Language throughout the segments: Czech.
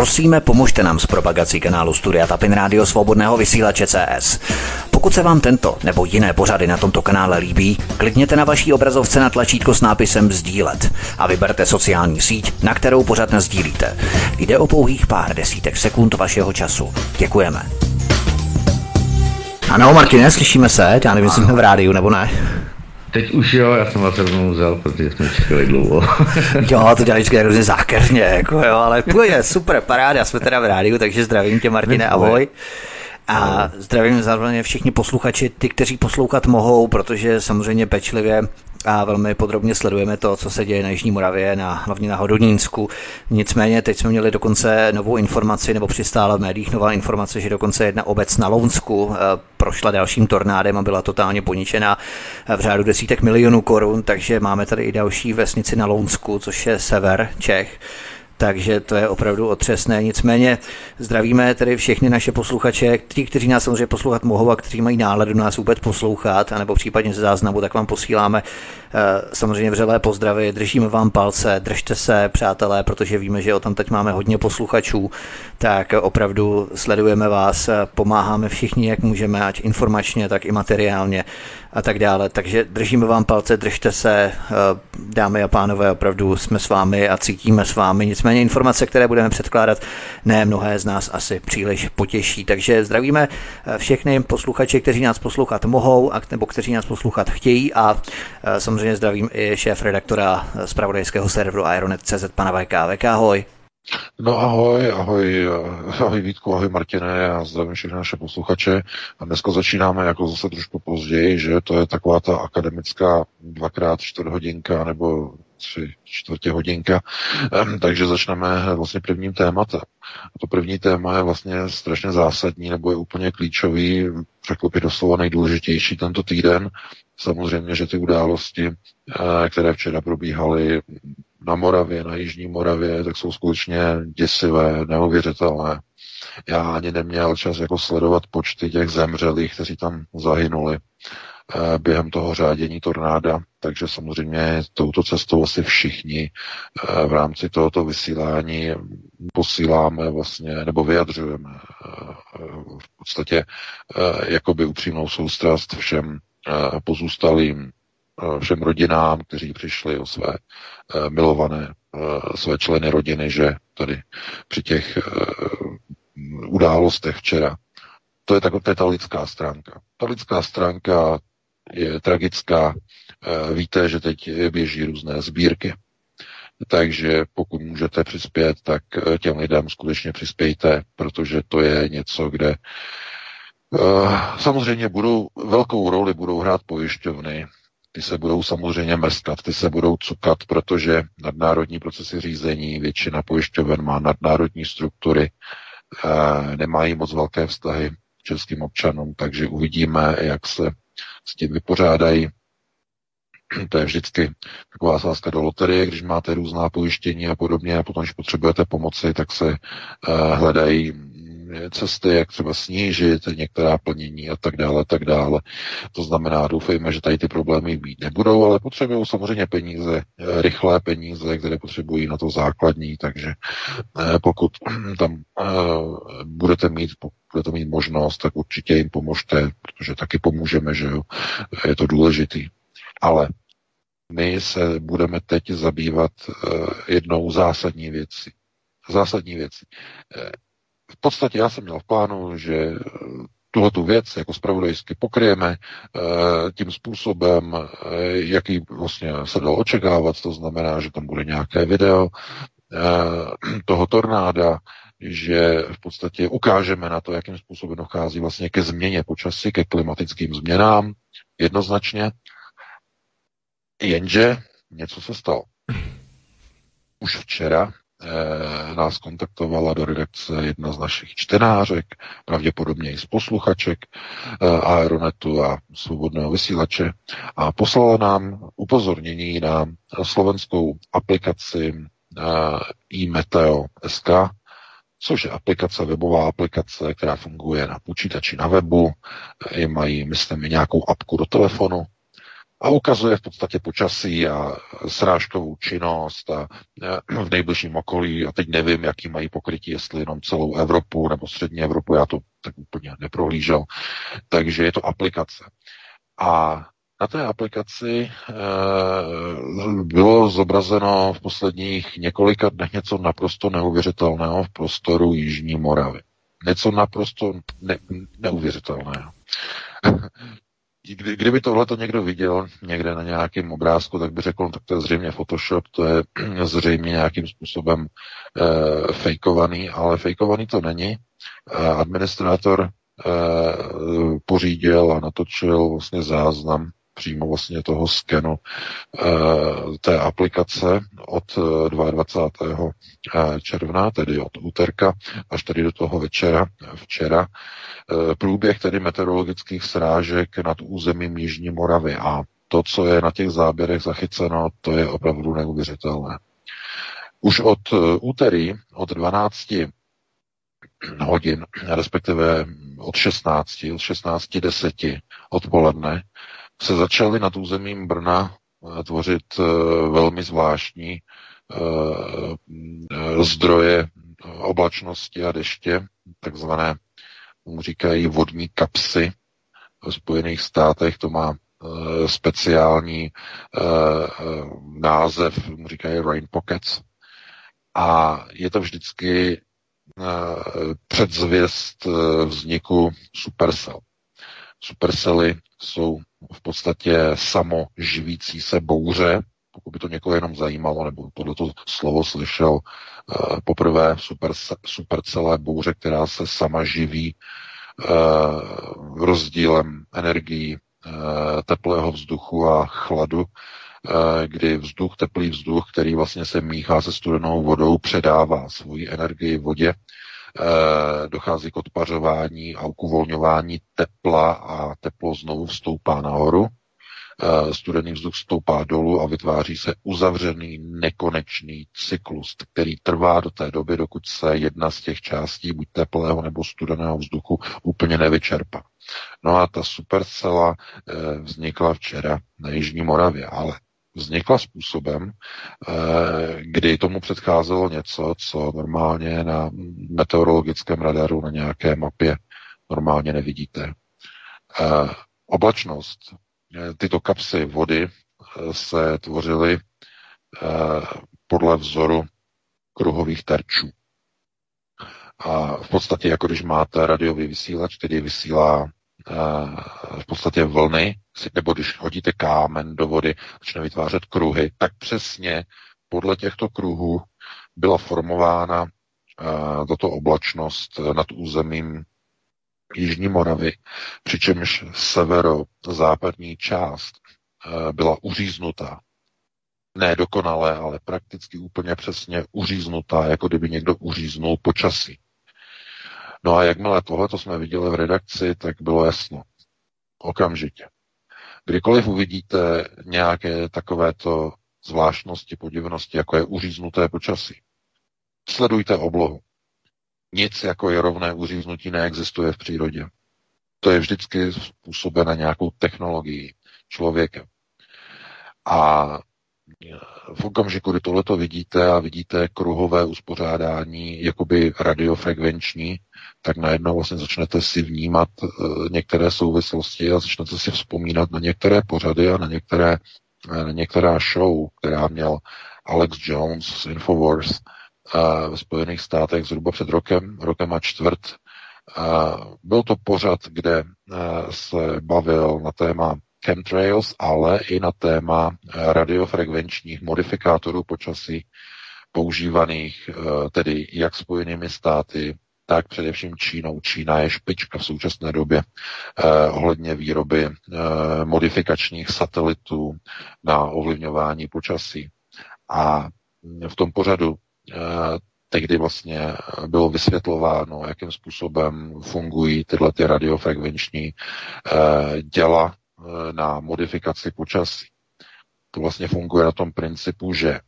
Prosíme, pomožte nám s propagací kanálu Studia Tapin Rádio Svobodného Vysílače CS. Pokud se vám tento nebo jiné pořady na tomto kanále líbí, klikněte na vaší obrazovce na tlačítko s nápisem sdílet a vyberte sociální síť, na kterou pořad nasdílíte. Jde o pouhých pár desítek sekund vašeho času. Děkujeme. Ano, Martine, slyšíme se? Já nevím, jestli jsme v rádiu nebo ne. Teď už jo, já jsem vás rovnou vzal, protože jsme čekali dlouho. Jo, to děláš hrozně zákeřně, jako jo, ale je super, paráda, jsme teda v rádiu, takže zdravím tě, Martine, ahoj. A zdravím zároveň všichni posluchači, ty, kteří poslouchat mohou, protože samozřejmě pečlivě a velmi podrobně sledujeme to, co se děje na Jižní Moravě, hlavně na Hodonínsku. Nicméně teď jsme měli dokonce novou informaci, nebo přistála v médiích nová informace, že dokonce jedna obec na Lounsku prošla dalším tornádem a byla totálně poničena v řádu desítek milionů korun, takže máme tady i další vesnici na Lounsku, což je sever Čech. Takže to je opravdu otřesné. Nicméně zdravíme tedy všechny naše posluchače, ti, kteří nás samozřejmě poslouchat mohou a kteří mají náladu nás vůbec poslouchat, anebo případně ze záznamu, tak vám posíláme samozřejmě vřelé pozdravy, držíme vám palce, držte se, přátelé, protože víme, že tam teď máme hodně posluchačů, tak opravdu sledujeme vás, pomáháme všichni, jak můžeme, ať informačně, tak i materiálně a tak dále. Takže držíme vám palce, držte se, dámy a pánové, opravdu jsme s vámi a cítíme s vámi. Nicméně informace, které budeme předkládat, ne mnohé z nás asi příliš potěší. Takže zdravíme všechny posluchače, kteří nás poslouchat mohou, nebo kteří nás poslouchat chtějí, a samozřejmě zdravím i šéfredaktora zpravodajského serveru Aeronet.cz, pana VK. VK, ahoj. No ahoj Vítku, ahoj Martine, já zdravím všechny naše posluchače a dneska začínáme jako zase trošku později, že to je taková ta akademická 2x4 hodinka nebo 3/4 hodinka, takže začneme vlastně prvním tématem. A to první téma je vlastně strašně zásadní nebo je úplně klíčový, překlopit doslova nejdůležitější tento týden. Samozřejmě, že ty události, které včera probíhaly na Moravě, na Jižní Moravě, tak jsou skutečně děsivé, neuvěřitelné. Já ani neměl čas jako sledovat počty těch zemřelých, kteří tam zahynuli během toho řádění tornáda, takže samozřejmě touto cestou asi všichni v rámci tohoto vysílání posíláme vlastně, nebo vyjadřujeme v podstatě jakoby upřímnou soustrast všem pozůstalým, všem rodinám, kteří přišli o své milované, své členy rodiny, že tady při těch událostech včera. To je ta lidská stránka. Ta lidská stránka je tragická. Víte, že teď běží různé sbírky. Takže pokud můžete přispět, tak těm lidem skutečně přispějte, protože to je něco, kde samozřejmě velkou roli budou hrát pojišťovny. Ty se budou samozřejmě mrskat, ty se budou cukat, protože nadnárodní procesy řízení, většina pojišťoven má nadnárodní struktury, nemají moc velké vztahy k českým občanům, takže uvidíme, jak se s tím vypořádají. To je vždycky taková sázka do loterie, když máte různá pojištění a podobně a potom, když potřebujete pomoci, tak se hledají cesty, jak třeba snížit některá plnění a tak dále, tak dále. To znamená, doufejme, že tady ty problémy být nebudou, ale potřebují samozřejmě peníze, rychlé peníze, které potřebují na to základní, takže pokud tam budete mít možnost, tak určitě jim pomožte, protože taky pomůžeme, že jo, je to důležitý. Ale my se budeme teď zabývat jednou zásadní věcí. V podstatě já jsem měl v plánu, že tuhletu věc jako zpravodajsky pokryjeme tím způsobem, jaký vlastně se dal očekávat, to znamená, že tam bude nějaké video toho tornáda, že v podstatě ukážeme na to, jakým způsobem dochází vlastně ke změně počasí, ke klimatickým změnám, jednoznačně, jenže něco se stalo. Už včera nás kontaktovala do redakce jedna z našich čtenářek, pravděpodobně i z posluchaček Aeronetu a Svobodného Vysílače, a poslala nám upozornění na slovenskou aplikaci imeteo.sk, což je webová aplikace, která funguje na počítači, na webu, mají, myslím, nějakou apku do telefonu. a ukazuje v podstatě počasí a srážkovou činnost a v nejbližším okolí. A teď nevím, jaký mají pokrytí, jestli jenom celou Evropu nebo střední Evropu, já to tak úplně neprohlížel. Takže je to aplikace. A na té aplikaci bylo zobrazeno v posledních několika dnech něco naprosto neuvěřitelného v prostoru Jižní Moravy. Něco naprosto neuvěřitelného. Kdyby tohleto někdo viděl někde na nějakém obrázku, tak by řekl, tak to je zřejmě Photoshop, to je zřejmě nějakým způsobem fejkovaný, ale fejkovaný to není. Administrátor pořídil a natočil vlastně záznam přímo vlastně toho skenu té aplikace od 22. června, tedy od úterka až tady do toho večera, včera, průběh tedy meteorologických srážek nad územím Jižní Moravy. A to, co je na těch záběrech zachyceno, to je opravdu neuvěřitelné. Už od úterý, od 12 hodin, respektive od 16:10 odpoledne, se začaly nad územím Brna tvořit velmi zvláštní zdroje oblačnosti a deště, takzvané, říkají, vodní kapsy. V Spojených státech to má speciální název, říkají rain pockets. A je to vždycky předzvěst vzniku supercell. Supercely jsou v podstatě samoživící se bouře, pokud by to někoho jenom zajímalo, nebo tohleto slovo slyšel poprvé, supercelé bouře, která se sama živí rozdílem energií teplého vzduchu a chladu, kdy teplý vzduch, který vlastně se míchá se studenou vodou, předává svoji energii vodě, dochází k odpařování a k uvolňování tepla a teplo znovu vstoupá nahoru, studený vzduch vstoupá dolů a vytváří se uzavřený nekonečný cyklus, který trvá do té doby, dokud se jedna z těch částí, buď teplého nebo studeného vzduchu, úplně nevyčerpá. No a ta supercela vznikla včera na Jižní Moravě, ale vznikla způsobem, kdy tomu předcházelo něco, co normálně na meteorologickém radaru, na nějaké mapě normálně nevidíte. Oblačnost, tyto kapsy vody se tvořily podle vzoru kruhových terčů. A v podstatě, jako když máte radiový vysílač, který vysílá v podstatě vlny, nebo když hodíte kámen do vody, začne vytvářet kruhy, tak přesně podle těchto kruhů byla formována tato oblačnost nad územím Jižní Moravy, přičemž severozápadní část byla uříznutá. Ne dokonale, ale prakticky úplně přesně uříznutá, jako kdyby někdo uříznul počasí. No a jakmile tohleto jsme viděli v redakci, tak bylo jasno. Okamžitě. Kdykoliv uvidíte nějaké takovéto zvláštnosti, podivnosti, jako je uříznuté počasí, sledujte oblohu. Nic jako je rovné uříznutí neexistuje v přírodě. To je vždycky způsobené nějakou technologií, člověkem. A v okamžiku, kdy tohleto vidíte a vidíte kruhové uspořádání jakoby radiofrekvenční, tak najednou vlastně začnete si vnímat některé souvislosti a začnete si vzpomínat na některé pořady a na některá show, která měl Alex Jones z Infowars ve Spojených státech zhruba před rokem a čtvrt. Byl to pořad, kde se bavil na téma chemtrails, ale i na téma radiofrekvenčních modifikátorů počasí používaných tedy jak Spojenými státy, tak především Čínou. Čína je špička v současné době ohledně výroby modifikačních satelitů na ovlivňování počasí. A v tom pořadu tehdy vlastně bylo vysvětlováno, jakým způsobem fungují tyhle ty radiofrekvenční děla na modifikaci počasí. To vlastně funguje na tom principu, že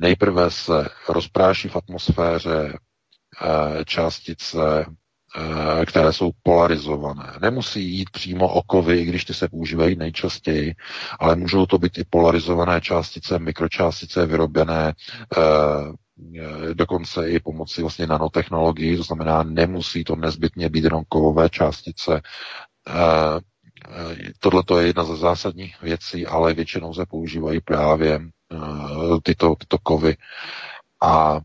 nejprve se rozpráší v atmosféře částice které jsou polarizované. Nemusí jít přímo o kovy, když ty se používají nejčastěji, ale můžou to být i polarizované částice, mikročástice vyrobené dokonce i pomocí vlastně nanotechnologií, to znamená, nemusí to nezbytně být jenom kovové částice. Tohle to je jedna ze zásadních věcí, ale většinou se používají právě tyto kovy. A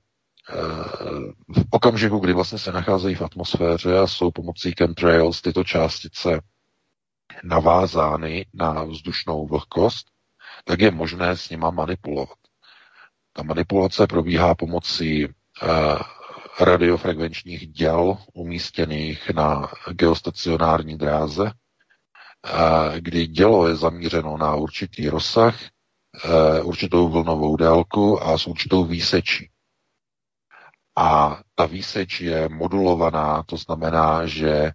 v okamžiku, kdy vlastně se nacházejí v atmosféře a jsou pomocí chemtrails tyto částice navázány na vzdušnou vlhkost, tak je možné s nima manipulovat. Ta manipulace probíhá pomocí radiofrekvenčních děl umístěných na geostacionární dráze, kdy dělo je zamířeno na určitý rozsah, určitou vlnovou délku a s určitou výsečí. A ta výseč je modulovaná, to znamená, že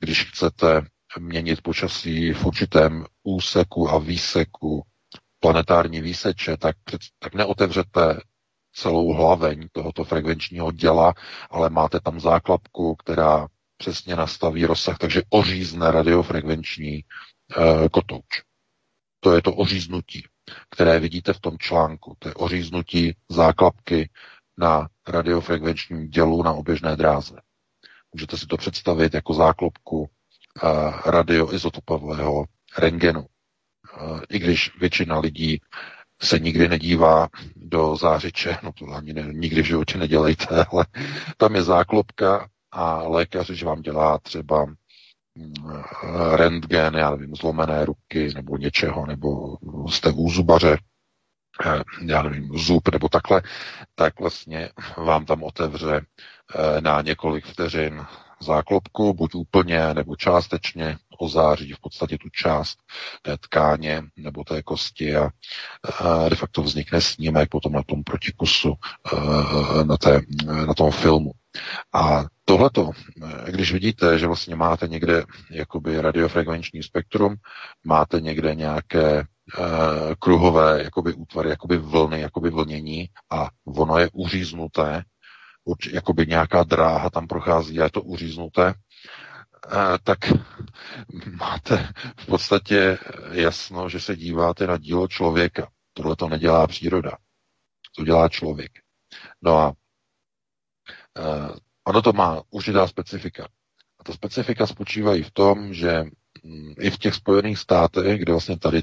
když chcete měnit počasí v určitém úseku a výseku planetární výseče, tak neotevřete celou hlaveň tohoto frekvenčního děla, ale máte tam záklapku, která přesně nastaví rozsah, takže ořízne radiofrekvenční kotouč. To je to oříznutí, které vidíte v tom článku. To je oříznutí záklapky na radiofrekvenčním dělu na oběžné dráze. Můžete si to představit jako záklopku radioizotopového rentgenu. I když většina lidí se nikdy nedívá do zářiče, no to ani nikdy v životě nedělejte, ale tam je záklopka a lékař, když vám dělá třeba rentgen, já nevím, zlomené ruky nebo něčeho, nebo jste u zubaře, já nevím, zub nebo takhle, tak vlastně vám tam otevře na několik vteřin záklopku, buď úplně nebo částečně ozáří v podstatě tu část té tkáně nebo té kosti a de facto vznikne snímek potom na tom protikusu, na tom filmu. A tohleto, když vidíte, že vlastně máte někde jakoby radiofrekvenční spektrum, máte někde nějaké kruhové jakoby útvary, jakoby vlny, jakoby vlnění a ono je uříznuté, jakoby nějaká dráha tam prochází a je to uříznuté, tak máte v podstatě jasno, že se díváte na dílo člověka. Tohle to nedělá příroda. To dělá člověk. No a ono to má určitá specifika. A ta specifika spočívají v tom, že i v těch Spojených státech, kde vlastně tady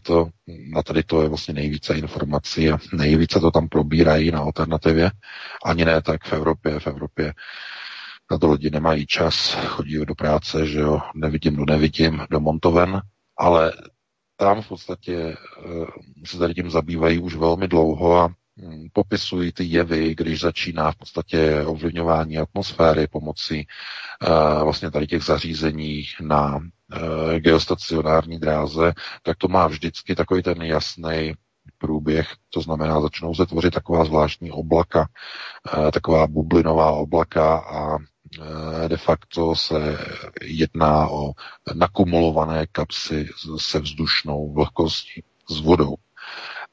to je vlastně nejvíce informací a nejvíce to tam probírají na alternativě, ani ne tak v Evropě. V Evropě na to lidi nemají čas, chodí do práce, že jo, nevidím, do montoven, ale tam v podstatě se tady tím zabývají už velmi dlouho a popisují ty jevy, když začíná v podstatě ovlivňování atmosféry pomocí vlastně tady těch zařízení na geostacionární dráze, tak to má vždycky takový ten jasný průběh, to znamená, začnou se tvořit taková zvláštní oblaka, taková bublinová oblaka a de facto se jedná o nakumulované kapsy se vzdušnou vlhkostí, s vodou.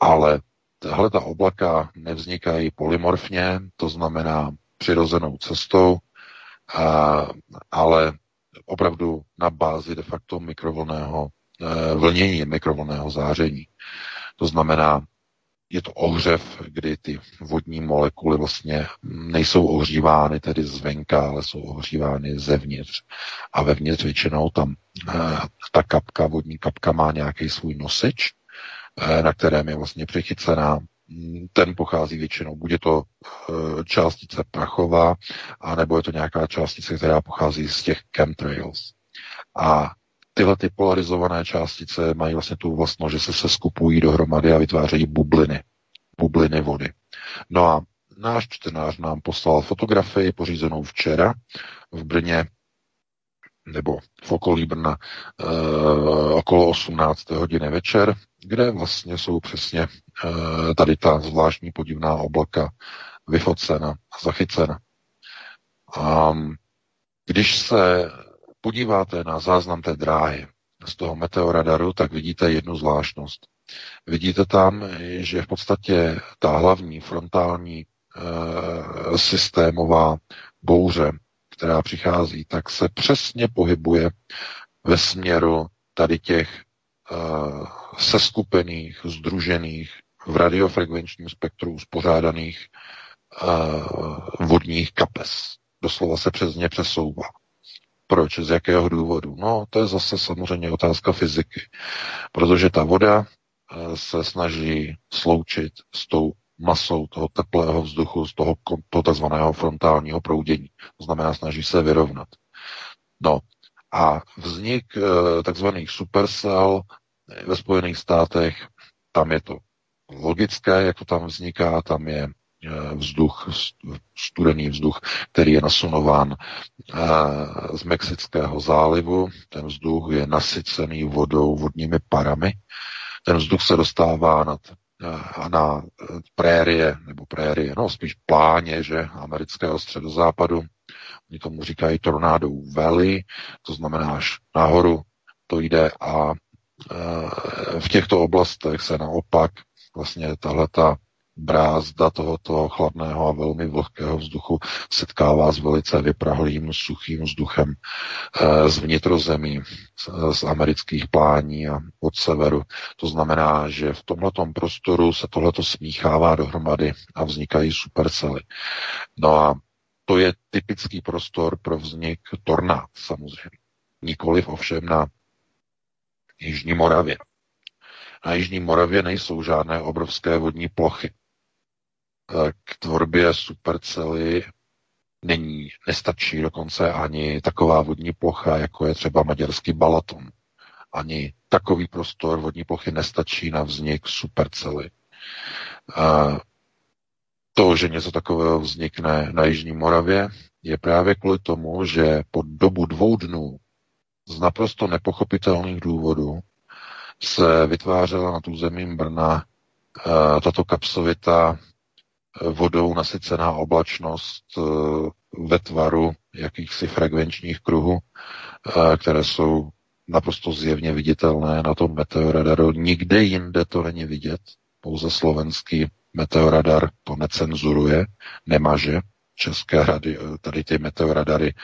Ale tahle ta oblaka nevznikají polymorfně, to znamená přirozenou cestou, ale opravdu na bázi de facto mikrovlnného vlnění, mikrovlnného záření. To znamená, je to ohřev, kdy ty vodní molekuly vlastně nejsou ohřívány tedy zvenka, ale jsou ohřívány zevnitř. A vevnitř většinou tam ta kapka, vodní kapka má nějaký svůj nosič, na kterém je vlastně přichycená. Ten pochází většinou, bude to částice prachová, anebo je to nějaká částice, která pochází z těch chemtrails. A tyhle ty polarizované částice mají vlastně tu vlastnost, že se skupují dohromady a vytvářejí bubliny vody. No a náš čtenář nám poslal fotografii pořízenou včera v Brně, nebo v okolí Brna okolo 18. hodiny večer, kde vlastně jsou přesně tady ta zvláštní podivná oblaka vyfocena a zachycena. Když se podíváte na záznam té dráhy z toho meteoradaru, tak vidíte jednu zvláštnost. Vidíte tam, že v podstatě ta hlavní frontální systémová bouře, která přichází, tak se přesně pohybuje ve směru tady těch seskupených, sdružených, v radiofrekvenčním spektru uspořádaných vodních kapes. Doslova se přes ně přesouvá. Proč? Z jakého důvodu? No, to je zase samozřejmě otázka fyziky. Protože ta voda se snaží sloučit s tou masou toho teplého vzduchu, z toho takzvaného frontálního proudění. To znamená, snaží se vyrovnat. No, a vznik takzvaných supersel ve Spojených státech, tam je to logické, jak to tam vzniká, tam je vzduch, studený vzduch, který je nasunován z Mexického zálivu. Ten vzduch je nasycený vodou, vodními parami. Ten vzduch se dostává na prérie, nebo spíš pláně, že, amerického středozápadu. Oni tomu říkají Tornado Valley, to znamená až nahoru to jde a v těchto oblastech se naopak vlastně tahleta brázda tohoto chladného a velmi vlhkého vzduchu setkává s velice vyprahlým, suchým vzduchem z vnitrozemí, z amerických plání a od severu. To znamená, že v tomhletom prostoru se tohleto smíchává dohromady a vznikají supercely. No a to je typický prostor pro vznik tornád, samozřejmě. Nikoliv ovšem na Jižní Moravě. Na Jižní Moravě nejsou žádné obrovské vodní plochy. K tvorbě supercely nestačí dokonce ani taková vodní plocha, jako je třeba maďarský Balaton. Ani takový prostor vodní plochy nestačí na vznik supercely. To, že něco takového vznikne na Jižní Moravě, je právě kvůli tomu, že po dobu 2 dnů z naprosto nepochopitelných důvodů se vytvářela nad územím Brna tato kapsovitá vodou nasycená oblačnost ve tvaru jakýchsi frekvenčních kruhů, které jsou naprosto zjevně viditelné na tom meteoradaru. Nikde jinde to není vidět, pouze slovenský meteoradar to necenzuruje, nemaže. České rady, tady ty meteoradary,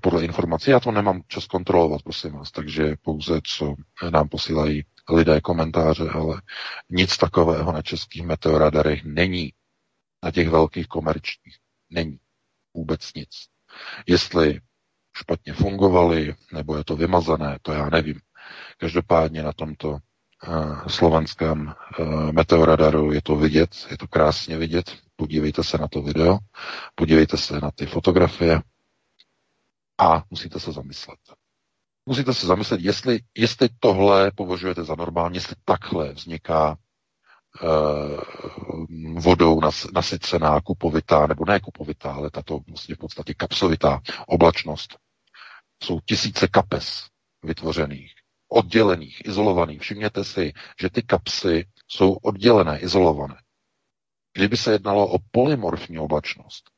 podle informací, já to nemám čas kontrolovat, prosím vás, takže pouze, co nám posílají lidé komentáře, ale nic takového na českých meteoradarech není. Na těch velkých komerčních není vůbec nic. Jestli špatně fungovaly, nebo je to vymazané, to já nevím. Každopádně na tomto slovenském meteoradaru je to vidět, je to krásně vidět. Podívejte se na to video, podívejte se na ty fotografie a musíte se zamyslet. Musíte se zamyslet, jestli tohle považujete za normální, jestli takhle vzniká vodou nasycená kupovitá, nebo ne kupovitá, ale tato vlastně v podstatě kapsovitá oblačnost. Jsou tisíce kapes vytvořených, oddělených, izolovaných. Všimněte si, že ty kapsy jsou oddělené, izolované. Kdyby se jednalo o polymorfní oblačnost,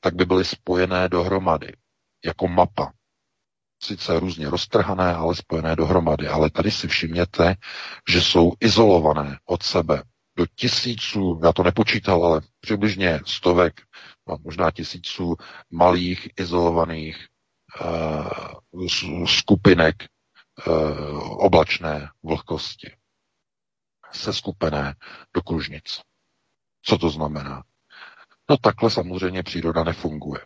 tak by byly spojené dohromady, jako mapa. Sice různě roztrhané, ale spojené dohromady. Ale tady si všimněte, že jsou izolované od sebe do tisíců, já to nepočítal, ale přibližně stovek, možná tisíců malých izolovaných skupinek oblačné vlhkosti. Seskupené do kružnic. Co to znamená? No takhle samozřejmě příroda nefunguje.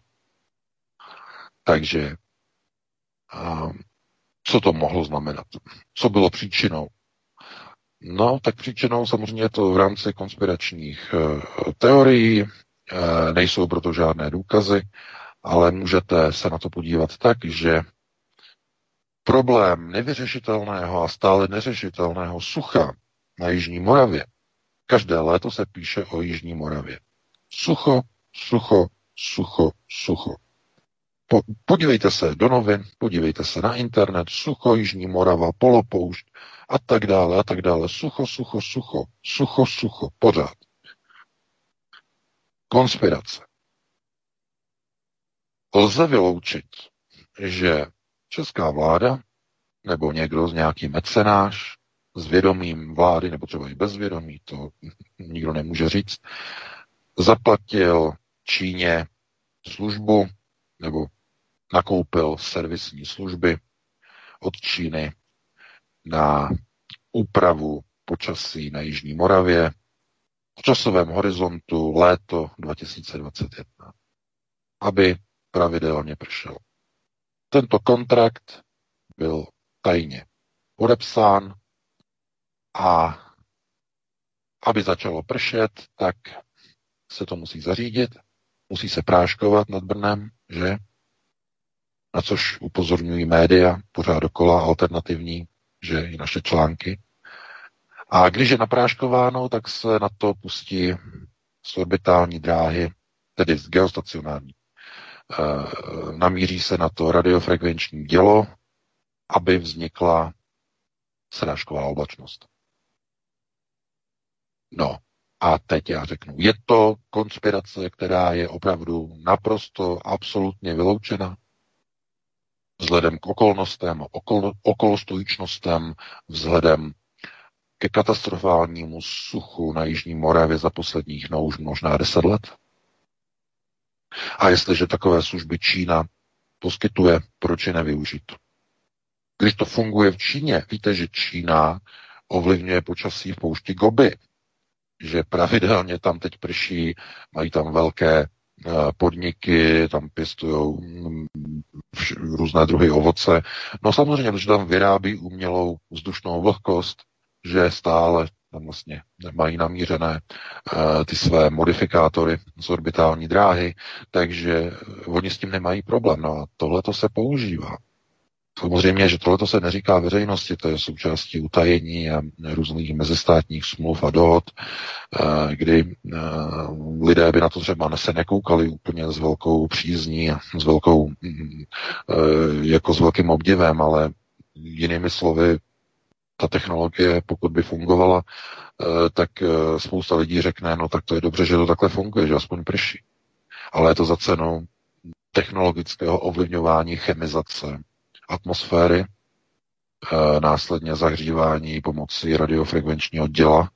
Takže co to mohlo znamenat? Co bylo příčinou? No tak příčinou samozřejmě to v rámci konspiračních teorií, nejsou proto žádné důkazy, ale můžete se na to podívat tak, že problém nevyřešitelného a stále neřešitelného sucha na Jižní Moravě. Každé léto se píše o Jižní Moravě. Sucho, sucho, sucho, sucho. Podívejte se do novin, podívejte se na internet, sucho, Jižní Morava, polopoušť a tak dále, sucho, sucho, sucho, sucho, sucho, pořád. Konspirace. Lze vyloučit, že česká vláda nebo někdo z nějaký mecenáš s vědomím vlády, nebo třeba i bez vědomí, to nikdo nemůže říct, zaplatil Číně službu nebo nakoupil servisní služby od Číny na úpravu počasí na Jižní Moravě v časovém horizontu léto 2021, aby pravidelně pršel. Tento kontrakt byl tajně podepsán a aby začalo pršet, tak se to musí zařídit, musí se práškovat nad Brnem, že? Na což upozorňují média, pořád dokola alternativní, že i naše články. A když je napráškováno, tak se na to pustí z orbitální dráhy, tedy z geostacionární. Namíří se na to radiofrekvenční dělo, aby vznikla srážková oblačnost. No a teď já řeknu, je to konspirace, která je opravdu naprosto absolutně vyloučena vzhledem k okolnostem, okolostojičnostem, vzhledem ke katastrofálnímu suchu na Jižní Moravě za posledních, no už možná 10 let. A jestliže takové služby Čína poskytuje, proč je nevyužít? Když to funguje v Číně, víte, že Čína ovlivňuje počasí v poušti Gobi, že pravidelně tam teď prší, mají tam velké podniky, tam pěstují různé druhy ovoce. No samozřejmě, že tam vyrábí umělou vzdušnou vlhkost, že stále tam vlastně mají namířené ty své modifikátory z orbitální dráhy, takže oni s tím nemají problém. No a tohle to se používá. Samozřejmě, že tohle to se neříká veřejnosti, to je součástí utajení a různých mezistátních smluv a dohod, kdy lidé by na to třeba se nekoukali úplně s velkou přízní, s velkou, jako s velkým obdivem, ale jinými slovy, ta technologie, pokud by fungovala, tak spousta lidí řekne, no tak to je dobře, že to takhle funguje, že aspoň prší. Ale je to za cenu technologického ovlivňování chemizace atmosféry, následně zahřívání pomocí radiofrekvenčního děla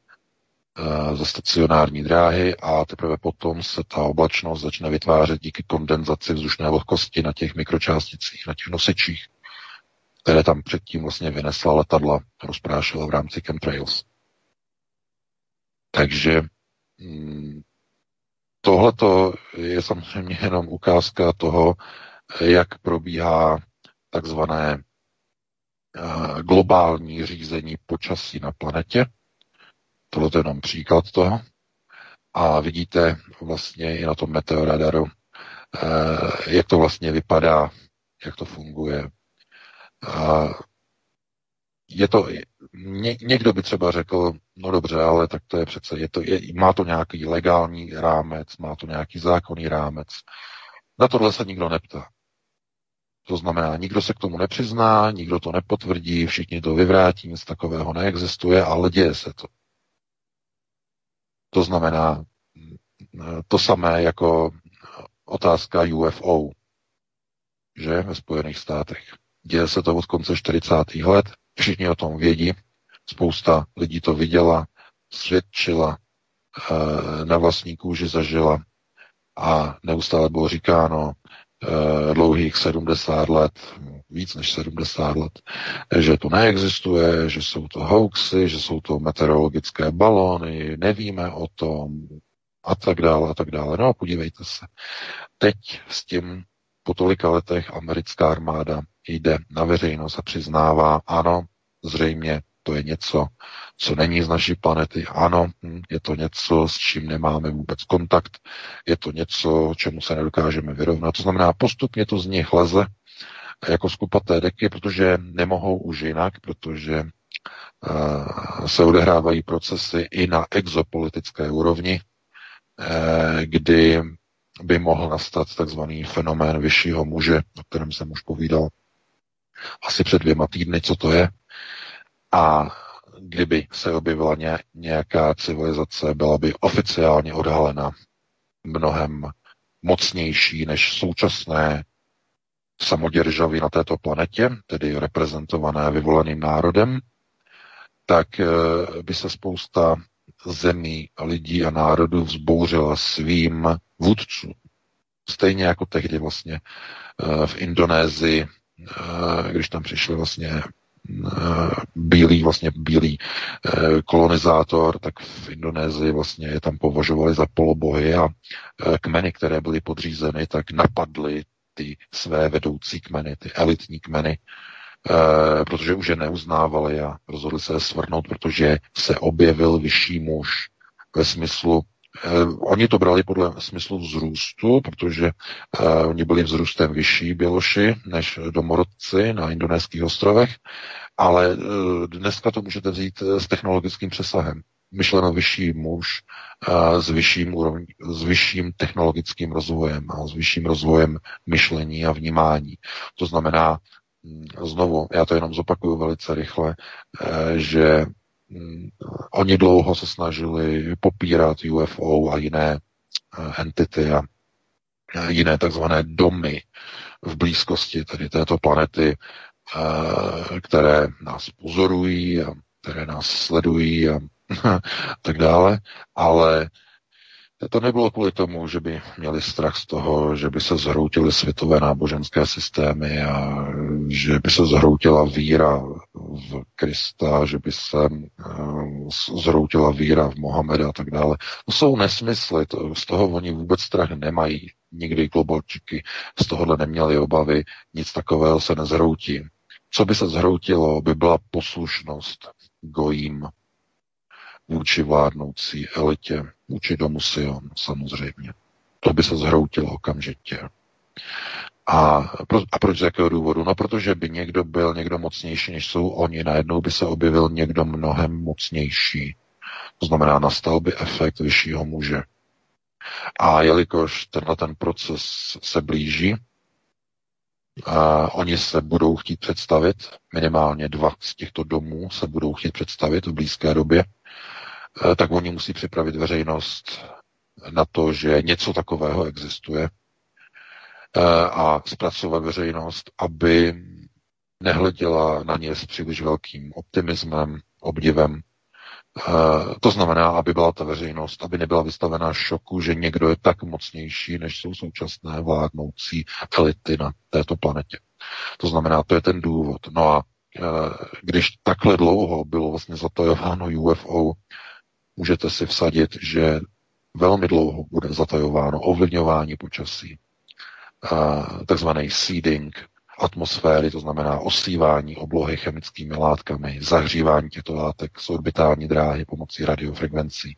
ze stacionární dráhy a teprve potom se ta oblačnost začne vytvářet díky kondenzaci vzdušné vlhkosti na těch mikročásticích, na těch nosičích, které tam předtím vlastně vynesla letadla, rozprášila v rámci chemtrails. Takže tohleto je samozřejmě jenom ukázka toho, jak probíhá takzvané globální řízení počasí na planetě. Tohle je jenom příklad toho. A vidíte vlastně i na tom meteoradaru, jak to vlastně vypadá, jak to funguje. Je to, někdo by třeba řekl, no dobře, ale tak to je přece, má to nějaký legální rámec, má to nějaký zákonný rámec. Na tohle se nikdo neptá. To znamená, nikdo se k tomu nepřizná, nikdo to nepotvrdí, všichni to vyvrátí, nic takového neexistuje, ale děje se to. To znamená to samé jako otázka UFO, že ve Spojených státech. Děje se to od konce 40. let, všichni o tom vědí, spousta lidí to viděla, svědčila, na vlastní kůži zažila a neustále bylo říkáno dlouhých 70 let, víc než 70 let, že to neexistuje, že jsou to hoaxy, že jsou to meteorologické balony, nevíme o tom a tak dále, a tak dále. No a podívejte se, teď s tím po tolika letech americká armáda jde na veřejnost a přiznává, ano, zřejmě to je něco, co není z naší planety, ano, je to něco, s čím nemáme vůbec kontakt, je to něco, čemu se nedokážeme vyrovnat. To znamená, postupně to z nich leze jako z kupaté deky, protože nemohou už jinak, protože se odehrávají procesy i na exopolitické úrovni, kdy by mohl nastat takzvaný fenomén vyššího muže, o kterém jsem už povídal asi před 2 týdny, co to je. A kdyby se objevila nějaká civilizace, byla by oficiálně odhalena mnohem mocnější než současné samoděržavy na této planetě, tedy reprezentované vyvoleným národem, tak by se spousta zemí, lidí a národů vzbouřila svým vůdcům, Stejně jako tehdy vlastně v Indonésii, když tam přišli vlastně bílý kolonizátor, tak v Indonésii vlastně je tam považovali za polobohy a kmeny, které byly podřízeny, tak napadly ty své vedoucí kmeny, ty elitní kmeny, protože už je neuznávali a rozhodli se svrhnout, protože se objevil vyšší muž ve smyslu. Oni to brali podle smyslu vzrůstu, protože oni byli vzrůstem vyšší Běloši než domorodci na indonéských ostrovech, ale dneska to můžete vzít s technologickým přesahem. Myšleno vyšší muž s vyšším technologickým rozvojem a s vyšším rozvojem myšlení a vnímání. To znamená, znovu, já to jenom zopakuju velice rychle, že oni dlouho se snažili popírat UFO a jiné entity a jiné takzvané domy v blízkosti tedy této planety, které nás pozorují a které nás sledují a tak dále, ale to nebylo kvůli tomu, že by měli strach z toho, že by se zhroutily světové náboženské systémy a že by se zhroutila víra v Krista, že by se zhroutila víra v Mohameda a tak dále. To jsou nesmysly, z toho oni vůbec strach nemají. Nikdy globalčky z tohohle neměli obavy, nic takového se nezhroutí. Co by se zhroutilo, by byla poslušnost gojím vůči vládnoucí elitě, vůči domu Sion, samozřejmě. To by se zhroutilo okamžitě. A proč z jakého důvodu? No, protože by někdo byl někdo mocnější, než jsou oni. Najednou by se objevil někdo mnohem mocnější. To znamená, nastal by efekt vyššího muže. A jelikož tenhle ten proces se blíží, oni se budou chtít představit, minimálně dva z těchto domů se budou chtít představit v blízké době, tak oni musí připravit veřejnost na to, že něco takového existuje a zpracovat veřejnost, aby nehleděla na ně s příliš velkým optimismem, obdivem. To znamená, aby byla ta veřejnost, aby nebyla vystavená šoku, že někdo je tak mocnější, než jsou současné vládnoucí elity na této planetě. To znamená, to je ten důvod. No a když takhle dlouho bylo vlastně zatajováno UFO, můžete si vsadit, že velmi dlouho bude zatajováno ovlivňování počasí, takzvaný seeding atmosféry, to znamená osívání oblohy chemickými látkami, zahřívání těchto látek z orbitální dráhy pomocí radiofrekvencí.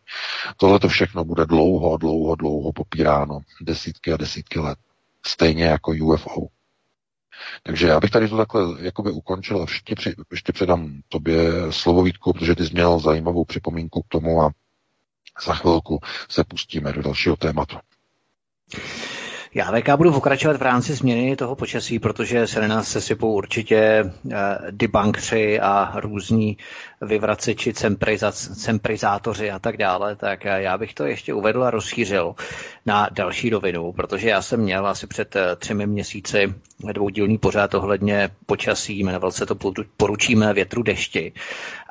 Tohle to všechno bude dlouho popíráno, desítky a desítky let, stejně jako UFO. Takže já bych tady to takhle jakoby ukončil a ještě předám tobě slovo, Vítku, protože ty jsi měl zajímavou připomínku k tomu a za chvilku se pustíme do dalšího tématu. Já VK budu pokračovat v rámci změny toho počasí, protože se na nás sesypou určitě debunkři a různí vyvraceči, cemprizátoři a tak dále, tak já bych to ještě uvedl a rozšířil na další rovinu, protože já jsem měl asi před 3 měsíci dvoudílný pořád ohledně počasí, jmenoval se to Poručíme větru dešti.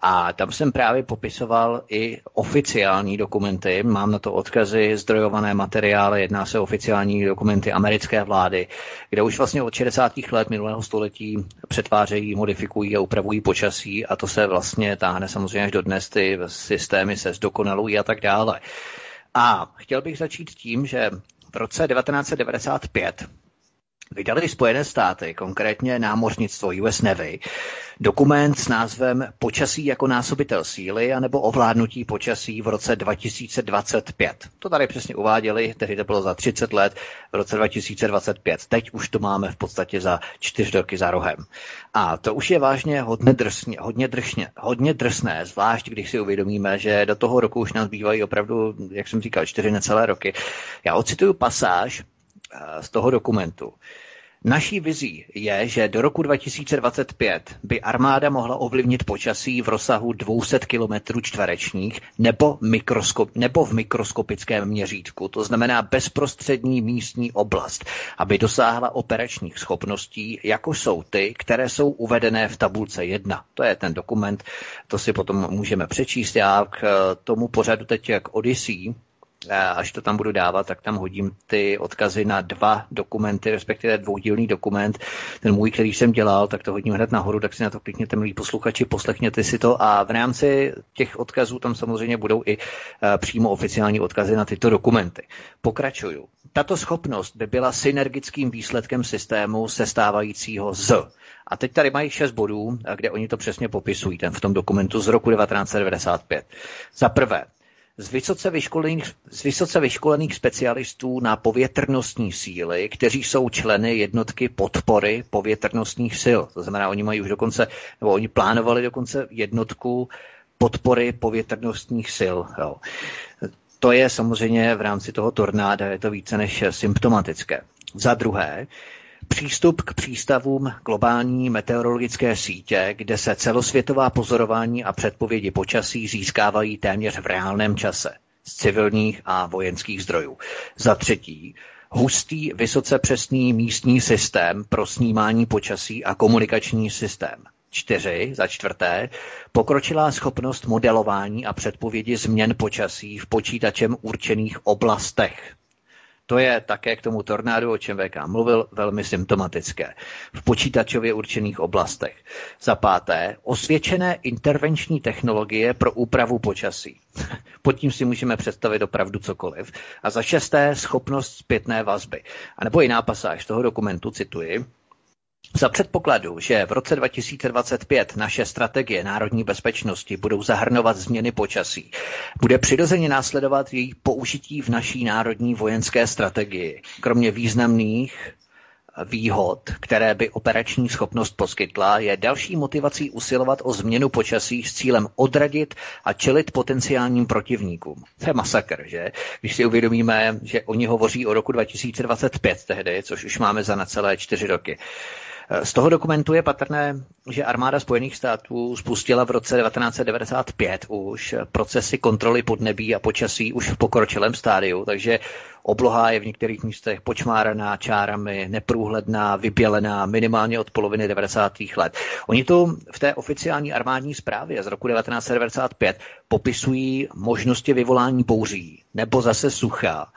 A tam jsem právě popisoval i oficiální dokumenty, mám na to odkazy, zdrojované materiály, jedná se o oficiální dokumenty americké vlády, kde už vlastně od 60. let minulého století přetvářejí, modifikují a upravují počasí a to se vlastně táhne samozřejmě až dodnes, ty systémy se zdokonalují a tak dále. A chtěl bych začít tím, že v roce 1995 vydali Spojené státy, konkrétně námořnictvo US Navy, dokument s názvem Počasí jako násobitel síly anebo ovládnutí počasí v roce 2025. To tady přesně uváděli, tehdy to bylo za 30 let, v roce 2025. Teď už to máme v podstatě za 4 roky za rohem. A to už je vážně hodně drsné, zvlášť když si uvědomíme, že do toho roku už nám bývají opravdu, jak jsem říkal, 4 necelé roky. Já ocituju pasáž z toho dokumentu. Naší vizí je, že do roku 2025 by armáda mohla ovlivnit počasí v rozsahu 200 km čtverečních nebo v mikroskopickém měřítku, to znamená bezprostřední místní oblast, aby dosáhla operačních schopností, jako jsou ty, které jsou uvedené v tabulce 1. To je ten dokument, to si potom můžeme přečíst. Já k tomu pořadu teď jak Odyssey až to tam budu dávat, tak tam hodím ty odkazy na dva dokumenty, respektive dvoudílný dokument. Ten můj, který jsem dělal, tak to hodím hned nahoru, tak si na to klikněte, milí posluchači, poslechněte si to a v rámci těch odkazů tam samozřejmě budou i přímo oficiální odkazy na tyto dokumenty. Pokračuju. Tato schopnost by byla synergickým výsledkem systému sestávajícího z. A teď tady mají 6 bodů, kde oni to přesně popisují, ten v tom dokumentu z roku 1995. Za prvé, z vysoce vyškolených specialistů na povětrnostní síly, kteří jsou členy jednotky podpory povětrnostních sil. To znamená, oni mají už dokonce, nebo oni plánovali dokonce jednotku podpory povětrnostních sil. Jo. To je samozřejmě v rámci toho tornáda, je to více než symptomatické. Za druhé, přístup k přístavům globální meteorologické sítě, kde se celosvětová pozorování a předpovědi počasí získávají téměř v reálném čase z civilních a vojenských zdrojů. Za třetí, hustý, vysoce přesný místní systém pro snímání počasí a komunikační systém. Za čtvrté, pokročilá schopnost modelování a předpovědi změn počasí v počítačem určených oblastech. To je také k tomu tornádu, o čem VK mluvil, velmi symptomatické. V počítačově určených oblastech. Za páté, osvědčené intervenční technologie pro úpravu počasí. Pod tím si můžeme představit opravdu cokoliv. A za šesté, schopnost zpětné vazby. A nebo jiná pasáž toho dokumentu, cituji. Za předpokladu, že v roce 2025 naše strategie národní bezpečnosti budou zahrnovat změny počasí, bude přirozeně následovat její použití v naší národní vojenské strategii, kromě významných výhod, které by operační schopnost poskytla, je další motivací usilovat o změnu počasí s cílem odradit a čelit potenciálním protivníkům. To je masakr, že? Když si uvědomíme, že oni hovoří o roku 2025 tehdy, což už máme za necelé 4 roky. Z toho dokumentu je patrné, že armáda Spojených států spustila v roce 1995 už procesy kontroly podnebí a počasí už v pokročilém stádiu, takže obloha je v některých místech počmáraná čárami, neprůhledná, vybělená minimálně od poloviny 90. let. Oni tu v té oficiální armádní zprávě z roku 1995 popisují možnosti vyvolání bouří nebo zase sucha.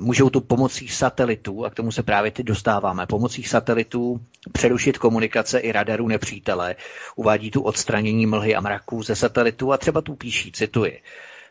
Můžou tu pomocí satelitů, a k tomu se právě teď dostáváme, pomocí satelitů přerušit komunikace i radarů nepřítele. Uvádí tu odstranění mlhy a mraků ze satelitů a třeba tu píší, cituji.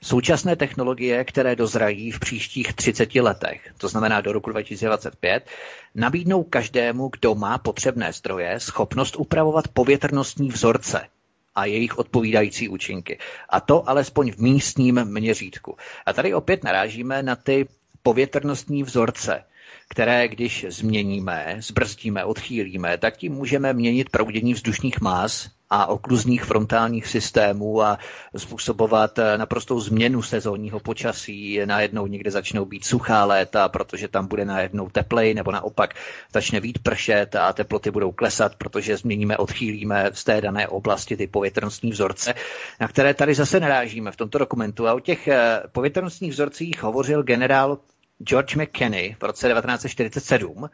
Současné technologie, které dozrají v příštích 30 letech, to znamená do roku 2025, nabídnou každému, kdo má potřebné zdroje, schopnost upravovat povětrnostní vzorce a jejich odpovídající účinky. A to alespoň v místním měřítku. A tady opět narážíme na ty povětrnostní vzorce, které když změníme, zbrzdíme, odchýlíme, tak tím můžeme měnit proudění vzdušných mas a okluzních frontálních systémů a způsobovat naprostou změnu sezónního počasí. Najednou někde začnou být suchá léta, protože tam bude najednou teplej, nebo naopak začne vít pršet a teploty budou klesat, protože změníme, odchýlíme z té dané oblasti ty povětrnostní vzorce, na které tady zase narážíme v tomto dokumentu. A o těch povětrnostních vzorcích hovořil generál George McKenney v roce 1947,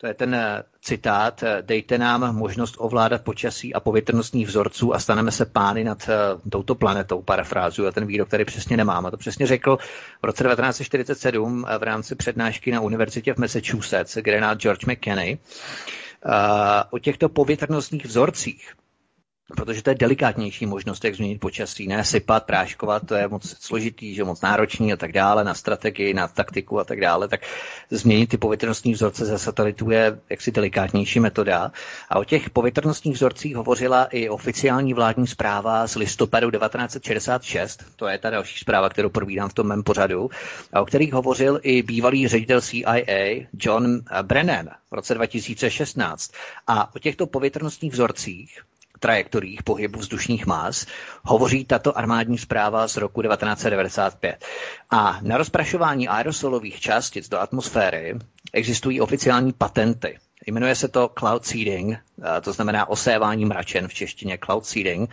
to je ten citát, dejte nám možnost ovládat počasí a povětrnostních vzorců a staneme se pány nad touto planetou, parafrázuju, a ten výrok tady přesně nemám. A to přesně řekl v roce 1947 v rámci přednášky na univerzitě v Massachusetts generál George McKenney o těchto povětrnostních vzorcích. Protože to je delikátnější možnost, jak změnit počasí, ne sypat, práškovat, to je moc složitý, že moc náročný a tak dále, na strategii, na taktiku a tak dále, tak změnit ty povětrnostní vzorce ze satelitů je jaksi delikátnější metoda. A o těch povětrnostních vzorcích hovořila i oficiální vládní zpráva z listopadu 1966, to je ta další zpráva, kterou probírám v tom mém pořadu, a o kterých hovořil i bývalý ředitel CIA John Brennan v roce 2016. A o těchto povětrnostních vzorcích, trajektoriích pohybu vzdušních mas hovoří tato armádní zpráva z roku 1995. A na rozprašování aerosolových částic do atmosféry existují oficiální patenty. Jmenuje se to cloud seeding, to znamená osévání mračen v češtině cloud seeding.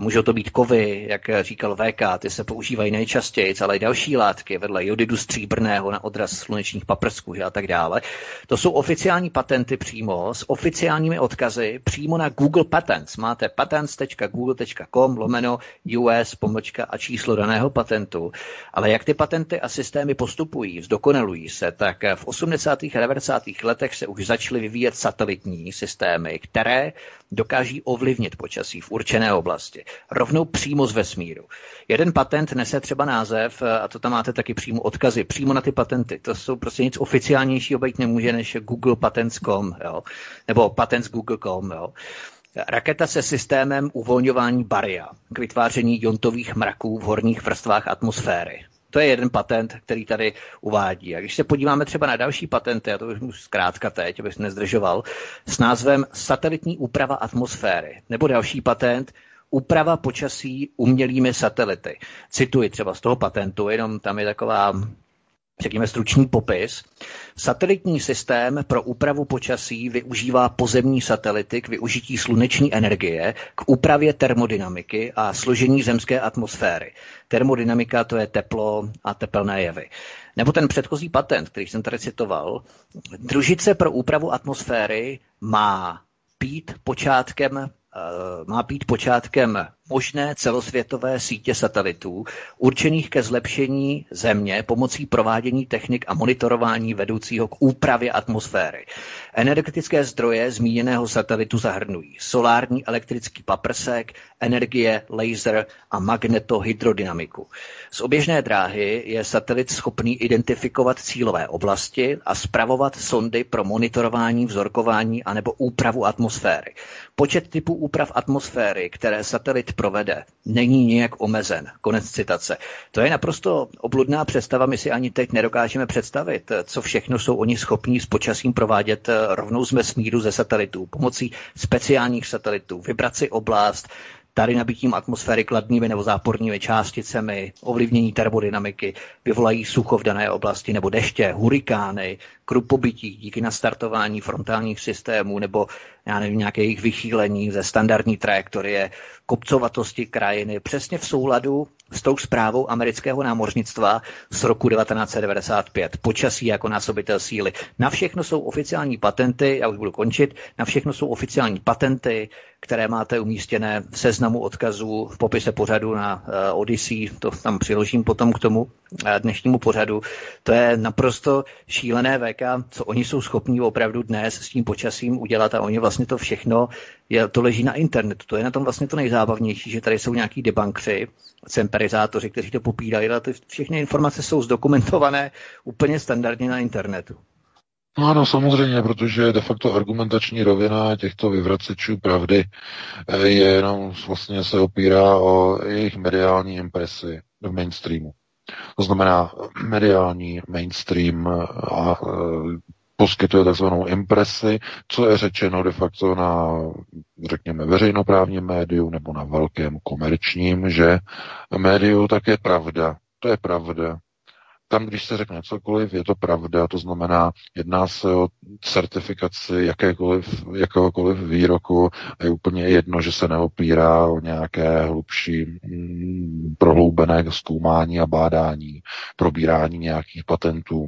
Můžou to být kovy, jak říkal VK, ty se používají nejčastěji, ale další látky vedle jodidu stříbrného na odraz slunečních paprsků a tak dále. To jsou oficiální patenty přímo s oficiálními odkazy přímo na Google Patents. Máte patents.google.com/US/ daného patentu. Ale jak ty patenty a systémy postupují, zdokonalují se, tak v 80. a 90. letech se už začaly vyvíjet satelitní systémy, které dokáží ovlivnit počasí v určené oblasti. Rovnou přímo z vesmíru. Jeden patent nese třeba název, a to tam máte taky přímo odkazy, přímo na ty patenty. To jsou prostě nic oficiálnějšího být nemůže než Google Patents.com, jo? Nebo patents.google.com, jo? Raketa se systémem uvolňování baria k vytváření jontových mraků v horních vrstvách atmosféry. To je jeden patent, který tady uvádí. A když se podíváme třeba na další patenty, a to už zkrátka teď, abych nezdržoval, s názvem satelitní úprava atmosféry, nebo další patent úprava počasí umělými satelity. Cituji třeba z toho patentu, jenom tam je taková, řekněme, stručný popis. Satelitní systém pro úpravu počasí využívá pozemní satelity k využití sluneční energie, k úpravě termodynamiky a složení zemské atmosféry. Termodynamika, to je teplo a tepelné jevy. Nebo ten předchozí patent, který jsem tady citoval. Družice pro úpravu atmosféry má být počátkem možné celosvětové sítě satelitů určených ke zlepšení Země pomocí provádění technik a monitorování vedoucího k úpravě atmosféry. Energetické zdroje zmíněného satelitu zahrnují solární elektrický paprsek, energie, laser a magnetohydrodynamiku. Z oběžné dráhy je satelit schopný identifikovat cílové oblasti a spravovat sondy pro monitorování, vzorkování anebo úpravu atmosféry. Počet typů úprav atmosféry, které satelit provede, není nijak omezen. Konec citace. To je naprosto obludná představa, my si ani teď nedokážeme představit, co všechno jsou oni schopní s počasím provádět rovnou z vesmíru ze satelitů, pomocí speciálních satelitů, vybrat si oblast, tady nabitím atmosféry kladnými nebo zápornými částicemi, ovlivnění termodynamiky, vyvolají sucho v dané oblasti nebo deště, hurikány, krupobytí díky nastartování frontálních systémů nebo nějaké jejich vychýlení ze standardní trajektorie, kopcovatosti krajiny, přesně v souladu s tou zprávou amerického námořnictva z roku 1995. Počasí jako násobitel síly. Na všechno jsou oficiální patenty, já už budu končit, na všechno jsou oficiální patenty, které máte umístěné v seznamu odkazů v popise pořadu na Odyssey, to tam přiložím potom k tomu dnešnímu pořadu. To je naprosto šílené, VK, co oni jsou schopní opravdu dnes s tím počasím udělat a oni vlastně to všechno, to leží na internetu. To je na tom vlastně to nejzábavnější, že tady jsou nějaký debunkři, cemperizátoři, kteří to popírají, ale ty všechny informace jsou zdokumentované úplně standardně na internetu. No ano, samozřejmě, protože de facto argumentační rovina těchto vyvracečů pravdy je jenom vlastně se opírá o jejich mediální impresi v mainstreamu. To znamená mediální mainstream a poskytuje takzvanou impresi, co je řečeno de facto na, řekněme, veřejnoprávním médiu nebo na velkém komerčním, že médiu tak je pravda, to je pravda. Tam, když se řekne cokoliv, je to pravda, to znamená, jedná se o certifikaci jakéhokoliv výroku a je úplně jedno, že se neopírá o nějaké hlubší prohloubené zkoumání a bádání, probírání nějakých patentů.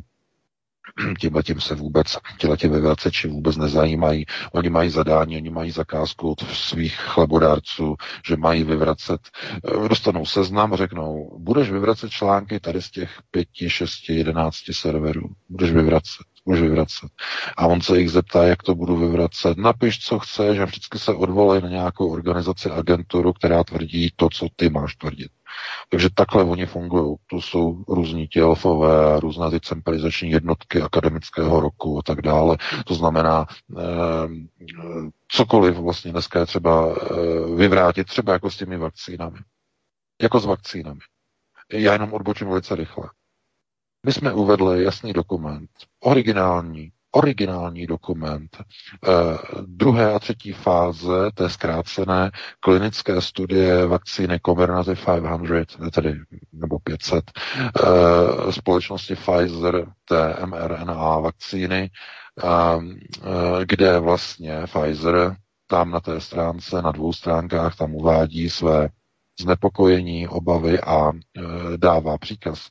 Tím se vůbec, těhleti vyvraceči vůbec nezajímají. Oni mají zadání, oni mají zakázku od svých chlebodárců, že mají vyvracet. Dostanou seznam, řeknou, budeš vyvracet články tady z těch 5, 6, 11 serverů. Budeš vyvracet. A on se jich zeptá, jak to budu vyvracet. Napiš, co chceš a vždycky se odvolají na nějakou organizaci, agenturu, která tvrdí to, co ty máš tvrdit. Takže takhle oni fungují. To jsou různí ti elfové, různé ty cemperizační jednotky akademického roku a tak dále. To znamená, cokoliv vlastně dneska je třeba vyvrátit, třeba jako s těmi vakcínami. Jako s vakcínami. Já jenom odbočím velice rychle. My jsme uvedli jasný dokument, originální dokument druhé a třetí fáze té zkrácené klinické studie vakcíny Comirnaty 500, tedy nebo 500, společnosti Pfizer, té mRNA vakcíny, kde vlastně Pfizer tam na té stránce, na dvou stránkách, tam uvádí své znepokojení, obavy a dává příkaz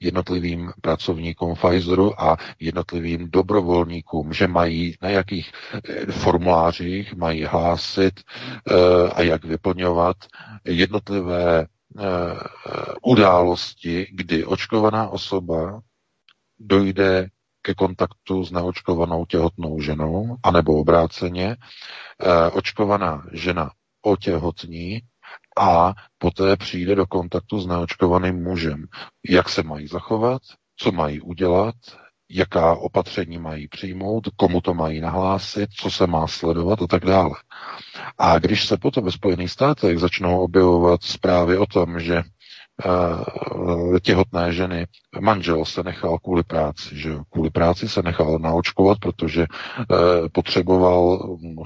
jednotlivým pracovníkům Pfizeru a jednotlivým dobrovolníkům, že mají na jakých formulářích mají hlásit a jak vyplňovat jednotlivé události, kdy očkovaná osoba dojde ke kontaktu s neočkovanou těhotnou ženou, anebo obráceně, očkovaná žena otěhotní a poté přijde do kontaktu s neočkovaným mužem. Jak se mají zachovat, co mají udělat, jaká opatření mají přijmout, komu to mají nahlásit, co se má sledovat a tak dále. A když se potom ve Spojených státech začnou objevovat zprávy o tom, že těhotné ženy, manžel se nechal kvůli práci, že kvůli práci se nechal naočkovat, protože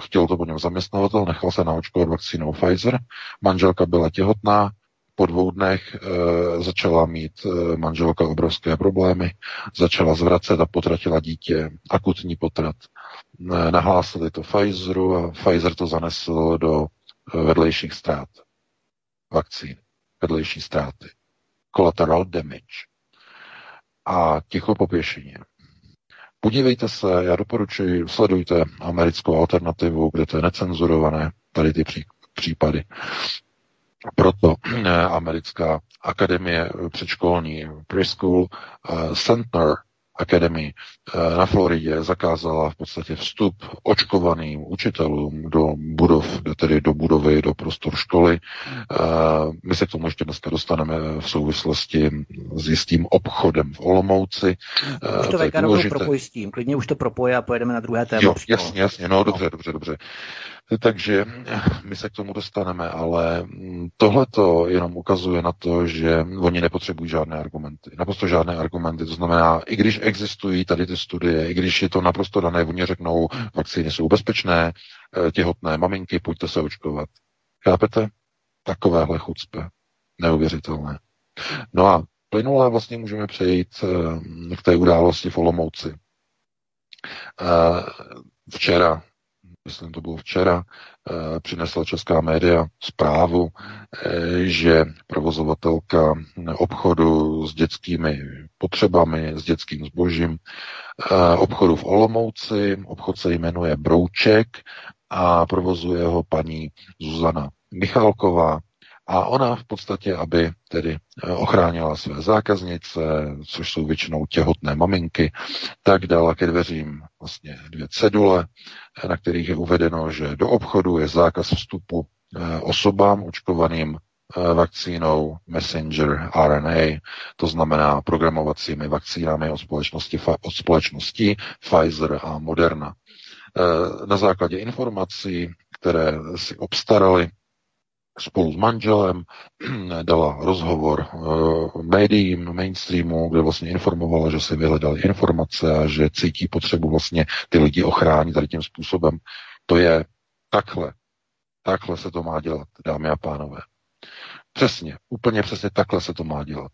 chtěl to po něm zaměstnavatel, nechal se naočkovat vakcínou Pfizer, manželka byla těhotná, po 2 dnech začala mít manželka obrovské problémy, začala zvracet a potratila dítě, akutní potrat. Nahlásili to Pfizeru a Pfizer to zanesl do vedlejších ztrát vakcín. Vedlejší ztráty. Collateral damage. A ticho po pěšině. Podívejte se, já doporučuji, sledujte americkou alternativu, kde to je necenzurované, tady ty případy. Proto americká akademie předškolní Preschool Center Academy na Floridě zakázala v podstatě vstup očkovaným učitelům do budov, tedy do budovy, do prostor školy. My se k tomu ještě dneska dostaneme v souvislosti s jistým obchodem v Olomouci. Už to vejka rovnou propojí s tím, klidně už to propoje a pojedeme na druhé téma. Jo, jasně, no dobře. Takže my se k tomu dostaneme, ale tohle to jenom ukazuje na to, že oni nepotřebují žádné argumenty. Naprosto žádné argumenty, to znamená, i když existují tady ty studie, i když je to naprosto dané, oni řeknou, vakcíny jsou bezpečné, těhotné maminky, pojďte se očkovat. Chápete? Takovéhle chucpe. Neuvěřitelné. No a plynule vlastně můžeme přejít k té události v Olomouci. Včera, myslím, to bylo včera, přinesla česká média zprávu, že provozovatelka obchodu s dětskými potřebami, s dětským zbožím, obchodu v Olomouci, obchod se jmenuje Brouček a provozuje ho paní Zuzana Michalková. A ona v podstatě, aby tedy ochránila své zákaznice, což jsou většinou těhotné maminky, tak dala ke dveřím vlastně 2 cedule, na kterých je uvedeno, že do obchodu je zákaz vstupu osobám očkovaným vakcínou messenger RNA, to znamená programovacími vakcínami od společnosti Pfizer a Moderna. Na základě informací, které si obstarali, spolu s manželem dala rozhovor médiím, mainstreamu, kde vlastně informovala, že si vyhledali informace a že cítí potřebu vlastně ty lidi ochránit tady tím způsobem. To je takhle. Takhle se to má dělat, dámy a pánové. Přesně, úplně přesně takhle se to má dělat.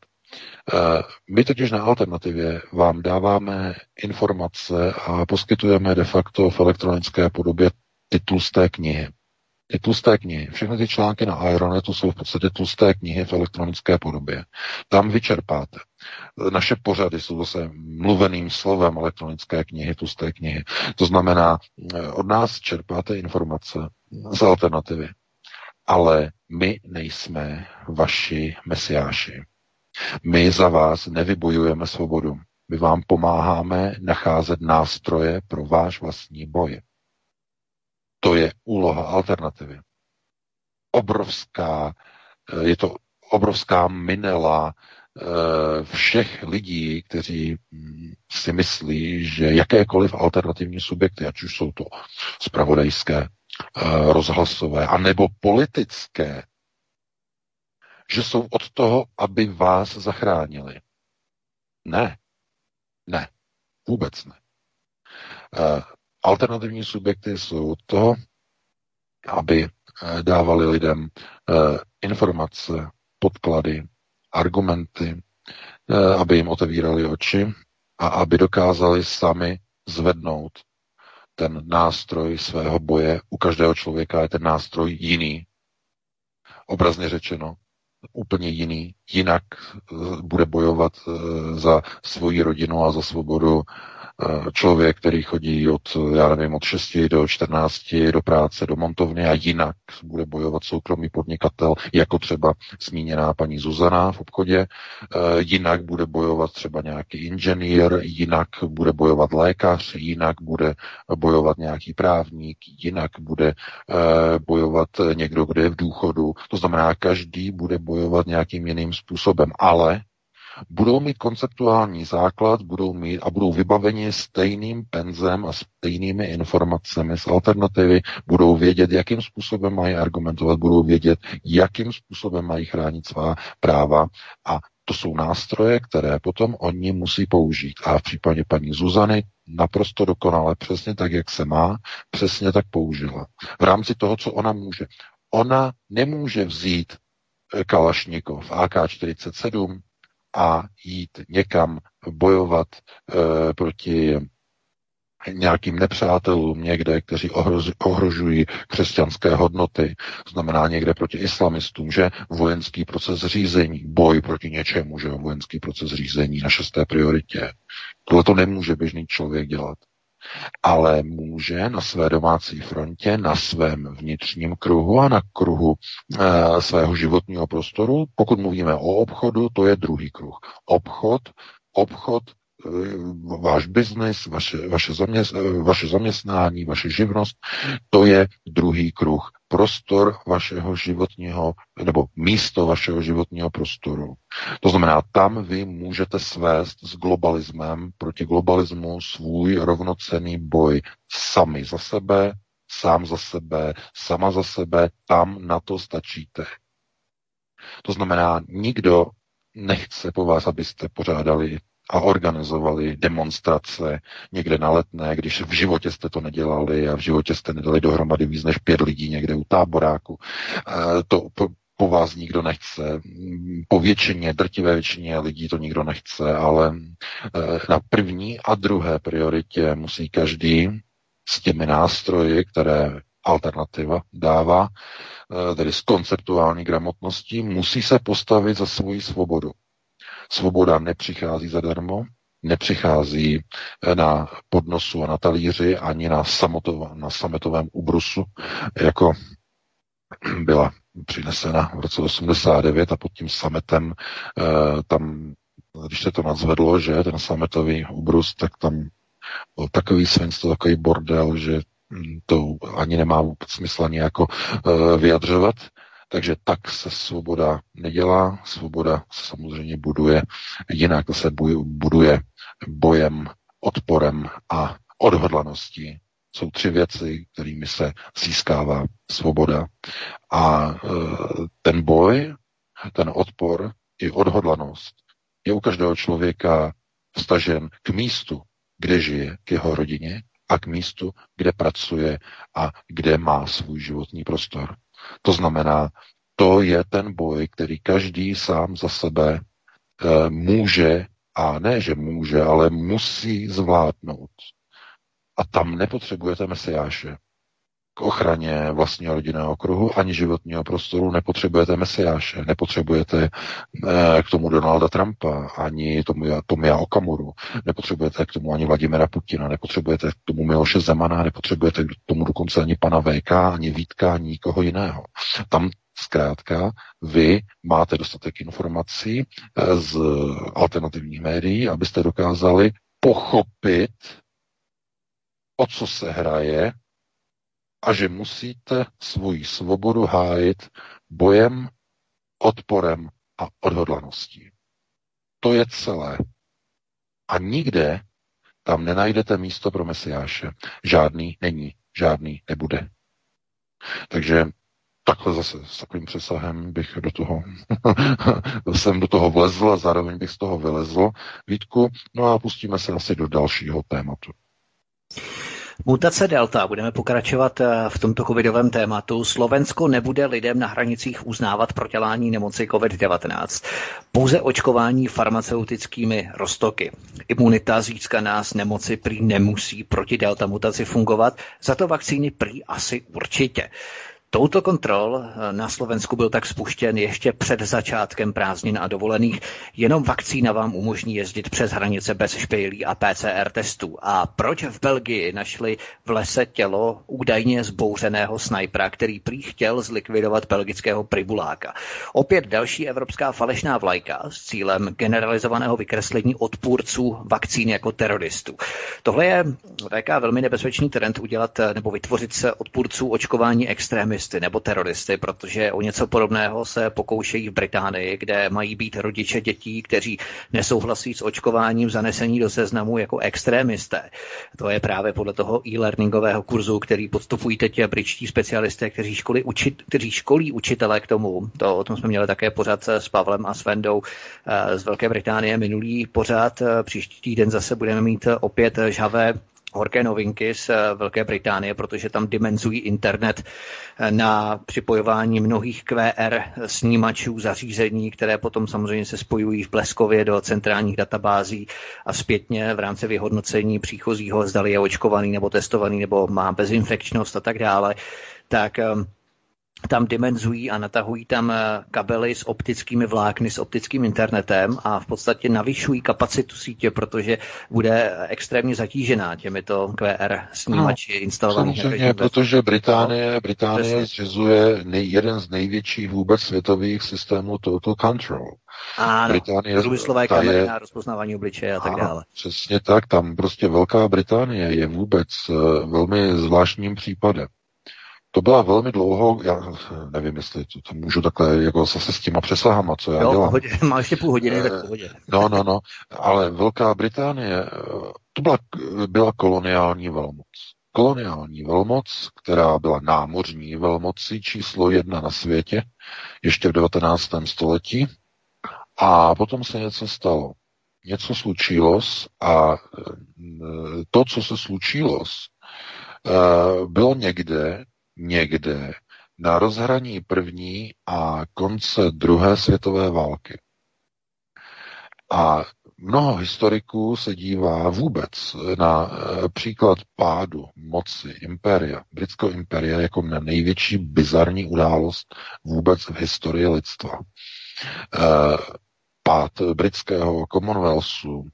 My totiž na Alternativě vám dáváme informace a poskytujeme de facto v elektronické podobě titul z té knihy. Ty tlusté knihy. Všechny ty články na Aeronetu jsou v podstatě tlusté knihy v elektronické podobě. Tam vyčerpáte. Naše pořady jsou zase mluveným slovem elektronické knihy, tlusté knihy. To znamená, od nás čerpáte informace z Alternativy. Ale my nejsme vaši mesiáši. My za vás nevybojujeme svobodu. My vám pomáháme nacházet nástroje pro váš vlastní boj. To je úloha Alternativy. Je to obrovská minela všech lidí, kteří si myslí, že jakékoliv alternativní subjekty, ať už jsou to zpravodajské, rozhlasové, anebo politické, že jsou od toho, aby vás zachránili. Ne. Vůbec ne. Alternativní subjekty jsou to, aby dávali lidem informace, podklady, argumenty, aby jim otevírali oči a aby dokázali sami zvednout ten nástroj svého boje, u každého člověka je ten nástroj jiný. Obrazně řečeno, úplně jiný. Jinak bude bojovat za svoji rodinu a za svobodu člověk, který chodí od 6 do 14 do práce, do montovny, a jinak bude bojovat soukromý podnikatel, jako třeba zmíněná paní Zuzana v obchodě, jinak bude bojovat třeba nějaký inženýr, jinak bude bojovat lékař, jinak bude bojovat nějaký právník, jinak bude bojovat někdo, kdo je v důchodu. To znamená, každý bude bojovat nějakým jiným způsobem, ale budou mít konceptuální základ, budou vybaveni stejným penzem a stejnými informacemi z alternativy, budou vědět, jakým způsobem mají argumentovat, budou vědět, jakým způsobem mají chránit svá práva, a to jsou nástroje, které potom oni musí použít. A v případě paní Zuzany naprosto dokonale, přesně tak, jak se má, přesně tak použila. V rámci toho, co ona může. Ona nemůže vzít Kalašnikov AK-47, a jít někam bojovat proti nějakým nepřátelům někde, kteří ohrožují křesťanské hodnoty, znamená někde proti islamistům, že vojenský proces řízení, boj proti něčemu, že vojenský proces řízení na 6. prioritě. Tohle to nemůže běžný člověk dělat. Ale může na své domácí frontě, na svém vnitřním kruhu a na kruhu svého životního prostoru. Pokud mluvíme o obchodu, to je druhý kruh. Obchod, váš biznis, vaše zaměstnání, vaše živnost, to je druhý kruh. Prostor vašeho životního, nebo místo vašeho životního prostoru. To znamená, tam vy můžete svést s globalismem, proti globalismu, svůj rovnocenný boj sami za sebe, sám za sebe, sama za sebe, tam na to stačíte. To znamená, nikdo nechce po vás, abyste pořádali a organizovali demonstrace někde na Letné, když v životě jste to nedělali a v životě jste nedali dohromady víc než 5 lidí někde u táboráku. To po vás nikdo nechce. Po většině, drtivé většině lidí to nikdo nechce, ale na první a druhé prioritě musí každý s těmi nástroji, které alternativa dává, tedy s konceptuální gramotností, musí se postavit za svoji svobodu. Svoboda nepřichází zadarmo, nepřichází na podnosu a na talíři, ani na sametovém ubrusu, jako byla přinesena v roce 89, a pod tím sametem tam, když se to nadzvedlo, že ten sametový ubrus, tak tam byl takový svinstvo, takový bordel, že to ani nemá vůbec smysl ani jako vyjadřovat. Takže tak se svoboda nedělá, svoboda se samozřejmě buduje, jinak se buduje bojem, odporem a odhodlaností. Jsou 3 věci, kterými se získává svoboda. A ten boj, ten odpor i odhodlanost je u každého člověka vztažen k místu, kde žije, k jeho rodině a k místu, kde pracuje a kde má svůj životní prostor. To znamená, to je ten boj, který každý sám za sebe může, a ne, že může, ale musí zvládnout. A tam nepotřebujete mesiáše. K ochraně vlastního rodinného kruhu ani životního prostoru nepotřebujete mesiáše, nepotřebujete k tomu Donalda Trumpa, ani Tomia Okamuru, nepotřebujete k tomu ani Vladimira Putina, nepotřebujete k tomu Miloše Zemana, nepotřebujete k tomu dokonce ani pana VK, ani Vítka, ani nikoho jiného. Tam zkrátka vy máte dostatek informací z alternativních médií, abyste dokázali pochopit, o co se hraje, a že musíte svoji svobodu hájit bojem, odporem a odhodlaností. To je celé. A nikde tam nenajdete místo pro mesiáše. Žádný není, žádný nebude. Takže takhle zase s takovým přesahem bych do toho jsem do toho vlezl a zároveň bych z toho vylezl, Vítku. No a pustíme se asi do dalšího tématu. Mutace Delta, budeme pokračovat v tomto covidovém tématu. Slovensko nebude lidem na hranicích uznávat prodělání nemoci COVID-19. Pouze očkování farmaceutickými roztoky. Imunita získaná z nemoci prý nemusí proti Delta mutaci fungovat, za to vakcíny prý asi určitě. Touto kontrol na Slovensku byl tak spuštěn ještě před začátkem prázdnin a dovolených. Jenom vakcína vám umožní jezdit přes hranice bez špejlí a PCR testů. A proč v Belgii našli v lese tělo údajně zbouřeného snajpera, který prý chtěl zlikvidovat belgického pribuláka? Opět další evropská falešná vlajka s cílem generalizovaného vykreslení odpůrců vakcín jako teroristů. Tohle je velmi nebezpečný trend udělat nebo vytvořit se odpůrců očkování extrémisty nebo teroristy, protože o něco podobného se pokoušejí v Británii, kde mají být rodiče dětí, kteří nesouhlasí s očkováním, zanesení do seznamu jako extrémisté. To je právě podle toho e-learningového kurzu, který podstupují teď britští specialisté, kteří školí učitele k tomu. O tom jsme měli také pořad s Pavlem a Svendou z Velké Británie minulý pořad. Příští týden zase budeme mít opět žhavé horké novinky z Velké Británie, protože tam dimenzují internet na připojování mnohých QR snímačů zařízení, které potom samozřejmě se spojují v bleskově do centrálních databází a zpětně v rámci vyhodnocení příchozího, zdali je očkovaný nebo testovaný nebo má bezinfekčnost a tak dále, tak tam dimenzují a natahují tam kabely s optickými vlákny, s optickým internetem a v podstatě navyšují kapacitu sítě, protože bude extrémně zatížená těmito QR snímači instalovanými. Samozřejmě, protože Británie zřizuje jeden z největších vůbec světových systémů tohoto control. Ano, průmyslové kamery na rozpoznávání obličeje a tak dále. Přesně tak, tam prostě Velká Británie je vůbec velmi zvláštním případem. To byla velmi dlouho, já nevím, jestli to můžu takhle jako zase s těma přesahama, co já dělám. Má ještě půl hodiny, tak pohodě. No, ale Velká Británie, to byla koloniální velmoc, která byla námořní velmocí číslo 1 na světě, ještě v 19. století. A potom se něco stalo. Něco slučilo a to, co se slučilo, bylo někde na rozhraní první a konce druhé světové války. A mnoho historiků se dívá vůbec na příklad pádu moci impéria, britského impéria, jako na největší bizarní událost vůbec v historii lidstva. Pád britského Commonwealthu,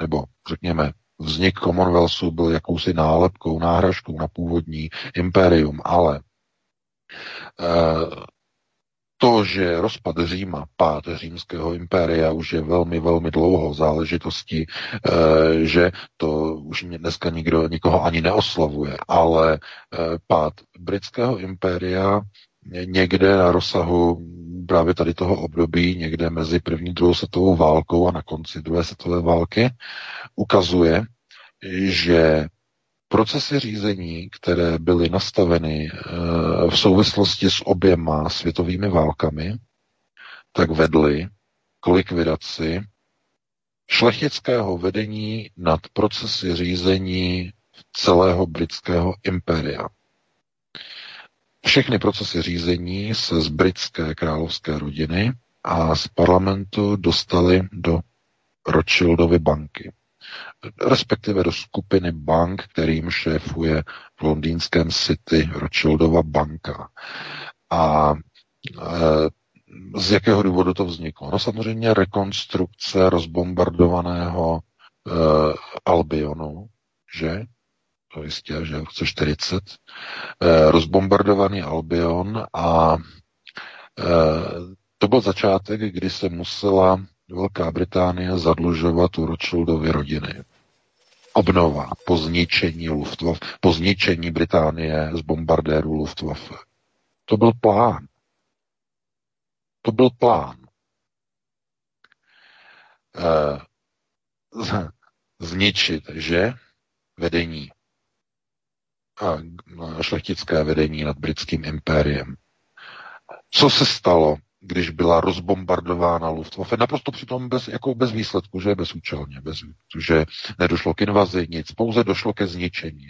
nebo řekněme, vznik Commonwealthu byl jakousi nálepkou, náhražkou na původní impérium, ale to, že rozpad Říma, pád římského impéria už je velmi, velmi dlouho záležitostí, že to už dneska nikoho ani neoslavuje, ale pád britského impéria někde na rozsahu právě tady toho období, někde mezi první a druhou světovou válkou a na konci druhé světové války, ukazuje, že procesy řízení, které byly nastaveny v souvislosti s oběma světovými válkami, tak vedly k likvidaci šlechtického vedení nad procesy řízení celého britského impéria. Všechny procesy řízení se z britské královské rodiny a z parlamentu dostaly do Rothschildovy banky, respektive do skupiny bank, kterým šéfuje v londýnském City Rothschildova banka. A z jakého důvodu to vzniklo? No samozřejmě rekonstrukce rozbombardovaného Albionu, že? To jistě, že v roce 40, rozbombardovaný Albion a to byl začátek, kdy se musela Velká Británie zadlužovat u Rothschildovy rodiny. Obnova po zničení Británie z bombardérů Luftwaffe. To byl plán. Zničit, že? Vedení. A šlechtické vedení nad britským impériem. Co se stalo když byla rozbombardována Luftwaffe, naprosto přitom bez výsledku, že bezúčelně, že nedošlo k invazi, nic, pouze došlo ke zničení,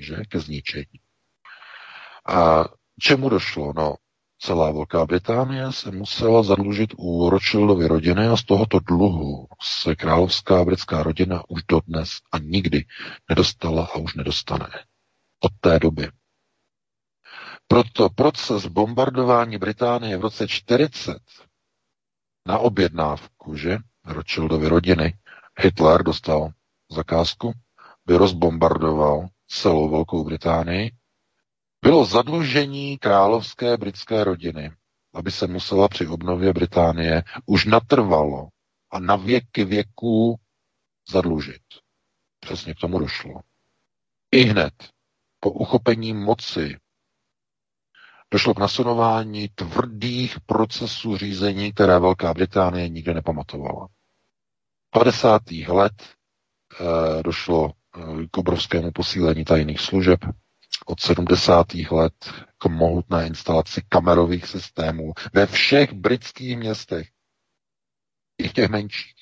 A čemu došlo? No, celá Velká Británie se musela zadlužit u Rothschildovy rodiny a z tohoto dluhu se královská britská rodina už dodnes a nikdy nedostala a už nedostane od té doby. Proto proces bombardování Británie v roce 40 na objednávku, že Rothschildovy rodiny, Hitler dostal zakázku, by rozbombardoval celou Velkou Británii, bylo zadlužení královské britské rodiny, aby se musela při obnově Británie už natrvalo a na věky věků zadlužit. Přesně k tomu došlo. I hned po uchopení moci došlo k nasunování tvrdých procesů řízení, které Velká Británie nikdy nepamatovala. V 50. let došlo k obrovskému posílení tajných služeb, od 70. let k mohutné instalaci kamerových systémů ve všech britských městech, i v těch menších.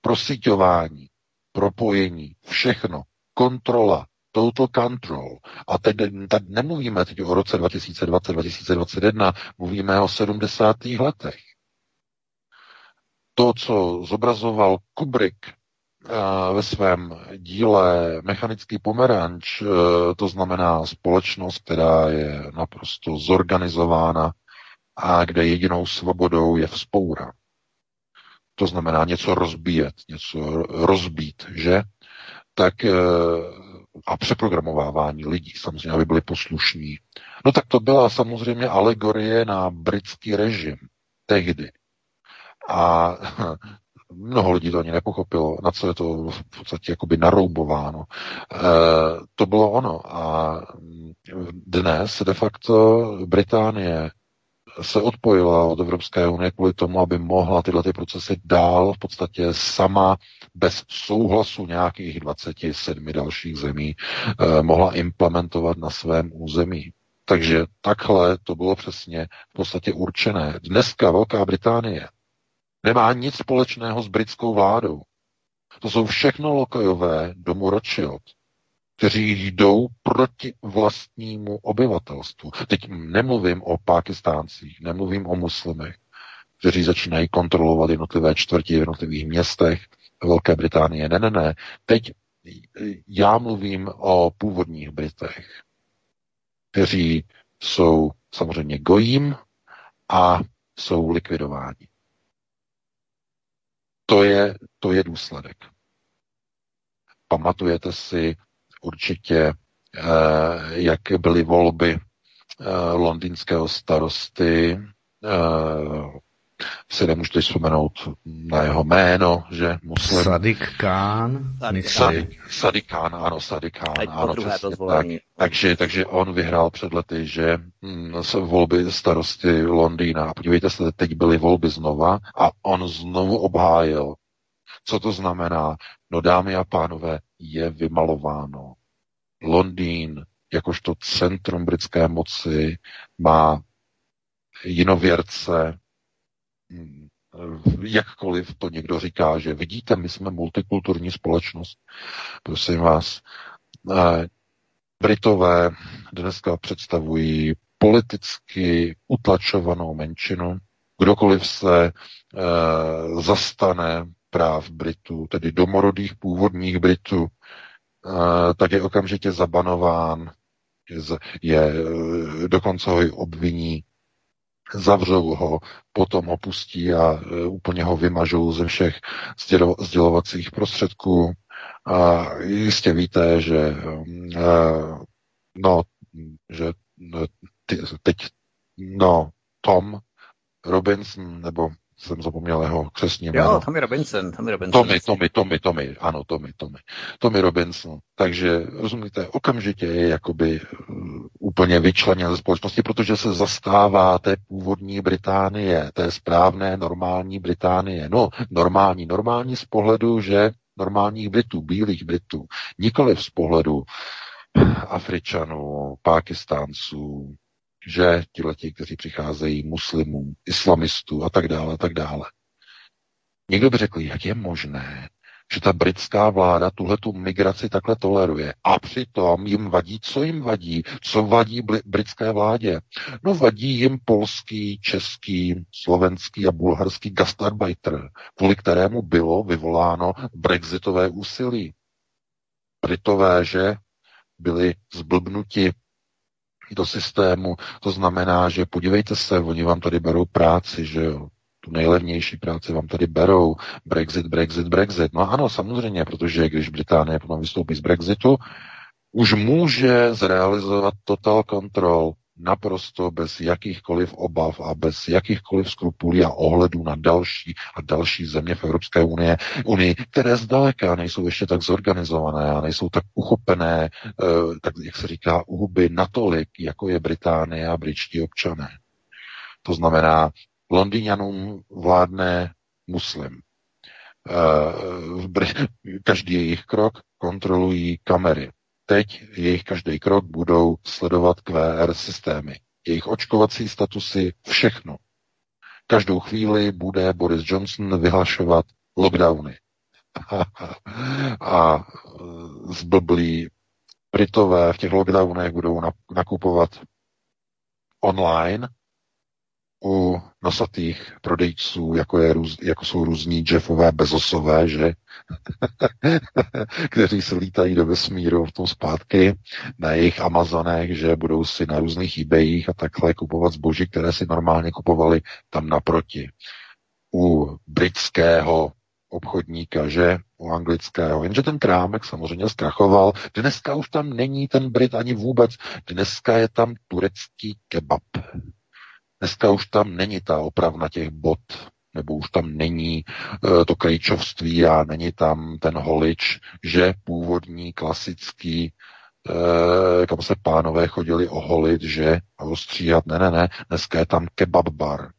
Prosíťování, propojení, všechno, kontrola, total control. A teď nemluvíme teď o roce 2020, 2021, mluvíme o 70. letech. To, co zobrazoval Kubrick ve svém díle Mechanický pomeranč, to znamená společnost, která je naprosto zorganizována a kde jedinou svobodou je vzpoura. To znamená něco rozbíjet, něco rozbít, že? Tak a přeprogramovávání lidí, samozřejmě, aby byli poslušní. No tak to byla samozřejmě alegorie na britský režim tehdy. A mnoho lidí to ani nepochopilo, na co je to v podstatě jakoby naroubováno. To bylo ono. A dnes de facto Británie se odpojila od Evropské unie kvůli tomu, aby mohla tyhle ty procesy dál v podstatě sama bez souhlasu nějakých 27 dalších zemí mohla implementovat na svém území. Takže takhle to bylo přesně v podstatě určené. Dneska Velká Británie nemá nic společného s britskou vládou. To jsou všechno lokajové domu Rothschild, kteří jdou proti vlastnímu obyvatelstvu. Teď nemluvím o Pákistáncích, nemluvím o muslimech, kteří začínají kontrolovat jednotlivé čtvrti v jednotlivých městech Velké Británie. Ne. Teď já mluvím o původních Britech, kteří jsou samozřejmě gojím a jsou likvidováni. To je důsledek. Pamatujete si určitě, jak byly volby londýnského starosty, si nemůžete vzpomenout na jeho jméno, že? Sadiq Khan. Sadiq Khan, ano. Tak. Takže on vyhrál před lety, že volby starosty Londýna. Podívejte se, teď byly volby znova a on znovu obhájil. Co to znamená? No dámy a pánové, je vymalováno. Londýn, jakožto centrum britské moci, má jinověrce, jakkoliv to někdo říká, že vidíte, my jsme multikulturní společnost. Prosím vás, Britové dneska představují politicky utlačovanou menšinu. Kdokoliv se zastane práv Britů, tedy domorodých původních Britů, tak je okamžitě zabanován, dokonce ho i obviní, zavřou ho, potom ho pustí a úplně ho vymažou ze všech sdělovacích prostředků. A jistě víte, že Tom Robinson, nebo jsem zapomněl jeho křestní jméno. Jo, Tommy Robinson. Tommy. Tommy Robinson. Takže, rozumíte, okamžitě je jakoby úplně vyčleněn ze společnosti, protože se zastává té původní Británie, té správné, normální Británie. No, normální z pohledu, že normálních Britů, bílých Britů, nikoli z pohledu Afričanů, Pákistánců, že ti, kteří přicházejí, muslimů, islamistů a tak dále, Někdo by řekl, jak je možné, že ta britská vláda tuhletu migraci takhle toleruje a přitom jim vadí, co vadí britské vládě. No vadí jim polský, český, slovenský a bulharský gastarbeiter, kvůli kterému bylo vyvoláno brexitové úsilí. Britové, že byli zblbnuti do systému, to znamená, že podívejte se, oni vám tady berou práci, že jo. Tu nejlevnější práci vám tady berou, Brexit. No ano, samozřejmě, protože když Británie potom vystoupí z Brexitu, už může zrealizovat total control naprosto bez jakýchkoliv obav a bez jakýchkoliv skrupulí a ohledů na další a další země v Evropské unii, které zdaleka nejsou ještě tak zorganizované a nejsou tak uchopené, tak jak se říká, u huby natolik, jako je Británie a britští občané. To znamená, Londýňanům vládne muslim. Každý jejich krok kontrolují kamery. Teď jejich každý krok budou sledovat QR systémy. Jejich očkovací statusy, všechno. Každou chvíli bude Boris Johnson vyhlašovat lockdowny. A zblblí Britové v těch lockdownech budou nakupovat online u nosatých prodejců, jako jsou různí Jeffové, Bezosové, že? Kteří se lítají do vesmíru v tom zpátky na jejich Amazonech, že budou si na různých eBayích a takhle kupovat zboží, které si normálně kupovali tam naproti. U britského obchodníka, že? U anglického. Jenže ten krámek samozřejmě zkrachoval. Dneska už tam není ten Brit ani vůbec. Dneska je tam turecký kebab. Dneska už tam není ta opravna těch bot, nebo už tam není to krejčovství a není tam ten holič, že původní, klasický, kam se pánové chodili oholit, že a ostříhat, ne, dneska je tam kebab bar.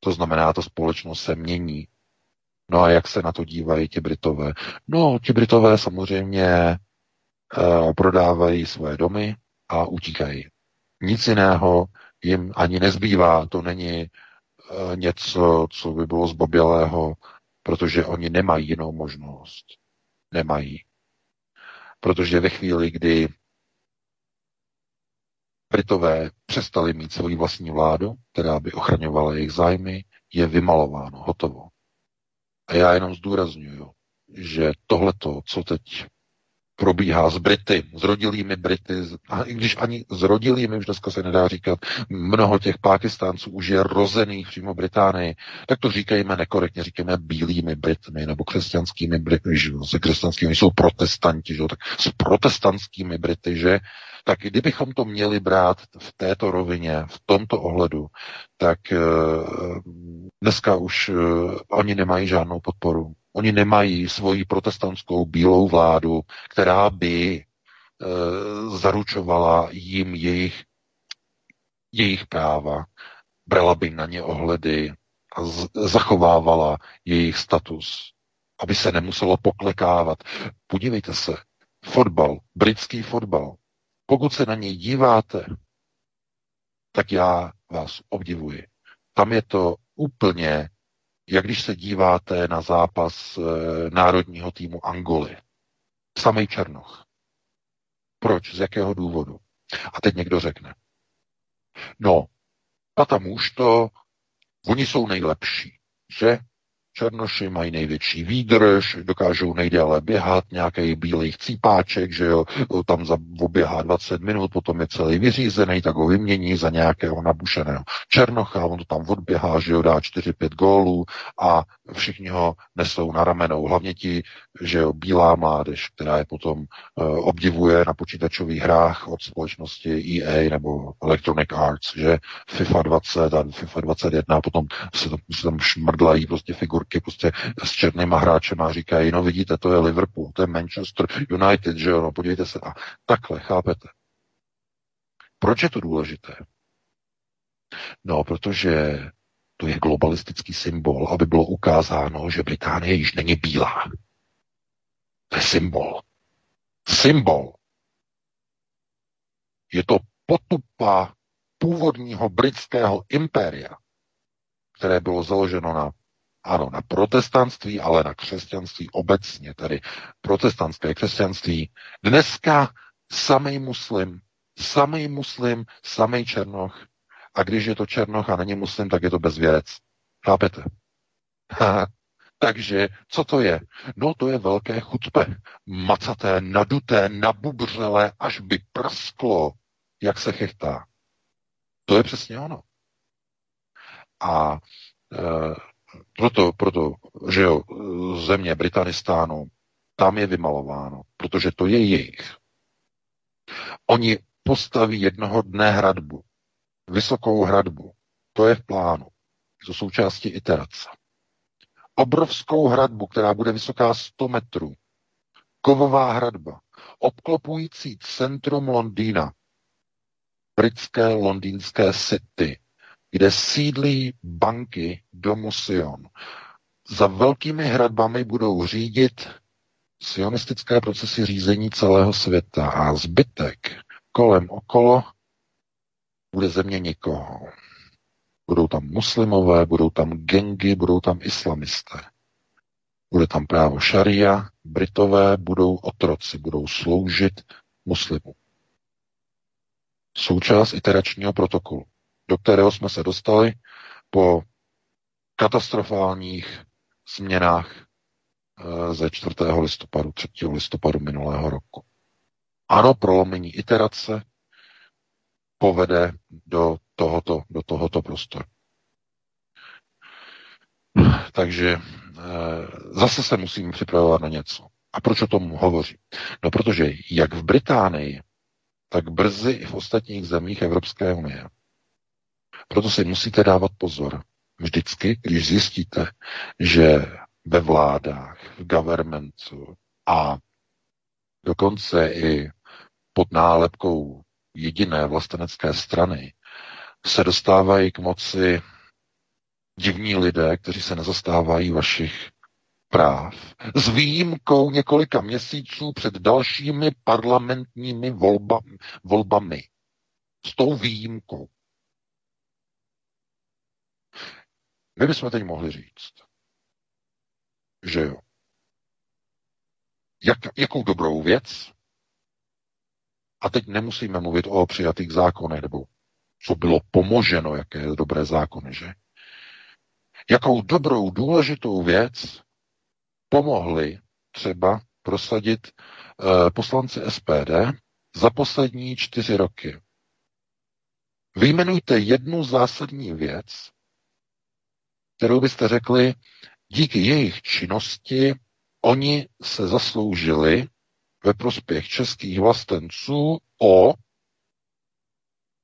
To znamená, ta společnost se mění. No a jak se na to dívají ti Britové? No, ti Britové samozřejmě prodávají svoje domy a utíkají. Nic jiného jim ani nezbývá, to není něco, co by bylo zbabělého, protože oni nemají jinou možnost. Nemají. Protože ve chvíli, kdy Britové přestali mít svoji vlastní vládu, která by ochraňovala jejich zájmy, je vymalováno, hotovo. A já jenom zdůrazňuju, že tohleto, co teď probíhá s Brity, s rodilými Brity, a i když ani s rodilými, už dneska se nedá říkat, mnoho těch Pákistánců už je rozených přímo Británii, tak to říkejme nekorektně, říkejme bílými Britmi nebo křesťanskými Brity, že se křesťanskými jsou protestanti, že tak s protestantskými Brity, že tak kdybychom to měli brát v této rovině, v tomto ohledu, tak dneska už oni nemají žádnou podporu. Oni nemají svoji protestantskou bílou vládu, která by zaručovala jim jejich práva, brala by na ně ohledy a zachovávala jejich status, aby se nemuselo poklekávat. Podívejte se, fotbal, britský fotbal, pokud se na něj díváte, tak já vás obdivuji. Tam je to úplně jak když se díváte na zápas národního týmu Angoly. Samej černoch. Proč? Z jakého důvodu? A teď někdo řekne. No, oni jsou nejlepší, že? Černoši mají největší výdrž, dokážou nejdéle běhat, nějaký bílej chcípáček, že jo, tam oběhá 20 minut, potom je celý vyřízený, tak ho vymění za nějakého nabušeného černocha, on to tam odběhá, že jo, dá 4-5 gólů a všichni ho nesou na ramenou. Hlavně ti, že jo, bílá mládež, která je potom obdivuje na počítačových hrách od společnosti EA nebo Electronic Arts, že FIFA 20 a FIFA 21, potom se tam šmrdlají prostě figurky, prostě s černýma hráčema a říkají, no vidíte, to je Liverpool, to je Manchester United, že jo, no podívejte se. A takhle, chápete. Proč je to důležité? No, protože to je globalistický symbol, aby bylo ukázáno, že Británie již není bílá. To je symbol. Je to potupa původního britského impéria, které bylo založeno na protestantství, ale na křesťanství obecně, tedy protestantské křesťanství. Dneska samej muslim, samej černoch. A když je to černoch a není muslim, tak je to bezvěrec. Chápete? Takže co to je? No to je velké chucpe. Macaté, naduté, nabubřelé, až by prsklo, jak se chechtá. To je přesně ono. A proto, že jo, země Británistánu, tam je vymalováno, protože to je jejich. Oni postaví jednoho dne hradbu, vysokou hradbu. To je v plánu. To součástí iterace. Obrovskou hradbu, která bude vysoká 100 metrů. Kovová hradba, obklopující centrum Londýna, britské londýnské city, kde sídlí banky domu Sion. Za velkými hradbami budou řídit sionistické procesy řízení celého světa a zbytek kolem okolo bude země nikoho. Budou tam muslimové, budou tam gengy, budou tam islamisté. Bude tam právo šaria, Britové budou otroci, budou sloužit muslimům. Součást iteračního protokolu, do kterého jsme se dostali po katastrofálních změnách ze 4. listopadu, 3. listopadu minulého roku. Ano, prolomení iterace povede do tohoto prostoru. Takže zase se musíme připravovat na něco. A proč o tom hovoří? No protože jak v Británii, tak brzy i v ostatních zemích Evropské unie. Proto si musíte dávat pozor. Vždycky, když zjistíte, že ve vládách, v governmentu a dokonce i pod nálepkou jediné vlastenecké strany se dostávají k moci divní lidé, kteří se nezastávají vašich práv. S výjimkou několika měsíců před dalšími parlamentními volbami. S tou výjimkou. My bychom teď mohli říct, že jo. Jakou dobrou věc? A teď nemusíme mluvit o přijatých zákonech, nebo co bylo pomoženo, jaké dobré zákony, že? Jakou dobrou, důležitou věc pomohli třeba prosadit poslanci SPD za poslední 4 roky. Vyjmenujte jednu zásadní věc, kterou byste řekli, díky jejich činnosti oni se zasloužili ve prospěch českých vlastenců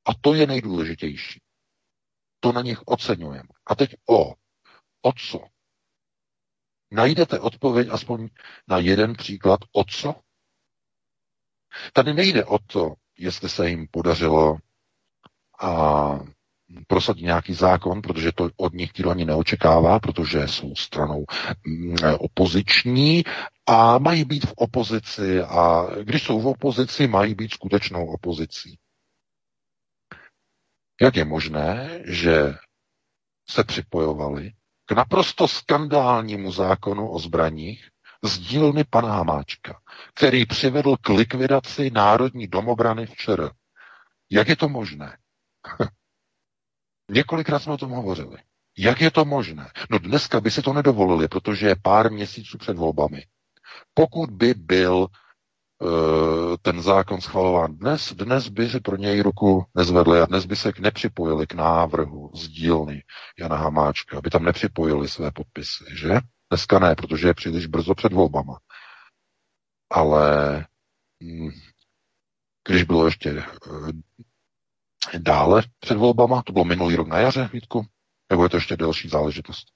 a to je nejdůležitější. To na nich oceňujeme. A teď o co? Najdete odpověď aspoň na jeden příklad, o co? Tady nejde o to, jestli se jim podařilo prosadit nějaký zákon, protože to od nich nikdo ani neočekává, protože jsou stranou opoziční a mají být v opozici a když jsou v opozici, mají být skutečnou opozicí. Jak je možné, že se připojovali k naprosto skandálnímu zákonu o zbraních z dílny pana Hamáčka, který přivedl k likvidaci Národní domobrany včera? Jak je to možné? Několikrát jsme o tom hovořili. Jak je to možné? No dneska by si to nedovolili, protože je pár měsíců před volbami. Pokud by byl ten zákon schvalován dnes by si pro něj ruku nezvedli a dnes by se nepřipojili k návrhu z dílny Jana Hamáčka, aby tam nepřipojili své podpisy, že? Dneska ne, protože je příliš brzo před volbama. Ale když bylo ještě dále před volbama, to bylo minulý rok na jaře, Vítku, nebo je to ještě delší záležitost?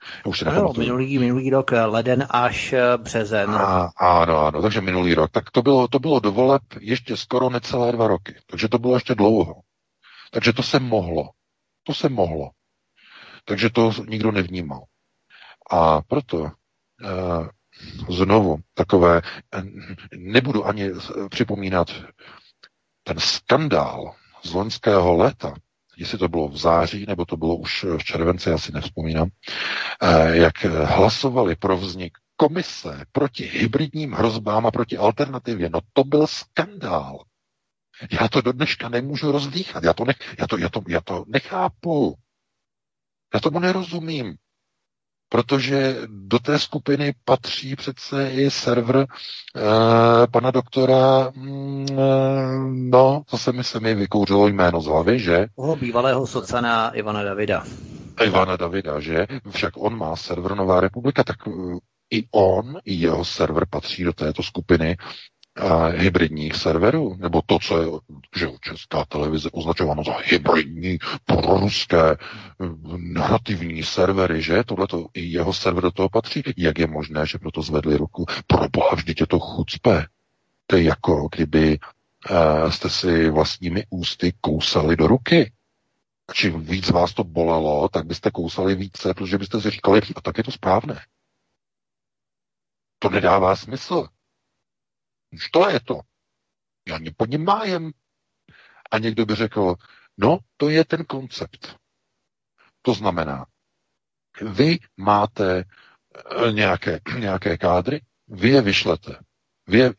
Ano, minulý rok, leden až březen. Ano, takže minulý rok. Tak to bylo do voleb ještě skoro necelé 2 roky, takže to bylo ještě dlouho. Takže to se mohlo. Takže to nikdo nevnímal. A proto znovu takové, nebudu ani připomínat ten skandál z loňského léta, jestli to bylo v září, nebo to bylo už v červenci, já si nevzpomínám, jak hlasovali pro vznik komise proti hybridním hrozbám a proti alternativě. No to byl skandál. Já to do dneška nemůžu rozdýchat. Já to nechápu. Já tomu nerozumím. Protože do té skupiny patří přece i server pana doktora, to se mi vykouřilo jméno z hlavy, že? Toho bývalého socana Ivana Davida. Ivana Davida, že? Však on má server Nová republika, tak i on, i jeho server patří do této skupiny hybridních serverů, nebo to, co je, že Česká televize označováno za hybridní, proruské, narrativní servery, že? Tohleto i jeho server do toho patří. Jak je možné, že proto zvedli ruku? Proboha, vždyť je to chucpe. To je jako, kdyby jste si vlastními ústy kousali do ruky. Čím víc vás to bolelo, tak byste kousali více, protože byste si říkali, a tak je to správné. To nedává smysl. Što je to? Já neponímám. A někdo by řekl, no, to je ten koncept. To znamená, vy máte nějaké kádry, vy je vyšlete,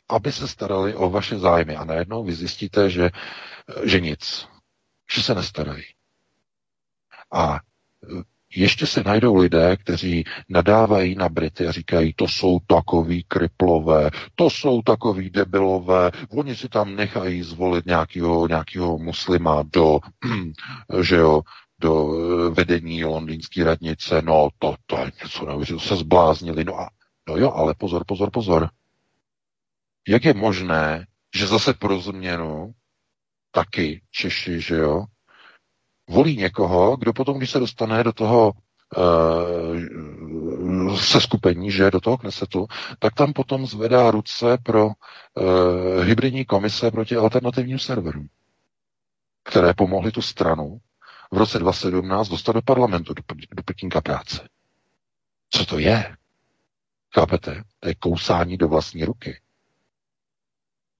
aby se starali o vaše zájmy a najednou vy zjistíte, že nic, že se nestarají. A ještě se najdou lidé, kteří nadávají na Brity a říkají, to jsou takový kriplové, to jsou takový debilové, oni si tam nechají zvolit nějakýho muslima do vedení londýnské radnice, no to je něco neuvěřitelného, se zbláznili, ale pozor. Jak je možné, že zase pro změnu taky Češi, že jo, volí někoho, kdo potom, když se dostane do toho seskupení, že do toho knesetu, tak tam potom zvedá ruce pro hybridní komise proti alternativním serverům, které pomohly tu stranu v roce 2017 dostat do parlamentu, do Putínka práce. Co to je? Chápete? To je kousání do vlastní ruky.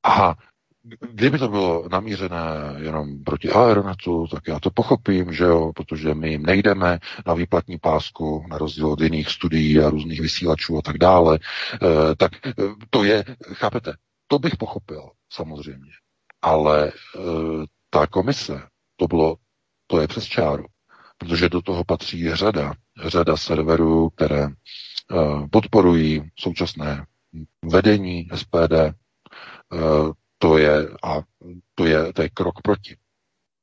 Aha, kdyby to bylo namířené jenom proti Aeronetu, tak já to pochopím, že jo, protože my jim nejdeme na výplatní pásku, na rozdíl od jiných studií a různých vysílačů a tak dále. Tak to je, chápete, to bych pochopil, samozřejmě. Ale ta komise, to je přes čáru, protože do toho patří řada serverů, které podporují současné vedení SPD, To je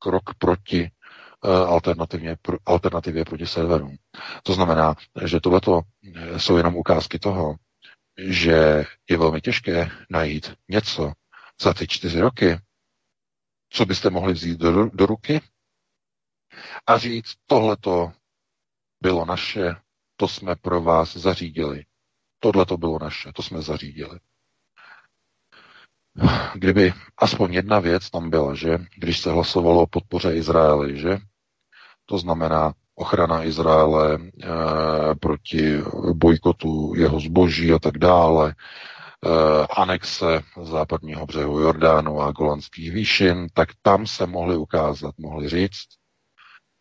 krok proti alternativě proti serverům. To znamená, že tohleto jsou jenom ukázky toho, že je velmi těžké najít něco za ty 4 roky, co byste mohli vzít do ruky a říct, tohleto bylo naše, to jsme pro vás zařídili. Tohleto bylo naše, to jsme zařídili. Kdyby aspoň jedna věc tam byla, že? Když se hlasovalo o podpoře Izraeli, že? To znamená ochrana Izraele proti bojkotu jeho zboží a tak dále, anexe západního břehu Jordánu a Golanských výšin, tak tam se mohli ukázat, mohli říct,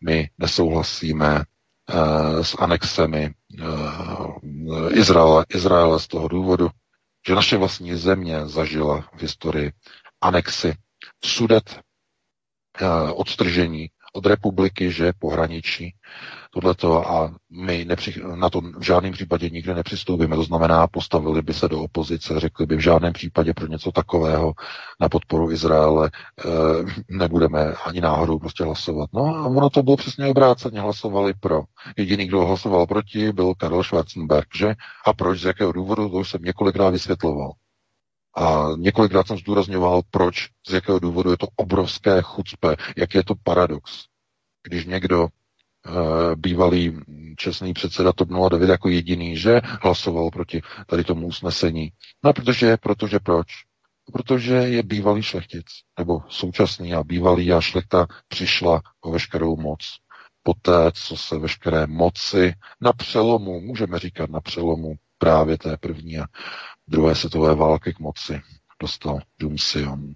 my nesouhlasíme s anexemi Izraele z toho důvodu, že naše vlastní země zažila v historii anexi Sudet, odtržení od republiky, že pohraničí tohleto a my na to v žádném případě nikdy nepřistoupíme. To znamená, postavili by se do opozice, řekli by v žádném případě pro něco takového na podporu Izraele nebudeme ani náhodou prostě hlasovat. No a ono to bylo přesně obráceně, hlasovali pro. Jediný, kdo hlasoval proti, byl Karel Schwarzenberg, že? A proč, z jakého důvodu, to už jsem několikrát vysvětloval. A několikrát jsem zdůrazňoval, proč, z jakého důvodu je to obrovské chucpe, jak je to paradox. Když někdo, bývalý čestný předseda TOP 09 jako jediný, že hlasoval proti tady tomu usnesení. No protože proč? Protože je bývalý šlechtic, nebo současný a bývalý a šlechta přišla o veškerou moc. Poté, co se veškeré moci na přelomu, můžeme říkat na přelomu, právě té první a druhé světové války k moci dostal dům Sion.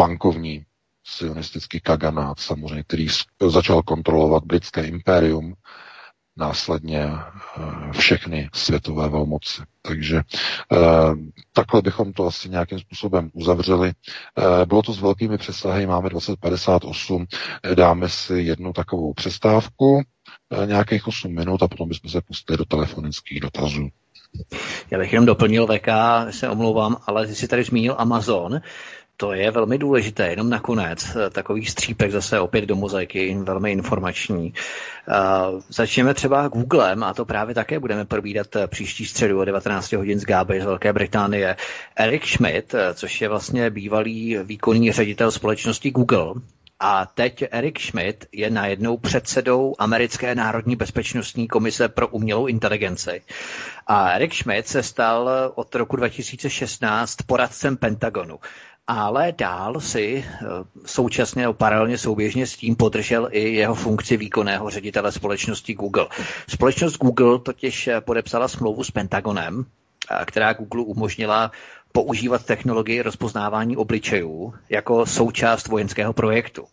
Bankovní sionistický kaganát, samozřejmě, který začal kontrolovat britské impérium, následně všechny světové velmoci. Takže takhle bychom to asi nějakým způsobem uzavřeli. Bylo to s velkými přesahy, máme 20:58, dáme si jednu takovou přestávku, nějakých 8 minut a potom bychom se pustili do telefonických dotazů. Já bych jenom doplnil VK, se omlouvám, ale jsi tady zmínil Amazon. To je velmi důležité, jenom nakonec. Takový střípek zase opět do mozaiky, velmi informační. Začneme třeba Googlem a to právě také budeme probídat příští středu o 19 hodin s Gáby z Velké Británie. Erik Schmidt, což je vlastně bývalý výkonný ředitel společnosti Google. A teď Erik Schmidt je najednou předsedou americké národní bezpečnostní komise pro umělou inteligenci. A Erik Schmidt se stal od roku 2016 poradcem Pentagonu. Ale dál si současně paralelně souběžně s tím podržel i jeho funkci výkonného ředitele společnosti Google. Společnost Google totiž podepsala smlouvu s Pentagonem, která Google umožnila používat technologii rozpoznávání obličejů jako součást vojenského projektu.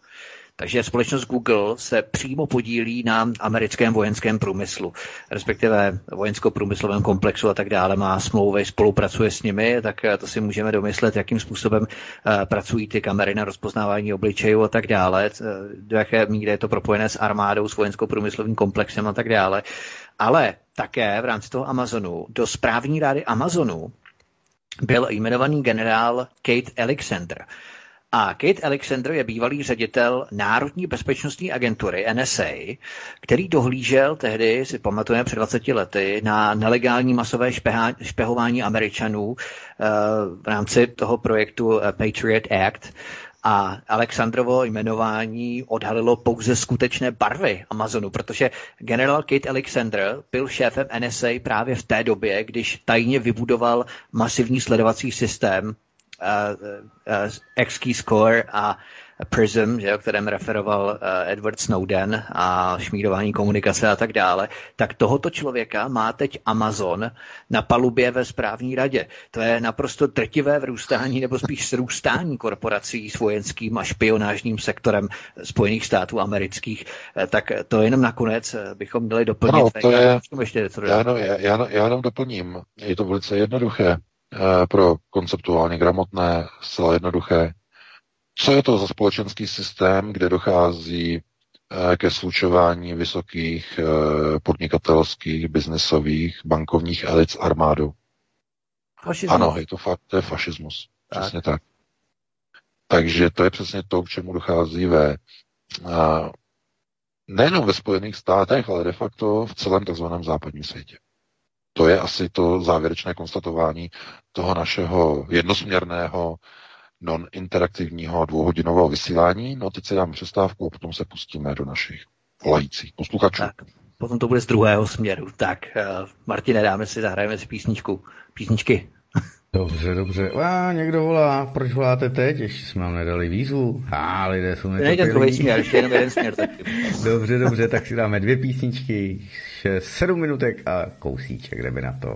Takže společnost Google se přímo podílí na americkém vojenském průmyslu, respektive vojensko-průmyslovém komplexu a tak dále, má smlouvy, spolupracuje s nimi, tak to si můžeme domyslet, jakým způsobem pracují ty kamery na rozpoznávání obličejů a tak dále, do jaké míry je to propojené s armádou, s vojensko-průmyslovým komplexem a tak dále. Ale také v rámci toho Amazonu, do správní rady Amazonu byl jmenovaný generál Keith Alexander. A Keith Alexander je bývalý ředitel Národní bezpečnostní agentury NSA, který dohlížel tehdy, si pamatujeme, před 20 lety na nelegální masové špehování Američanů v rámci toho projektu Patriot Act. A Alexandrovo jmenování odhalilo pouze skutečné barvy Amazonu, protože generál Keith Alexander byl šéfem NSA právě v té době, když tajně vybudoval masivní sledovací systém X-Key Score a PRISM, že, o kterém referoval Edward Snowden a šmírování komunikace a tak dále, tak tohoto člověka má teď Amazon na palubě ve správní radě. To je naprosto drtivé vrůstání nebo spíš srůstání korporací s vojenským a špionážním sektorem Spojených států amerických. Tak to jenom nakonec bychom měli doplnit. No, to je, já jenom doplním. Je to velice jednoduché. Pro konceptuálně gramotné, zcela jednoduché. Co je to za společenský systém, kde dochází ke slučování vysokých podnikatelských, biznesových, bankovních elit s armádou? Fašismus. Ano, je to fakt, to je fašismus. Přesně tak. Takže to je přesně to, k čemu dochází nejenom ve Spojených státech, ale de facto v celém takzvaném západním světě. To je asi to závěrečné konstatování toho našeho jednosměrného, non-interaktivního dvouhodinového vysílání. No teď si dáme přestávku a potom se pustíme do našich volajících posluchačů. Tak, potom to bude z druhého směru. Tak, Martine, zahrajeme si písničky. Dobře. Někdo volá, proč voláte teď? Ještě jsme vám nedali výzvu. Lidé jsou netopilí. Nejde druhý směr, ještě jenom jeden směr. Dobře, tak si dáme 2 písničky, 7 minutek a kousíček, kde by na to.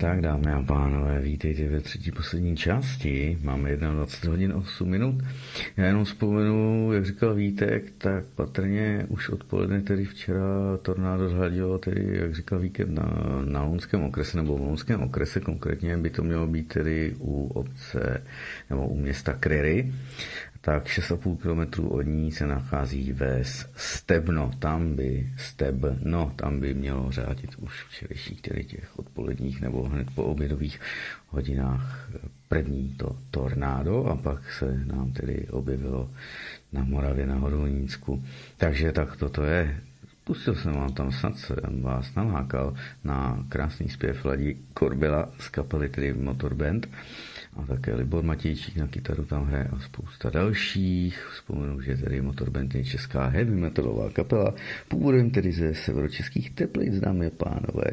Tak, dámy a pánové, vítejte ve třetí poslední části. Máme 21 hodin 8 minut. Já jenom vzpomenu, jak říkal Vítek, tak patrně už odpoledne, tedy včera tornádo zhladilo, tedy, jak říkal Vítek, na Lounském okrese, nebo v Lounském okrese konkrétně by to mělo být tedy u obce, nebo u města Kryry. Tak 6,5 km od ní se nachází ves Stebno. Tam by mělo řádit už včerejších, tedy těch odpoledních nebo hned po obědových hodinách první to tornádo a pak se nám tedy objevilo na Moravě, na Hodonínsku. Takže tak toto je. Pustil jsem vám tam, snad jsem vás nalákal na krásný zpěv Ladi Korbela z kapely tedy Motorband. A také Libor Matějčík na kytaru tam hraje a spousta dalších. Vzpomenu, že tady Motorband je česká heavy metalová kapela. Původem tedy ze severočeských Teplic, dámy a pánové.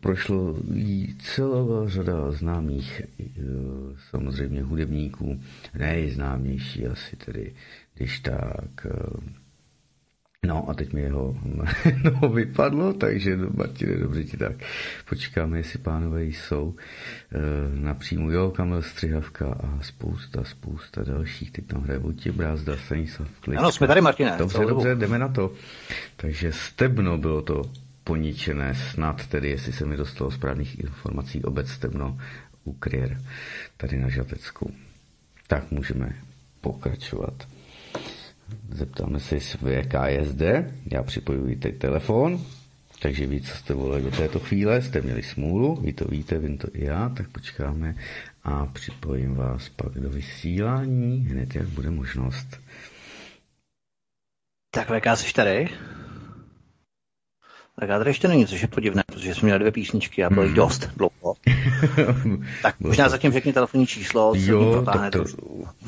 Prošlo jí celá řada známých, samozřejmě hudebníků. Nejznámější asi tedy, když tak... No a teď mi jeho no, vypadlo, takže Martine, dobře ti tak. Počkáme, jestli pánové jsou napřímo. Jo, Kamil Střihavka a spousta dalších. Teď tam hraje Vojtěch Brázda, Stanislav Klička. Ano, jsme tady, Martine. Dobře, jdeme na to. Takže Stebno bylo to poničené, snad tedy, jestli se mi dostalo správných informací, obec Stebno u Kryr, tady na Žatecku. Tak můžeme pokračovat. Zeptáme se, jestli VK je zde. Já připojuji teď telefon, takže víc, co jste volali do této chvíle, jste měli smůlu, vy to víte, vím to i já, tak počkáme a připojím vás pak do vysílání, hned jak bude možnost. Tak VK, jsi tady? Tak já tady ještě není, což je podivné, protože jsme měli dvě písničky a bylo jich dost dlouho. Tak možná zatím řekni telefonní číslo. Jo,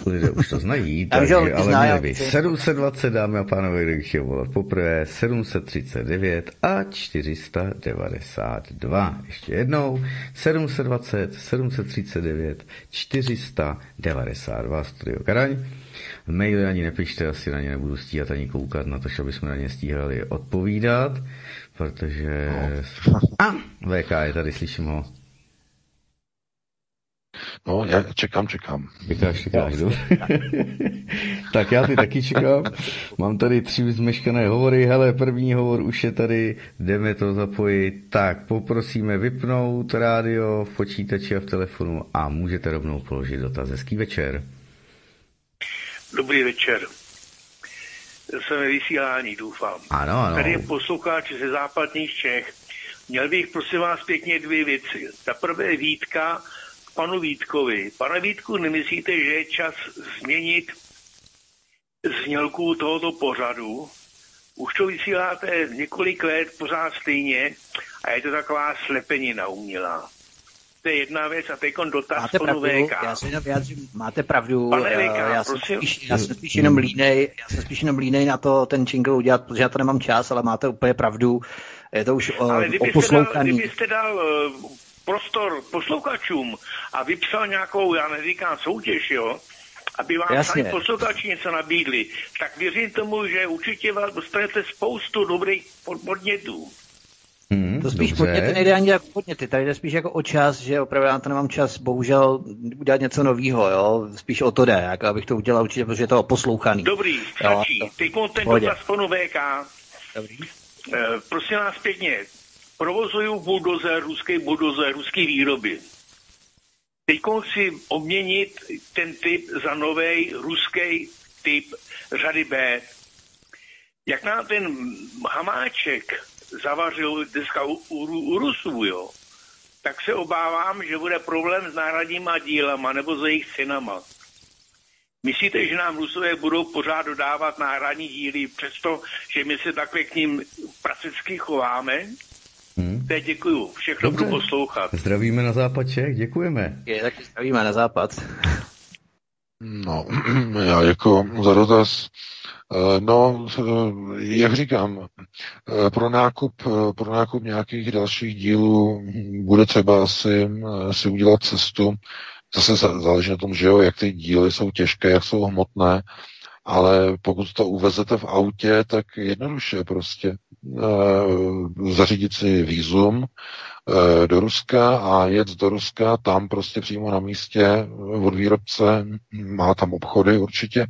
to lidé už to znají, takže, ale měli by 720, dámy a pánové, kdo bych je volat poprvé, 739 a 492. Ještě jednou, 720, 739, 492, Studio Karaň. Maily ani nepište, asi na ně nebudu stíhat ani koukat na to, aby jsme na ně stíhali odpovídat, protože... No. A VK je tady, slyším ho. No, já čekám. Čekáš, no. Tak já ty taky čekám. Mám tady 3 zmeškané hovory. Hele, první hovor už je tady. Jdeme to zapojit. Tak, poprosíme vypnout rádio v počítači a v telefonu a můžete rovnou položit dotaz. Hezký večer. Dobrý večer. Jsem ve vysílání, doufám. Ano. Tady je posluchač ze západních Čech. Měl bych, prosím vás, pěkně 2 věci. Za prvé výtka k panu Vítkovi. Pane Vítku, nemyslíte, že je čas změnit znělku tohoto pořadu? Už to vysíláte několik let pořád stejně a je to taková slepenina umělá. To je jedna věc a teď dotaz panu VK. Já se jenom vyjádřím, máte pravdu. Pane VK, já jsem spíš jenom línej na to ten jingle udělat, protože já to nemám čas, ale máte úplně pravdu. Je to už oposlouchaný. Ale kdybyste dal prostor posluchačům a vypsal nějakou, já neříkám soutěž, jo, aby vám sami posluchači něco nabídli, tak věřím tomu, že určitě vás dostanete spoustu dobrých podnětů. To spíš podněty nejde ani jako podněty, tady jde spíš jako o čas, že opravdu já to nemám čas, bohužel, udělat něco novýho, jo, spíš o to jde, jako abych to udělal určitě, protože je to poslouchaný. Dobrý, stačí, teď ten dotaz panu VK. Dobrý. Prosím vás pěkně, provozuju buldozer, ruský výroby. Teď chci obměnit ten typ za nový ruský typ řady B. Jak nám ten Hamáček zavařil dneska u Rusů, jo, tak se obávám, že bude problém s náhradníma dílama nebo s jejich cenama. Myslíte, že nám Rusové budou pořád dodávat náhradní díly, přesto, že my se takhle k ním prakticky chováme? Teď děkuju, všechno budu poslouchat. Zdravíme na západ Čech, děkujeme. Taky zdravíme na západ. No, já jako za dotaz. No, jak říkám, pro nákup nějakých dalších dílů bude třeba si udělat cestu. Zase záleží na tom, že jo, jak ty díly jsou těžké, jak jsou hmotné, ale pokud to uvezete v autě, tak jednoduše prostě zařídit si vízum do Ruska a jet do Ruska, tam prostě přímo na místě od výrobce, má tam obchody určitě,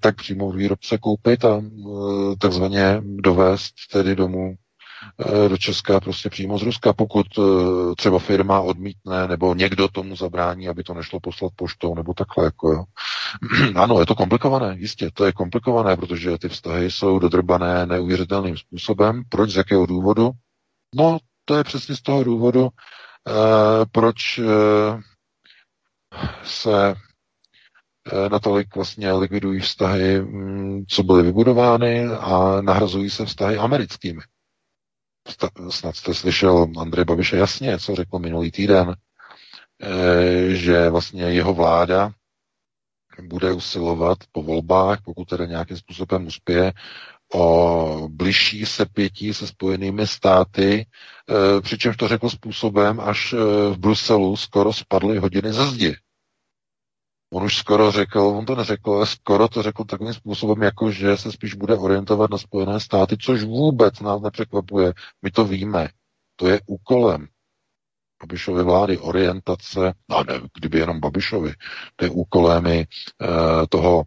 tak přímo od výrobce koupit a takzvaně dovést tedy domů do Česka prostě přímo z Ruska, pokud třeba firma odmítne nebo někdo tomu zabrání, aby to nešlo poslat poštou nebo takhle, jako jo. Ano, je to komplikované, jistě, to je komplikované, protože ty vztahy jsou dodrbané neuvěřitelným způsobem. Proč, z jakého důvodu? No, to je přesně z toho důvodu, proč se natolik vlastně likvidují vztahy, co byly vybudovány a nahrazují se vztahy americkými. Snad jste slyšel Andrej Babiše jasně, co řekl minulý týden, že vlastně jeho vláda bude usilovat po volbách, pokud teda nějakým způsobem uspěje, o bližší sepětí se Spojenými státy, přičemž to řekl způsobem, až v Bruselu skoro spadly hodiny ze zdi. On už skoro řekl, on to neřekl, ale skoro to řekl takovým způsobem, jako že se spíš bude orientovat na Spojené státy, což vůbec nás nepřekvapuje. My to víme. To je úkolem Babišovy vlády, orientace, no ne, kdyby jenom Babišovi, to je úkolem toho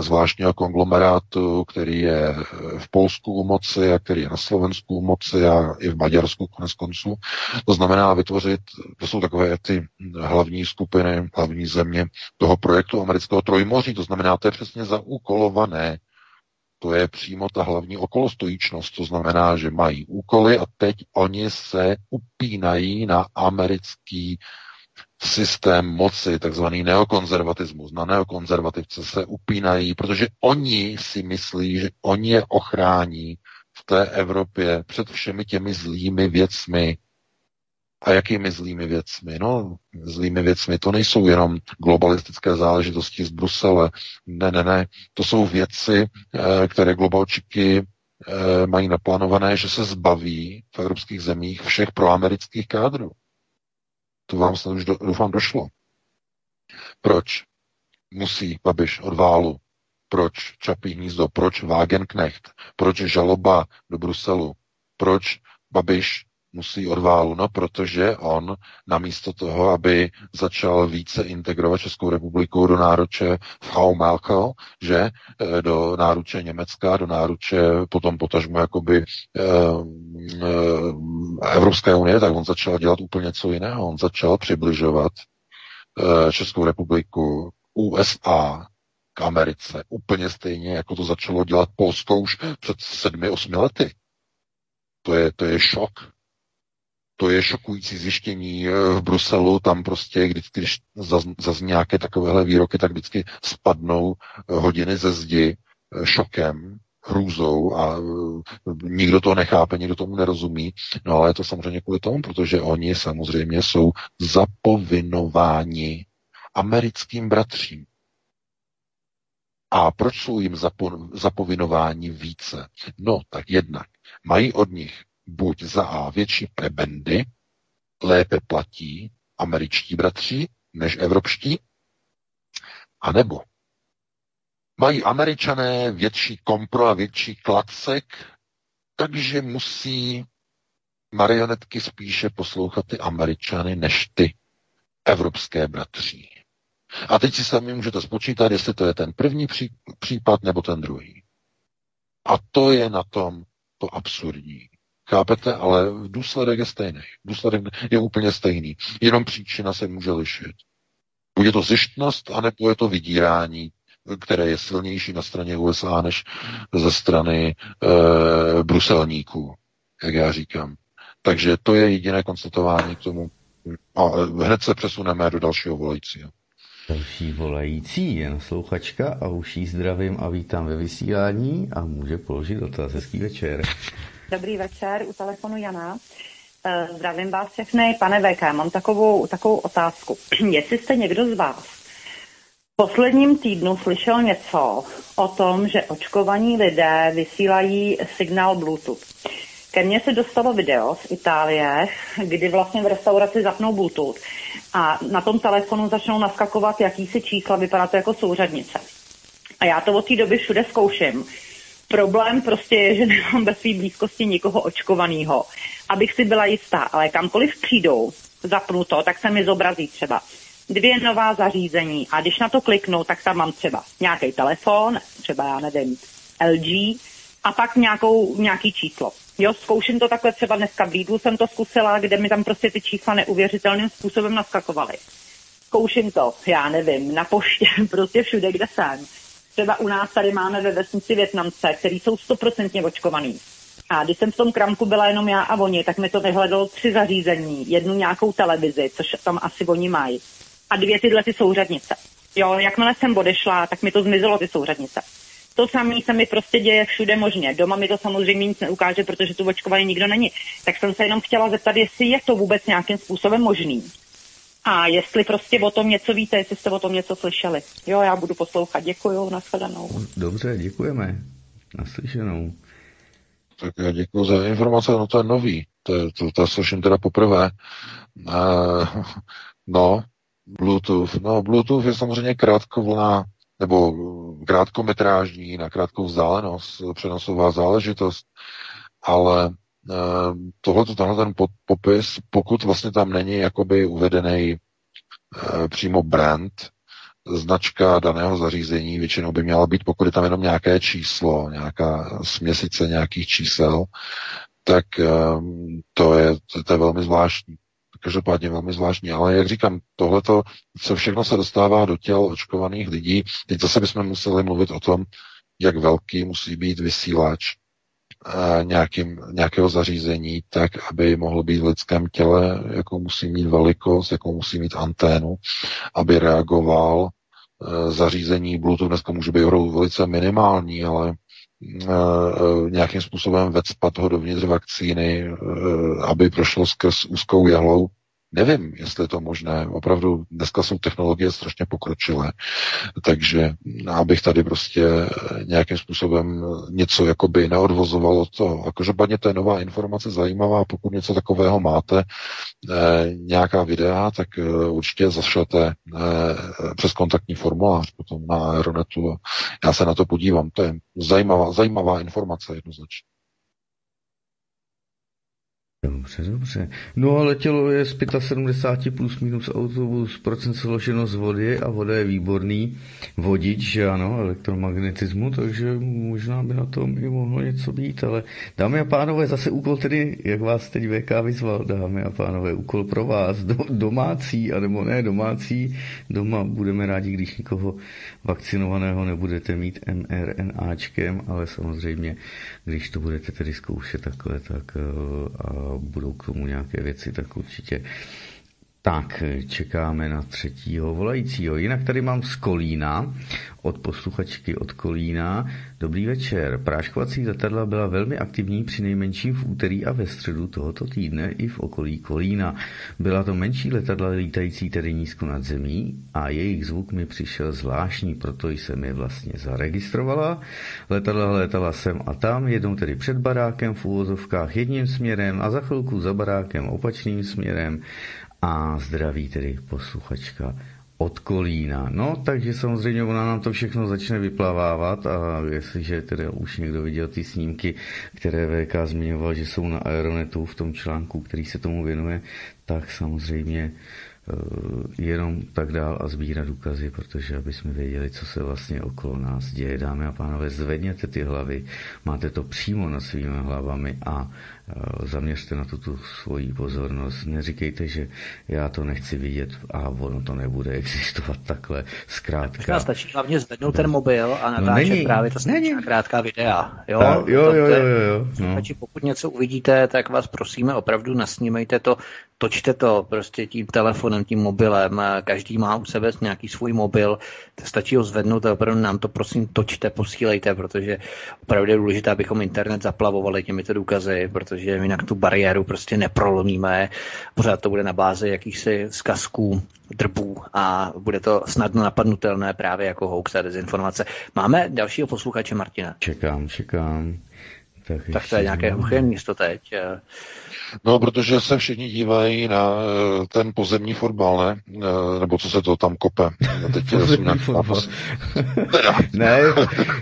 zvláštního konglomerátu, který je v Polsku u moci a který je na Slovensku u moci a i v Maďarsku konec konců. To znamená vytvořit, to jsou takové ty hlavní skupiny, hlavní země toho projektu amerického trojmoří, to znamená, to je přesně zaúkolované. To je přímo ta hlavní okolostojíčnost, to znamená, že mají úkoly a teď oni se upínají na americký systém moci, takzvaný neokonzervatismus. Na neokonzervativce se upínají, protože oni si myslí, že oni je ochrání v té Evropě před všemi těmi zlými věcmi. A jakými zlými věcmi? No, zlými věcmi to nejsou jenom globalistické záležitosti z Brusele. Ne. To jsou věci, které globalčiky mají naplánované, že se zbaví v evropských zemích všech proamerických kádrů. To vám snad už doufám došlo. Proč musí Babiš od válu? Proč Čapí hnízdo? Proč Wagenknecht? Proč žaloba do Bruselu? Proč Babiš musí od válu? No, protože on namísto toho, aby začal více integrovat Českou republiku do náruče Frau Merkel, že do náruče Německa, do náruče potom potažmo jakoby Evropské unie, tak on začal dělat úplně něco jiného. On začal přibližovat Českou republiku USA k Americe. Úplně stejně, jako to začalo dělat Polsko už před 7-8 lety. To je šok. To je šokující zjištění v Bruselu, tam prostě, když zazní nějaké takovéhle výroky, tak vždycky spadnou hodiny ze zdi šokem, hrůzou a nikdo to nechápe, nikdo tomu nerozumí. No ale je to samozřejmě kvůli tomu, protože oni samozřejmě jsou zapovinováni americkým bratřím. A proč jsou jim zapovinováni více? No tak jednak mají od nich buď za A větší prebendy, lépe platí američtí bratři než evropští, anebo mají Američané větší kompro a větší klacek, takže musí marionetky spíše poslouchat ty Američany než ty evropské bratří. A teď si sami můžete spočítat, jestli to je ten první případ nebo ten druhý. A to je na tom to absurdní. Chápete? Ale důsledek je stejný. Důsledek je úplně stejný. Jenom příčina se může lišit. Bude to zištnost, anebo je to vydírání, které je silnější na straně USA než ze strany bruselníků, jak já říkám. Takže to je jediné konstatování k tomu. A hned se přesuneme do dalšího volajícího. Další volající je naslouchačka a už jí zdravím a vítám ve vysílání a může položit dotaz. Hezký večer. Dobrý večer, u telefonu Jana. Zdravím vás všechny. Pane VK, mám takovou otázku. Jestli jste někdo z vás v posledním týdnu slyšel něco o tom, že očkovaní lidé vysílají signál Bluetooth. Ke mně se dostalo video z Itálie, kdy vlastně v restauraci zapnou Bluetooth a na tom telefonu začnou naskakovat jakýsi čísla, vypadá to jako souřadnice. A já to od té doby všude zkouším. Problém prostě je, že nemám ve své blízkosti nikoho očkovaného, abych si byla jistá, ale kamkoliv přijdou, zapnu to, tak se mi zobrazí třeba 2 nová zařízení a když na to kliknu, tak tam mám třeba nějaký telefon, třeba já nevím, LG a pak nějaký číslo. Jo, zkouším to takhle, třeba dneska v Lidlu jsem to zkusila, kde mi tam prostě ty čísla neuvěřitelným způsobem naskakovaly. Zkouším to, já nevím, na poště, prostě všude, kde jsem. Třeba u nás tady máme ve vesnici Vietnamce, který jsou 100% očkovaný. A když jsem v tom kramku byla jenom já a oni, tak mi to vyhledalo 3 zařízení, jednu nějakou televizi, což tam asi oni mají. A 2 tyhle ty souřadnice. Jo, jakmile jsem odešla, tak mi to zmizelo ty souřadnice. To samé se mi prostě děje všude možně. Doma mi to samozřejmě nic neukáže, protože tu očkovaný nikdo není. Tak jsem se jenom chtěla zeptat, jestli je to vůbec nějakým způsobem možný. A jestli prostě o tom něco víte, jestli jste o tom něco slyšeli. Jo, já budu poslouchat. Děkuju, nashledanou. Dobře, děkujeme. Naslyšenou. Tak já děkuju za informace, no to je nový. To slyším teda poprvé. Bluetooth. No, Bluetooth je samozřejmě krátkovlná, nebo krátkometrážní, na krátkou vzdálenost, přenosová záležitost, ale tohle ten popis, pokud vlastně tam není jakoby uvedený přímo brand, značka daného zařízení, většinou by měla být, pokud je tam jenom nějaké číslo, nějaká směsice nějakých čísel, tak to je velmi zvláštní. Každopádně velmi zvláštní, ale jak říkám, tohleto, co všechno se dostává do těl očkovaných lidí, teď zase bychom museli mluvit o tom, jak velký musí být vysílač nějakého zařízení, tak, aby mohl být v lidském těle, jakou musí mít velikost, jakou musí mít anténu, aby reagoval. Zařízení Bluetooth dneska může být velice minimální, ale nějakým způsobem vecpat ho dovnitř vakcíny, aby prošlo skrz úzkou jehlou. Nevím, jestli je to možné. Opravdu dneska jsou technologie strašně pokročilé, takže abych tady prostě nějakým způsobem něco jakoby neodvozoval od toho. A každopádně to je nová informace, zajímavá. Pokud něco takového máte, nějaká videa, tak určitě zašlete přes kontaktní formulář potom na Aeronetu a já se na to podívám. To je zajímavá informace jednoznačně. Dobře. No ale tělo je z 75 plus minus autobus procent složeno z vody a voda je výborný vodič, ano, elektromagnetismu, takže možná by na tom i mohlo něco být, ale dámy a pánové, zase úkol tedy, jak vás teď VK vyzval, dámy a pánové, úkol pro vás, domácí, anebo ne domácí, doma budeme rádi, když nikoho vakcinovaného nebudete mít mRNAčkem, ale samozřejmě, když to budete tedy zkoušet takhle, tak a budou k tomu nějaké věci, tak určitě. Tak, čekáme na třetího volajícího. Jinak tady mám z Kolína, od posluchačky od Kolína. Dobrý večer. Práškovací letadla byla velmi aktivní přinejmenším v úterý a ve středu tohoto týdne i v okolí Kolína. Byla to menší letadla lítající tedy nízko nad zemí a jejich zvuk mi přišel zvláštní, proto jsem je vlastně zaregistrovala. Letadla létala sem a tam, jednou tedy před barákem v uvozovkách jedním směrem a za chvilku za barákem opačným směrem. A zdraví tedy posluchačka od Kolína. No, takže samozřejmě ona nám to všechno začne vyplavávat a jestliže teda už někdo viděl ty snímky, které VK zmiňoval, že jsou na Aeronetu v tom článku, který se tomu věnuje, tak samozřejmě jenom tak dál a sbírat důkazy, protože aby jsme věděli, co se vlastně okolo nás děje. Dámy a pánové, zvedněte ty hlavy, máte to přímo nad svými hlavami a zaměřte na tu svoji pozornost. Neříkejte, že já to nechci vidět a ono to nebude existovat takhle. Zkrátka. Stačí hlavně zvednout ten mobil a natáčet právě ta krátká videa. Jo. Stačí, pokud něco uvidíte, tak vás prosíme, opravdu nasnímejte to, točte to prostě tím telefonem, tím mobilem. Každý má u sebe nějaký svůj mobil. Stačí ho zvednout a opravdu nám to prosím točte, posílejte, protože opravdu je důležité, abychom internet zaplavovali těmito důkazy, protože jinak tu bariéru prostě neprolomíme. Pořád to bude na bázi jakýchsi zkazků, drbů a bude to snadno napadnutelné právě jako hoax a dezinformace. Máme dalšího posluchače, Martina. Čekám. Tak to je nějaké hluché místo teď. No, protože se všichni dívají na ten pozemní fotbal, ne? Nebo co se to tam kope. Pozemní fotbal. Ne,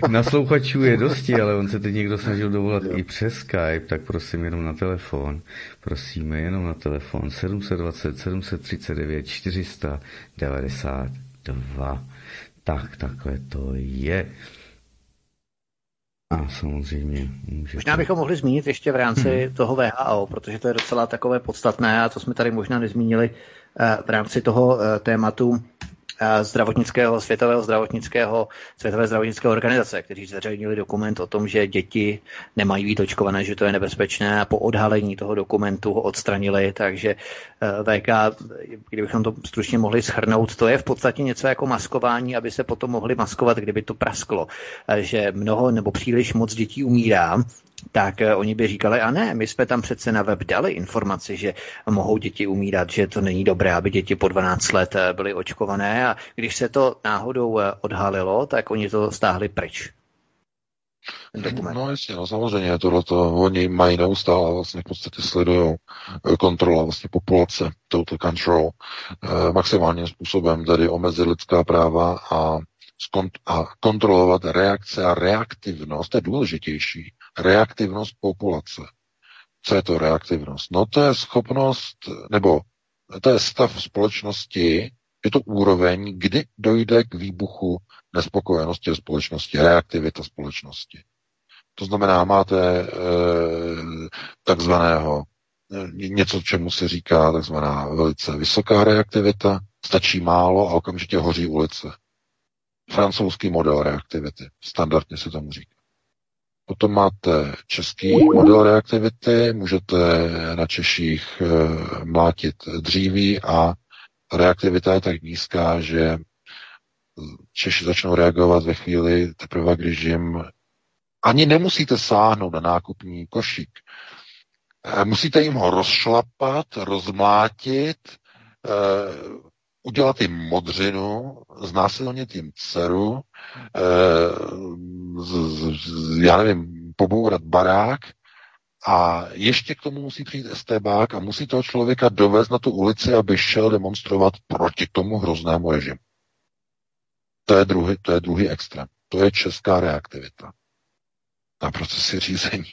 naslouchačů je dosti, ale on se teď někdo snažil dovolat i přes Skype, tak prosím jenom na telefon. Prosíme jenom na telefon 720 739 492. Tak, takhle to je. A samozřejmě. Možná bychom mohli zmínit ještě v rámci toho WHO, protože to je docela takové podstatné a to jsme tady možná nezmínili v rámci toho tématu Světové zdravotnické organizace, kteří zveřejnili dokument o tom, že děti nemají být očkované, že to je nebezpečné a po odhalení toho dokumentu ho odstranili, takže VK, kdybychom to stručně mohli shrnout, to je v podstatě něco jako maskování, aby se potom mohli maskovat, kdyby to prasklo, že mnoho nebo příliš moc dětí umírá tak oni by říkali, a ne, my jsme tam přece na web dali informaci, že mohou děti umírat, že to není dobré, aby děti po 12 let byly očkované, a když se to náhodou odhalilo, tak oni to stáhli pryč. No jasně, no samozřejmě, tohleto oni mají neustále, vlastně v podstatě sledují kontrola vlastně populace, total control, maximálním způsobem, tedy omezit lidská práva a kontrolovat reakce a reaktivnost, to je důležitější, reaktivnost populace. Co je to reaktivnost? No to je schopnost, nebo to je stav společnosti, je to úroveň, kdy dojde k výbuchu nespokojenosti společnosti, reaktivita společnosti. To znamená, máte takzvaného, něco, čemu se říká takzvaná velice vysoká reaktivita, stačí málo a okamžitě hoří ulice. Francouzský model reaktivity, standardně se tomu říká. Potom máte český model reaktivity, můžete na Češích mlátit dříví a reaktivita je tak nízká, že Češi začnou reagovat ve chvíli teprve, když jim ani nemusíte sáhnout na nákupní košík. Musíte jim ho rozšlapat, rozmlátit, udělat jim modřinu, znásilnit jim dceru, já nevím, pobourat barák, a ještě k tomu musí přijít estébák a musí toho člověka dovést na tu ulici, aby šel demonstrovat proti tomu hroznému režimu. To je druhý extrém. To je česká reaktivita na procesy řízení.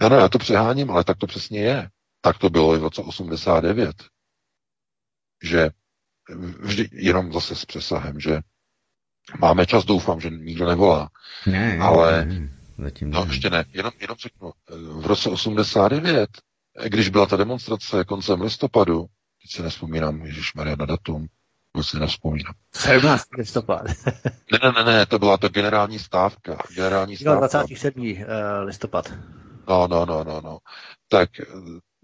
Ano, já to přeháním, ale tak to přesně je. Tak to bylo i v roce 89. Že vždy, jenom zase s přesahem, že máme čas, doufám, že nikdo nevolá. Ne, ale... No, ještě ne, jenom řeknu, v roce 89, když byla ta demonstrace koncem listopadu, teď se nevzpomínám, ježišmarja, na datum, vůbec nevzpomínám. 17. listopad. Ne, to byla to generální stávka. Generální stávka. 27. listopad. No. Tak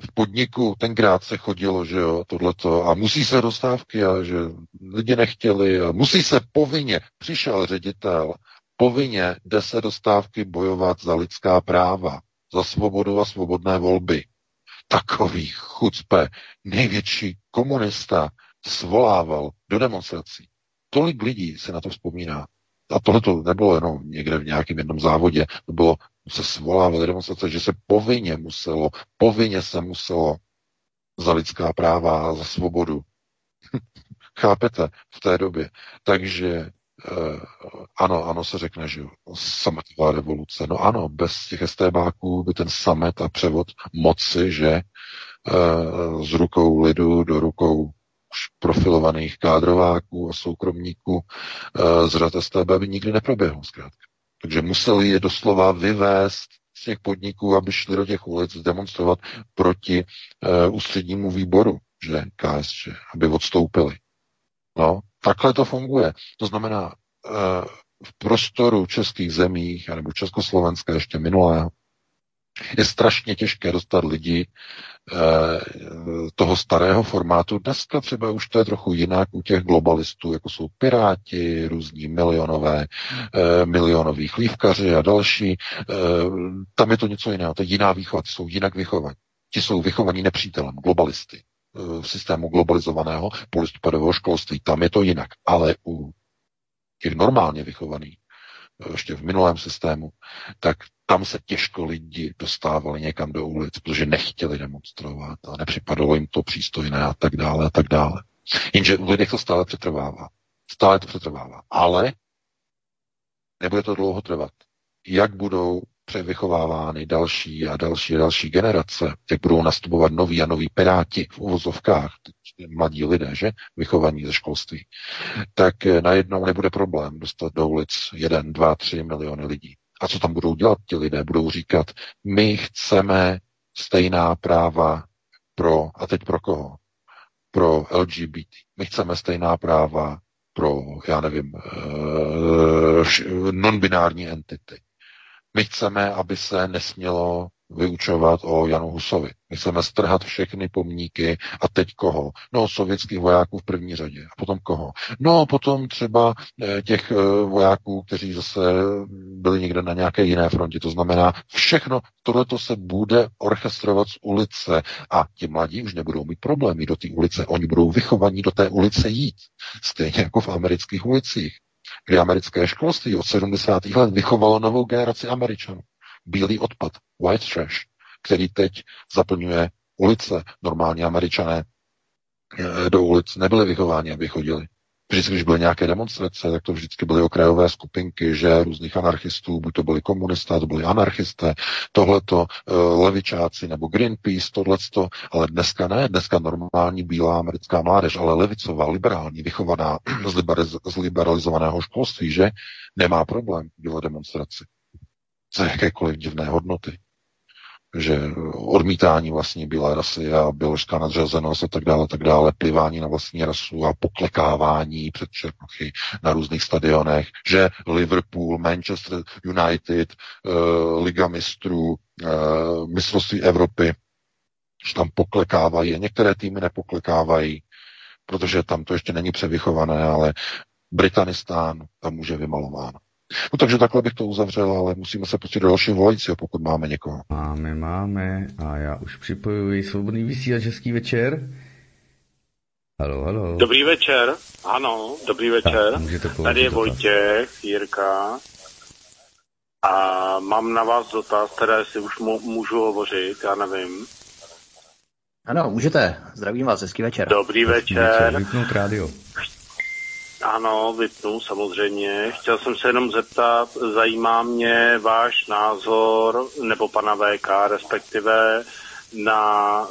v podniku tenkrát se chodilo, že jo, tohleto, a musí se do stávky, a že lidi nechtěli, a musí se povinně, přišel ředitel, povinně jde se do stávky bojovat za lidská práva, za svobodu a svobodné volby. Takový chucpe, největší komunista, svolával do demonstrací. Tolik lidí se na to vzpomíná. A tohle to nebylo jenom někde v nějakém jednom závodě, to bylo, se svolávali demonstrace, že se povinně se muselo za lidská práva a za svobodu. Chápete? V té době. Takže ano, se řekne, že sametová revoluce. No ano, bez těch estébáků by ten samet a převod moci, že z rukou lidu do rukou profilovaných kádrováků a soukromníků z řad STB by nikdy neproběhl zkrátka. Takže museli je doslova vyvést z těch podniků, aby šli do těch ulic demonstrovat proti ústřednímu výboru, že KSČ, aby odstoupili. No, takhle to funguje. To znamená, v prostoru českých zemích, nebo Československa ještě minulého, je strašně těžké dostat lidi toho starého formátu. Dneska třeba už to je trochu jinak u těch globalistů, jako jsou Piráti, různí milionoví chlívkaři a další. Tam je to něco jiného, to je jiná výchova, jsou jinak vychovaní. Ti jsou vychovaní nepřítelem, globalisty. V systému globalizovaného polistopadového školství. Tam je to jinak, ale u těch normálně vychovaných, ještě v minulém systému, tak tam se těžko lidi dostávali někam do ulic, protože nechtěli demonstrovat a nepřipadalo jim to přístojné a tak dále. Jenže u lidech to stále přetrvává. Ale nebude to dlouho trvat. Jak budou převychovávány další generace, jak budou nastupovat noví a noví Piráti v uvozovkách, mladí lidé, že, vychovaní ze školství, tak najednou nebude problém dostat do ulic 1, 2, 3 miliony lidí. A co tam budou dělat ti lidé? Budou říkat, my chceme stejná práva pro, a teď pro koho? Pro LGBT. My chceme stejná práva pro, já nevím, non-binární entity. My chceme, aby se nesmělo vyučovat o Janu Husovi. My chceme strhat všechny pomníky a teď koho? No, sovětských vojáků v první řadě. A potom koho? No, potom třeba těch vojáků, kteří zase byli někde na nějaké jiné frontě. To znamená, všechno tohleto se bude orchestrovat z ulice a ti mladí už nebudou mít problémy do té ulice. Oni budou vychovaní do té ulice jít. Stejně jako v amerických ulicích, kdy americké školství od 70. let vychovalo novou generaci Američanů. Bílý odpad, white trash, který teď zaplňuje ulice. Normální Američané do ulic nebyli vychováni, aby chodili. Vždycky, když byly nějaké demonstrace, tak to vždycky byly okrajové skupinky, že různých anarchistů, buď to byli komunisté, to byli anarchisté, tohleto levičáci nebo Greenpeace, tohleto, ale dneska ne, dneska normální bílá americká mládež, ale levicová, liberální, vychovaná z liberalizovaného školství, že nemá problém dělat demonstraci za jakékoliv divné hodnoty, že odmítání vlastní bílé rasy a běložská nadřazenost a tak dále, plivání na vlastní rasu a poklekávání před černochy na různých stadionech, že Liverpool, Manchester United, Liga mistrů, mistrovství Evropy, že tam poklekávají a některé týmy nepoklekávají, protože tam to ještě není převychované, ale Britanistán tam může vymalováno. No takže takhle bych to uzavřel, ale musíme se prostě do dalšího volajícího, pokud máme někoho. Máme a já už připojuji Svobodný vysílač, hezký večer. Haló, haló. Dobrý večer, ano, dobrý večer. Tak, tady je Vojtěch, Jirka. A mám na vás dotaz, teda jestli už můžu hovořit, já nevím. Ano, můžete, zdravím vás, hezký večer. Dobrý večer. Vypnout rádio. Ano, vypnu samozřejmě. Chtěl jsem se jenom zeptat, zajímá mě váš názor, nebo pana VK, respektive na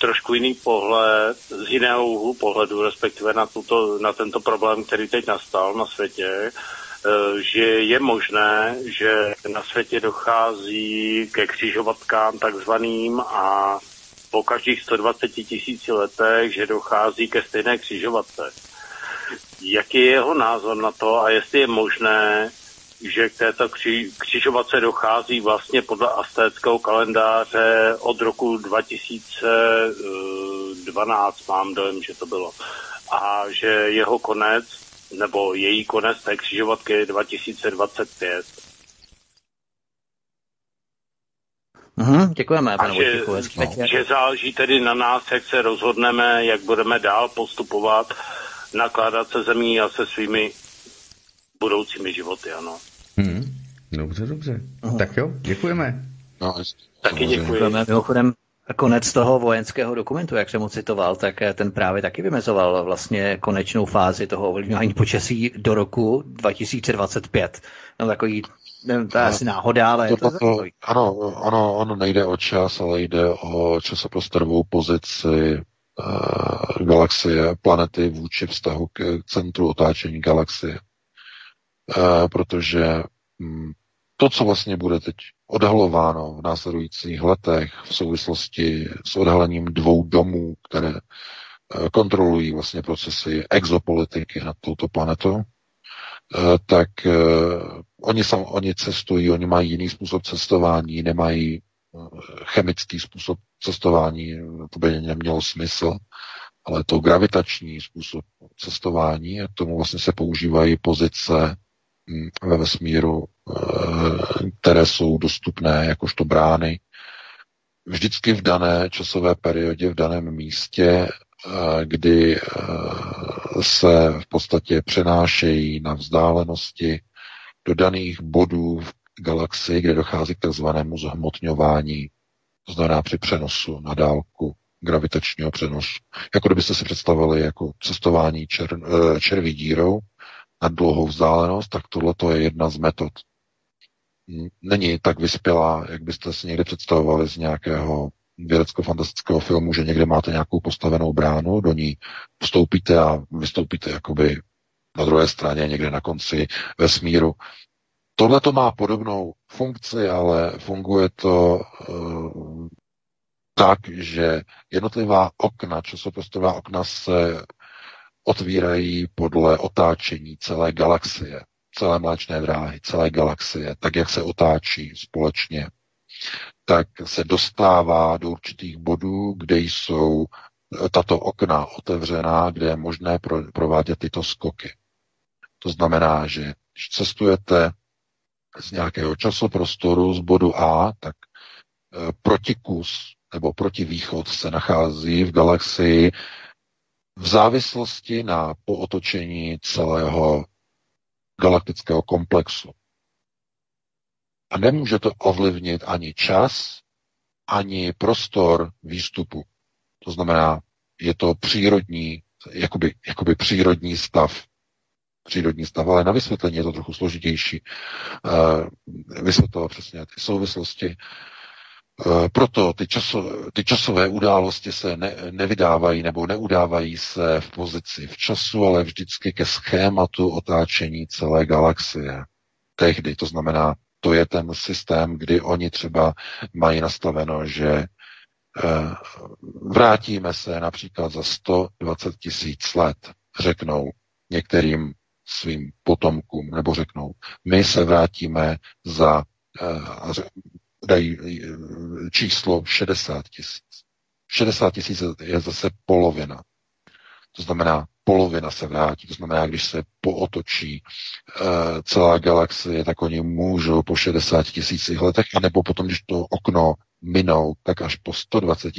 trošku jiný pohled, z jiného úhlu pohledu, respektive na tento problém, který teď nastal na světě, že je možné, že na světě dochází ke křižovatkám takzvaným a po každých 120 tisíci letech, že dochází ke stejné křižovatce. Jaký je jeho názor na to a jestli je možné, že k této křižovatce dochází vlastně podle astéckého kalendáře od roku 2012, mám dojem, že to bylo. A že jeho konec, nebo její konec té křižovatky je 2025. Děkujeme, pane Vojtěchu. Že záleží tedy na nás, jak se rozhodneme, jak budeme dál postupovat, nakládat se zemí a se svými budoucími životy, ano. Dobře, dobře. Tak jo, děkujeme. No, taky děkujeme. Mimochodem, konec toho vojenského dokumentu, jak jsem ho citoval, tak ten právě taky vymezoval vlastně konečnou fázi toho ovlivňování počasí do roku 2025. No takový, nevím, to je asi náhoda, ale to ano, ono nejde o čas, ale jde o časoprostorovou pozici galaxie, planety vůči vztahu k centru otáčení galaxie. Protože to, co vlastně bude teď odhalováno v následujících letech v souvislosti s odhalením dvou domů, které kontrolují vlastně procesy exopolitiky nad touto planetou, tak oni cestují, oni mají jiný způsob cestování, nemají chemický způsob cestování, to by nemělo smysl, ale to gravitační způsob cestování, k tomu vlastně se používají pozice ve vesmíru, které jsou dostupné jakožto brány. Vždycky v dané časové periodě, v daném místě, kdy se v podstatě přenášejí na vzdálenosti do daných bodů v galaxii, kde dochází k takzvanému zhmotňování, to znamená při přenosu na dálku gravitačního přenosu. Jako kdybyste si představili jako cestování červí dírou na dlouhou vzdálenost, tak tohle je jedna z metod. Není tak vyspělá, jak byste si někdy představovali z nějakého vědecko-fantastického filmu, že někde máte nějakou postavenou bránu, do ní vstoupíte a vystoupíte jakoby na druhé straně, někde na konci vesmíru. Tohle to má podobnou funkci, ale funguje to tak, že jednotlivá okna, časoprostorová okna se otvírají podle otáčení celé galaxie, celé mléčné dráhy, celé galaxie, tak jak se otáčí společně. tak se dostává do určitých bodů, kde jsou tato okna otevřená, kde je možné provádět tyto skoky. To znamená, že když cestujete z nějakého časoprostoru z bodu A, tak protikus nebo protivýchod se nachází v galaxii v závislosti na pootočení celého galaktického komplexu. A nemůže to ovlivnit ani čas, ani prostor výstupu. To znamená, je to přírodní, jakoby přírodní stav. Přírodní stav, ale na vysvětlení je to trochu složitější. Vysvětlovat přesně ty souvislosti. Proto ty časové události se nevydávají nebo neudávají se v pozici v času, ale vždycky ke schématu otáčení celé galaxie. Tehdy, to znamená, to je ten systém, kdy oni třeba mají nastaveno, že vrátíme se například za 120 000 let, řeknou některým svým potomkům, nebo řeknou, my se vrátíme za dají číslo 60 000. 60 000 je zase polovina. To znamená, polovina se vrátí. To znamená, když se pootočí celá galaxie, tak oni můžou po 60 000 letech, anebo potom, když to okno minou, tak až po 120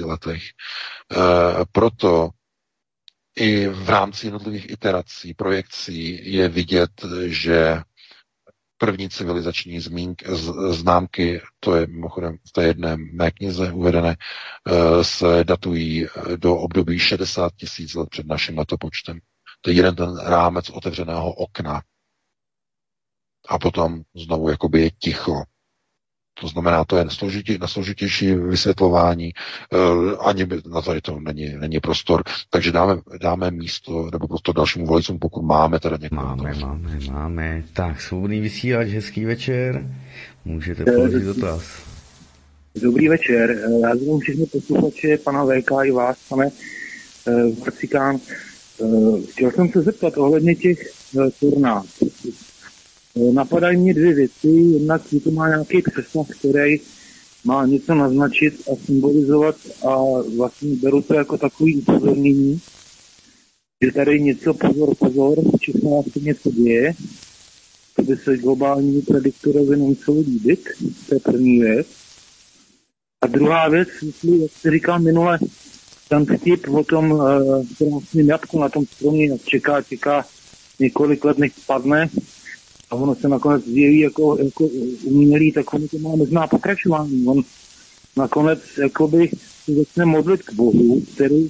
000 letech. Proto i v rámci jednotlivých iterací, projekcí je vidět, že první civilizační známky, to je mimochodem v té jedné mé knize uvedené, se datují do období 60 000 let před naším letopočtem. To je jeden ten rámec otevřeného okna. A potom znovu jakoby je ticho. To znamená, to je složitější vysvětlování, ani na tady to není prostor. Takže dáme místo nebo prostor dalšímu volicům, pokud máme teda někoho. Máme. Tak, Svobodný vysílač, hezký večer. Můžete položit dotaz. Dobrý večer. Já zdravím všechny posluchače, pana VK i vás, pane Marcikán. Chtěl jsem se zeptat ohledně těch tornád. Napadají mě dvě věci, jednak to má nějaký přesah, který má něco naznačit a symbolizovat a vlastně beru to jako takový upozornění, že tady něco, pozor, všechno vlastně něco děje, to by se globální prediktorovi nemuselo líbit, to je první věc. A druhá věc, jak jste říkal minule, ten vtip o tom krásným jabku na tom stromě, jak čeká několik let, než spadne, a ono se nakonec zjeví jako umělý, tak ono to má nezná pokračování. On nakonec jakoby se začne modlit k Bohu, který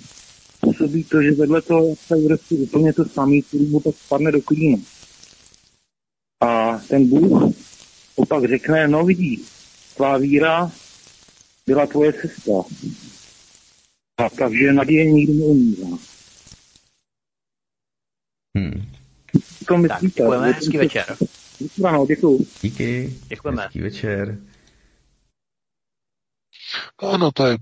působí to, že vedle toho se vrstí úplně to samý, který mu pak spadne do klína. A ten Bůh opak řekne, no vidí, tvá víra byla tvoje cesta. A takže naděje nikdy neumírá. Tak, děkujeme, hezký večer. Ano, děkuji. Díky, děkujeme. Hezký večer. Ano, to je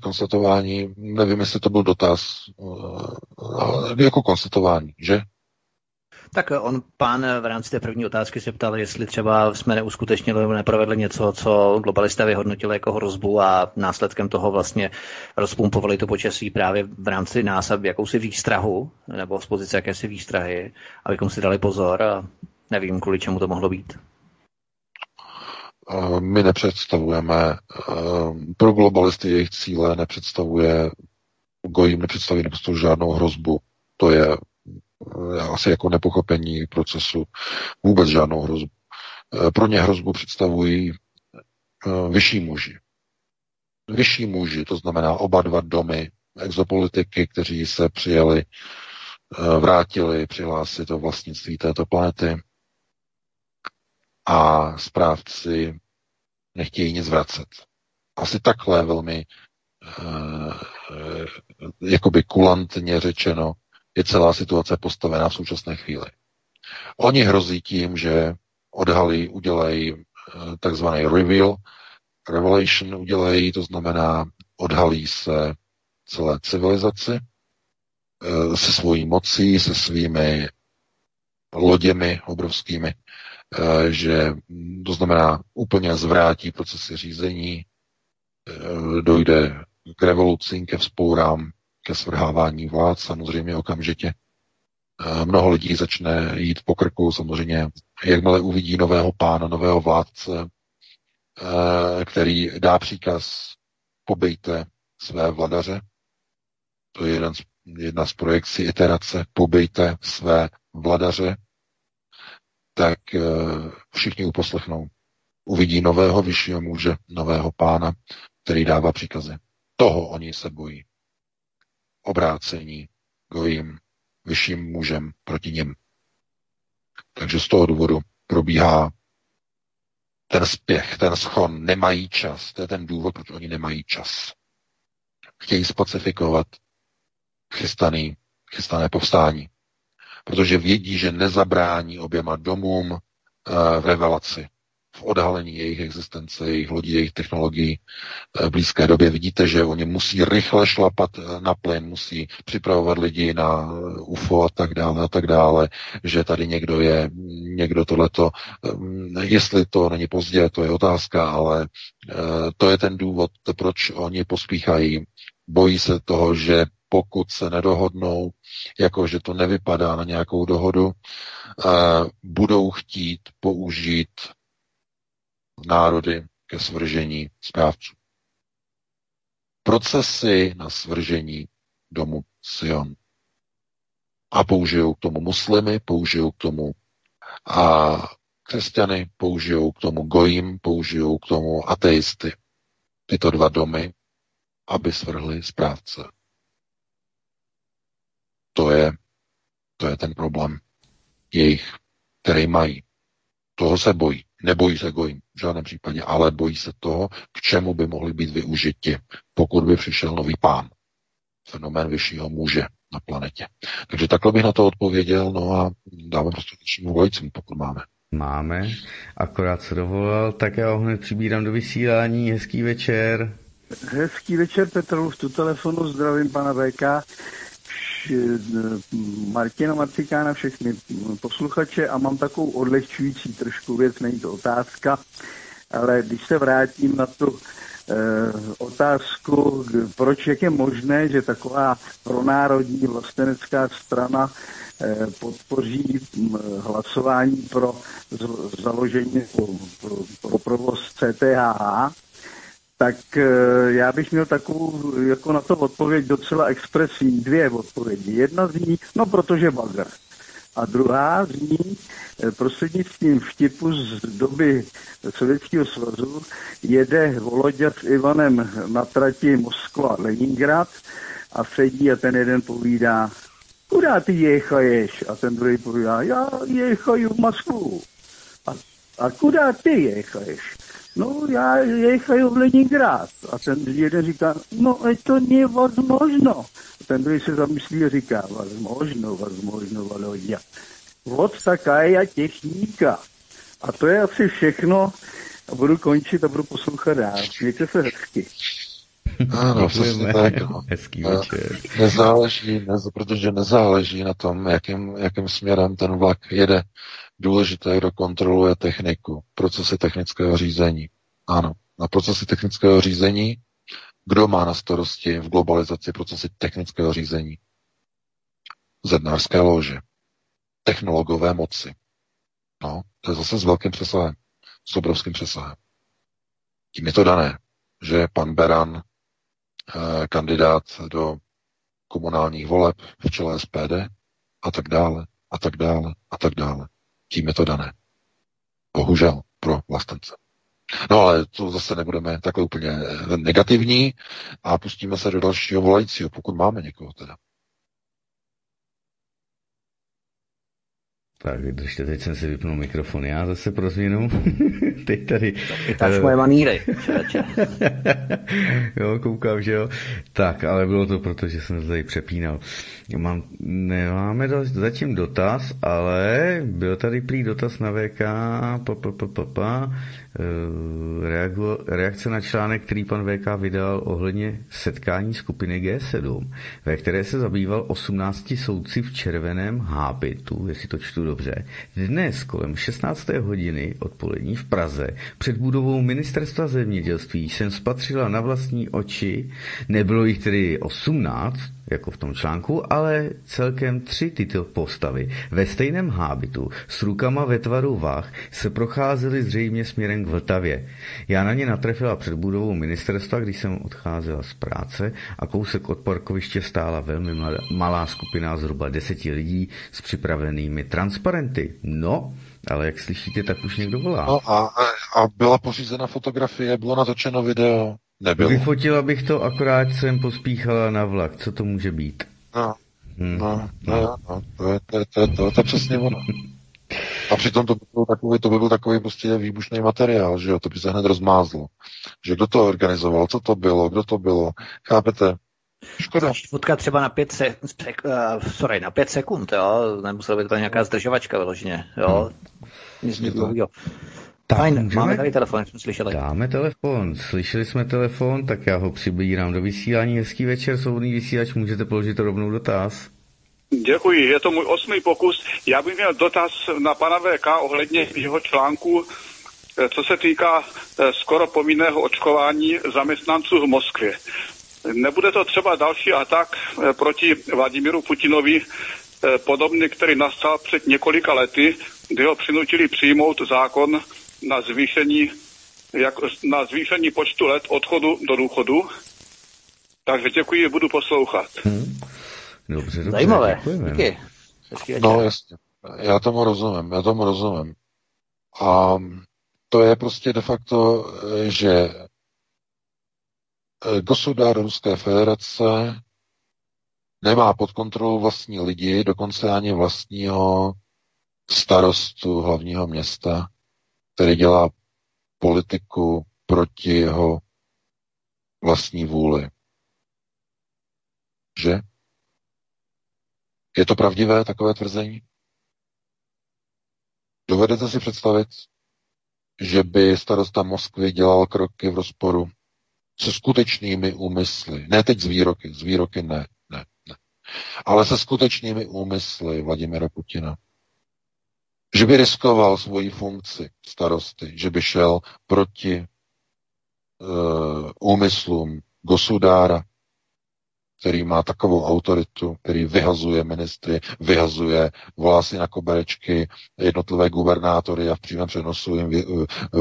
konstatování, nevím, jestli to byl dotaz, jako konstatování, že? Tak on, pán, v rámci té první otázky se ptal, jestli třeba jsme neuskutečnili nebo neprovedli něco, co globalista vyhodnotili jako hrozbu a následkem toho vlastně rozpumpovali to počasí právě v rámci nás a jakousi výstrahu, nebo z pozice jakési výstrahy, abychom si dali pozor a nevím, kvůli čemu to mohlo být. My nepředstavujeme, pro globalisty jejich cíle nepředstavují naprosto žádnou hrozbu. To je asi jako nepochopení procesu, vůbec žádnou hrozbu. Pro ně hrozbu představují vyšší muži. Vyšší muži, to znamená oba dva domy exopolitiky, kteří se přijeli, vrátili, přihlásit do vlastnictví této planety a správci nechtějí nic vracet. Asi takhle velmi jakoby kulantně řečeno je celá situace postavená v současné chvíli. Oni hrozí tím, že udělají takzvaný revelation udělají, to znamená odhalí se celé civilizaci se svojí mocí, se svými loděmi obrovskými že to znamená úplně zvrátí procesy řízení, dojde k revolucím, ke vzpourám, ke svrhávání vlád samozřejmě okamžitě. Mnoho lidí začne jít po krku, samozřejmě, jakmile uvidí nového pána, nového vládce, který dá příkaz pobejte své vladaře. To je jedna z projekcí iterace, pobejte své vladaře, tak všichni uposlechnou. Uvidí nového vyššího muže, nového pána, který dává příkazy. Toho oni se bojí. Obrácení gojím, vyšším mužem proti nim. Takže z toho důvodu probíhá ten spěch, ten schon, nemají čas. To je ten důvod, proč oni nemají čas. Chtějí spacifikovat chystané povstání. Protože vědí, že nezabrání oběma domům v revelaci, v odhalení jejich existence, jejich lodí, jejich technologií v blízké době. Vidíte, že oni musí rychle šlapat na plyn, musí připravovat lidi na UFO a tak dále, že tady někdo je, někdo tohleto. Jestli to není pozdě, to je otázka, ale to je ten důvod, proč oni pospíchají. Bojí se toho, že pokud se nedohodnou, jakože to nevypadá na nějakou dohodu, budou chtít použít národy ke svržení správců. Procesy na svržení domu Sion. A použijou k tomu muslimy, použijou k tomu a křesťany, použijou k tomu gojím, použijou k tomu ateisty. Tyto dva domy, aby svrhli správce. To je ten problém jejich, který mají. Toho se bojí. Nebojí se gojím v žádném případě, ale bojí se toho, k čemu by mohli být využiti, pokud by přišel nový pán. Fenomén vyššího muže na planetě. Takže takhle bych na to odpověděl, no a dávám prostě většímu vojicům, pokud máme. Máme, akorát se dovolal, tak já ho hned přibírám do vysílání. Hezký večer. Hezký večer, Petru, v tu telefonu zdravím pana VK, Martina Marcikána, všechny posluchače a mám takovou odlehčující trošku věc, není to otázka, ale když se vrátím na tu otázku, proč, jak je možné, že taková pronárodní vlastenecká strana podpoří hlasování pro založení pro provoz CTHH, tak já bych měl takovou, jako na to odpověď docela expresivní, dvě odpovědi. Jedna zní, no protože bagr. A druhá zní, prostřednictvím vtipu z doby Sovětského svazu jede Voloďa s Ivanem na trati Moskva-Leningrad a sedí a ten jeden povídá, kuda ty jechaješ? A ten druhý povídá, já jechaju v Moskvu. A kuda ty jechaješ? No, já jechaju v Leningrad. A ten jeden říká, no, to není možno. A ten druhý se zamyslí a říká, možno, Valodia. Vod taká je technika. A to je asi všechno. A budu končit a budu poslouchat dál. Mějte se hezky. Ano, přesně tak. No. Hezký večer. Protože nezáleží na tom, jakým směrem ten vlak jede. Důležité, kdo kontroluje techniku, procesy technického řízení. Ano, na procesy technického řízení, kdo má na starosti v globalizaci procesy technického řízení? Zednářské lože. Technologové moci. No, to je zase s velkým přesahem. S obrovským přesahem. Tím je to dané, že pan Beran, kandidát do komunálních voleb v čele SPD a tak dále. Tím je to dané. Bohužel pro vlastence. No ale to zase nebudeme takhle úplně negativní a pustíme se do dalšího volajícího, pokud máme někoho teda. Tak vydržte, teď jsem si vypnul mikrofon já zase pro změnu. Teď tady... Vytáš moje maníry. Jo, koukám, že jo. Tak, ale bylo to proto, že jsem tady přepínal. Nemáme zatím dotaz, ale byl tady prý dotaz na VK. Reakce na článek, který pan VK vydal ohledně setkání skupiny G7, ve které se zabýval 18 soudci v červeném hábitu, jestli to čtu dobře, dnes kolem 16. hodiny odpolední v Praze před budovou Ministerstva zemědělství jsem spatřila na vlastní oči, nebylo jich tedy 18, jako v tom článku, ale celkem 3 tyto postavy ve stejném hábitu s rukama ve tvaru vah se procházely zřejmě směrem k Vltavě. Já na ně natrefila před budovou ministerstva, když jsem odcházela z práce a kousek od parkoviště stála velmi malá skupina zhruba 10 lidí s připravenými transparenty. No, ale jak slyšíte, tak už někdo volá. No a byla pořízena fotografie, bylo natočeno video. Nebyl. Vyfotila bych to, akorát jsem pospíchala na vlak. Co to může být? No. To je přesně ono. A přitom to by byl takový prostě výbušný materiál, že jo? To by se hned rozmázlo. Že kdo to organizoval, co to bylo, kdo to bylo. Chápete? Škoda. Fotka třeba na 5 sekund, jo? Nemusela být to nějaká zdržovačka vyloženě, jo? Nic dlouhého. Fajn, máme tady telefon, jsme slyšeli. Dáme telefon, slyšeli jsme telefon, tak já ho přibírám do vysílání. Hezký večer, Svobodný vysílač, můžete položit rovnou dotaz. Děkuji, je to můj 8. pokus. Já bych měl dotaz na pana VK ohledně jeho článku, co se týká skoro povinného očkování zaměstnanců v Moskvě. Nebude to třeba další atak proti Vladimíru Putinovi, podobný, který nastal před několika lety, kdy ho přinutili přijmout zákon na zvýšení počtu let odchodu do důchodu. Takže děkuji, budu poslouchat. Dobře, zajímavé. Děkujeme. Díky. No jasně, já tomu rozumím. A to je prostě de facto, že gosudár Ruské federace nemá pod kontrolou vlastní lidi, dokonce ani vlastního starostu hlavního města, který dělá politiku proti jeho vlastní vůli. Že? Je to pravdivé takové tvrzení? Dovedete si představit, že by starosta Moskvy dělal kroky v rozporu se skutečnými úmysly? Ne teď z výroky ne. Ale se skutečnými úmysly Vladimira Putina. Že by riskoval svoji funkci starosty, že by šel proti úmyslům gosudára, který má takovou autoritu, který vyhazuje ministry, volá si na koberečky jednotlivé gubernátory a v přímém přenosu jim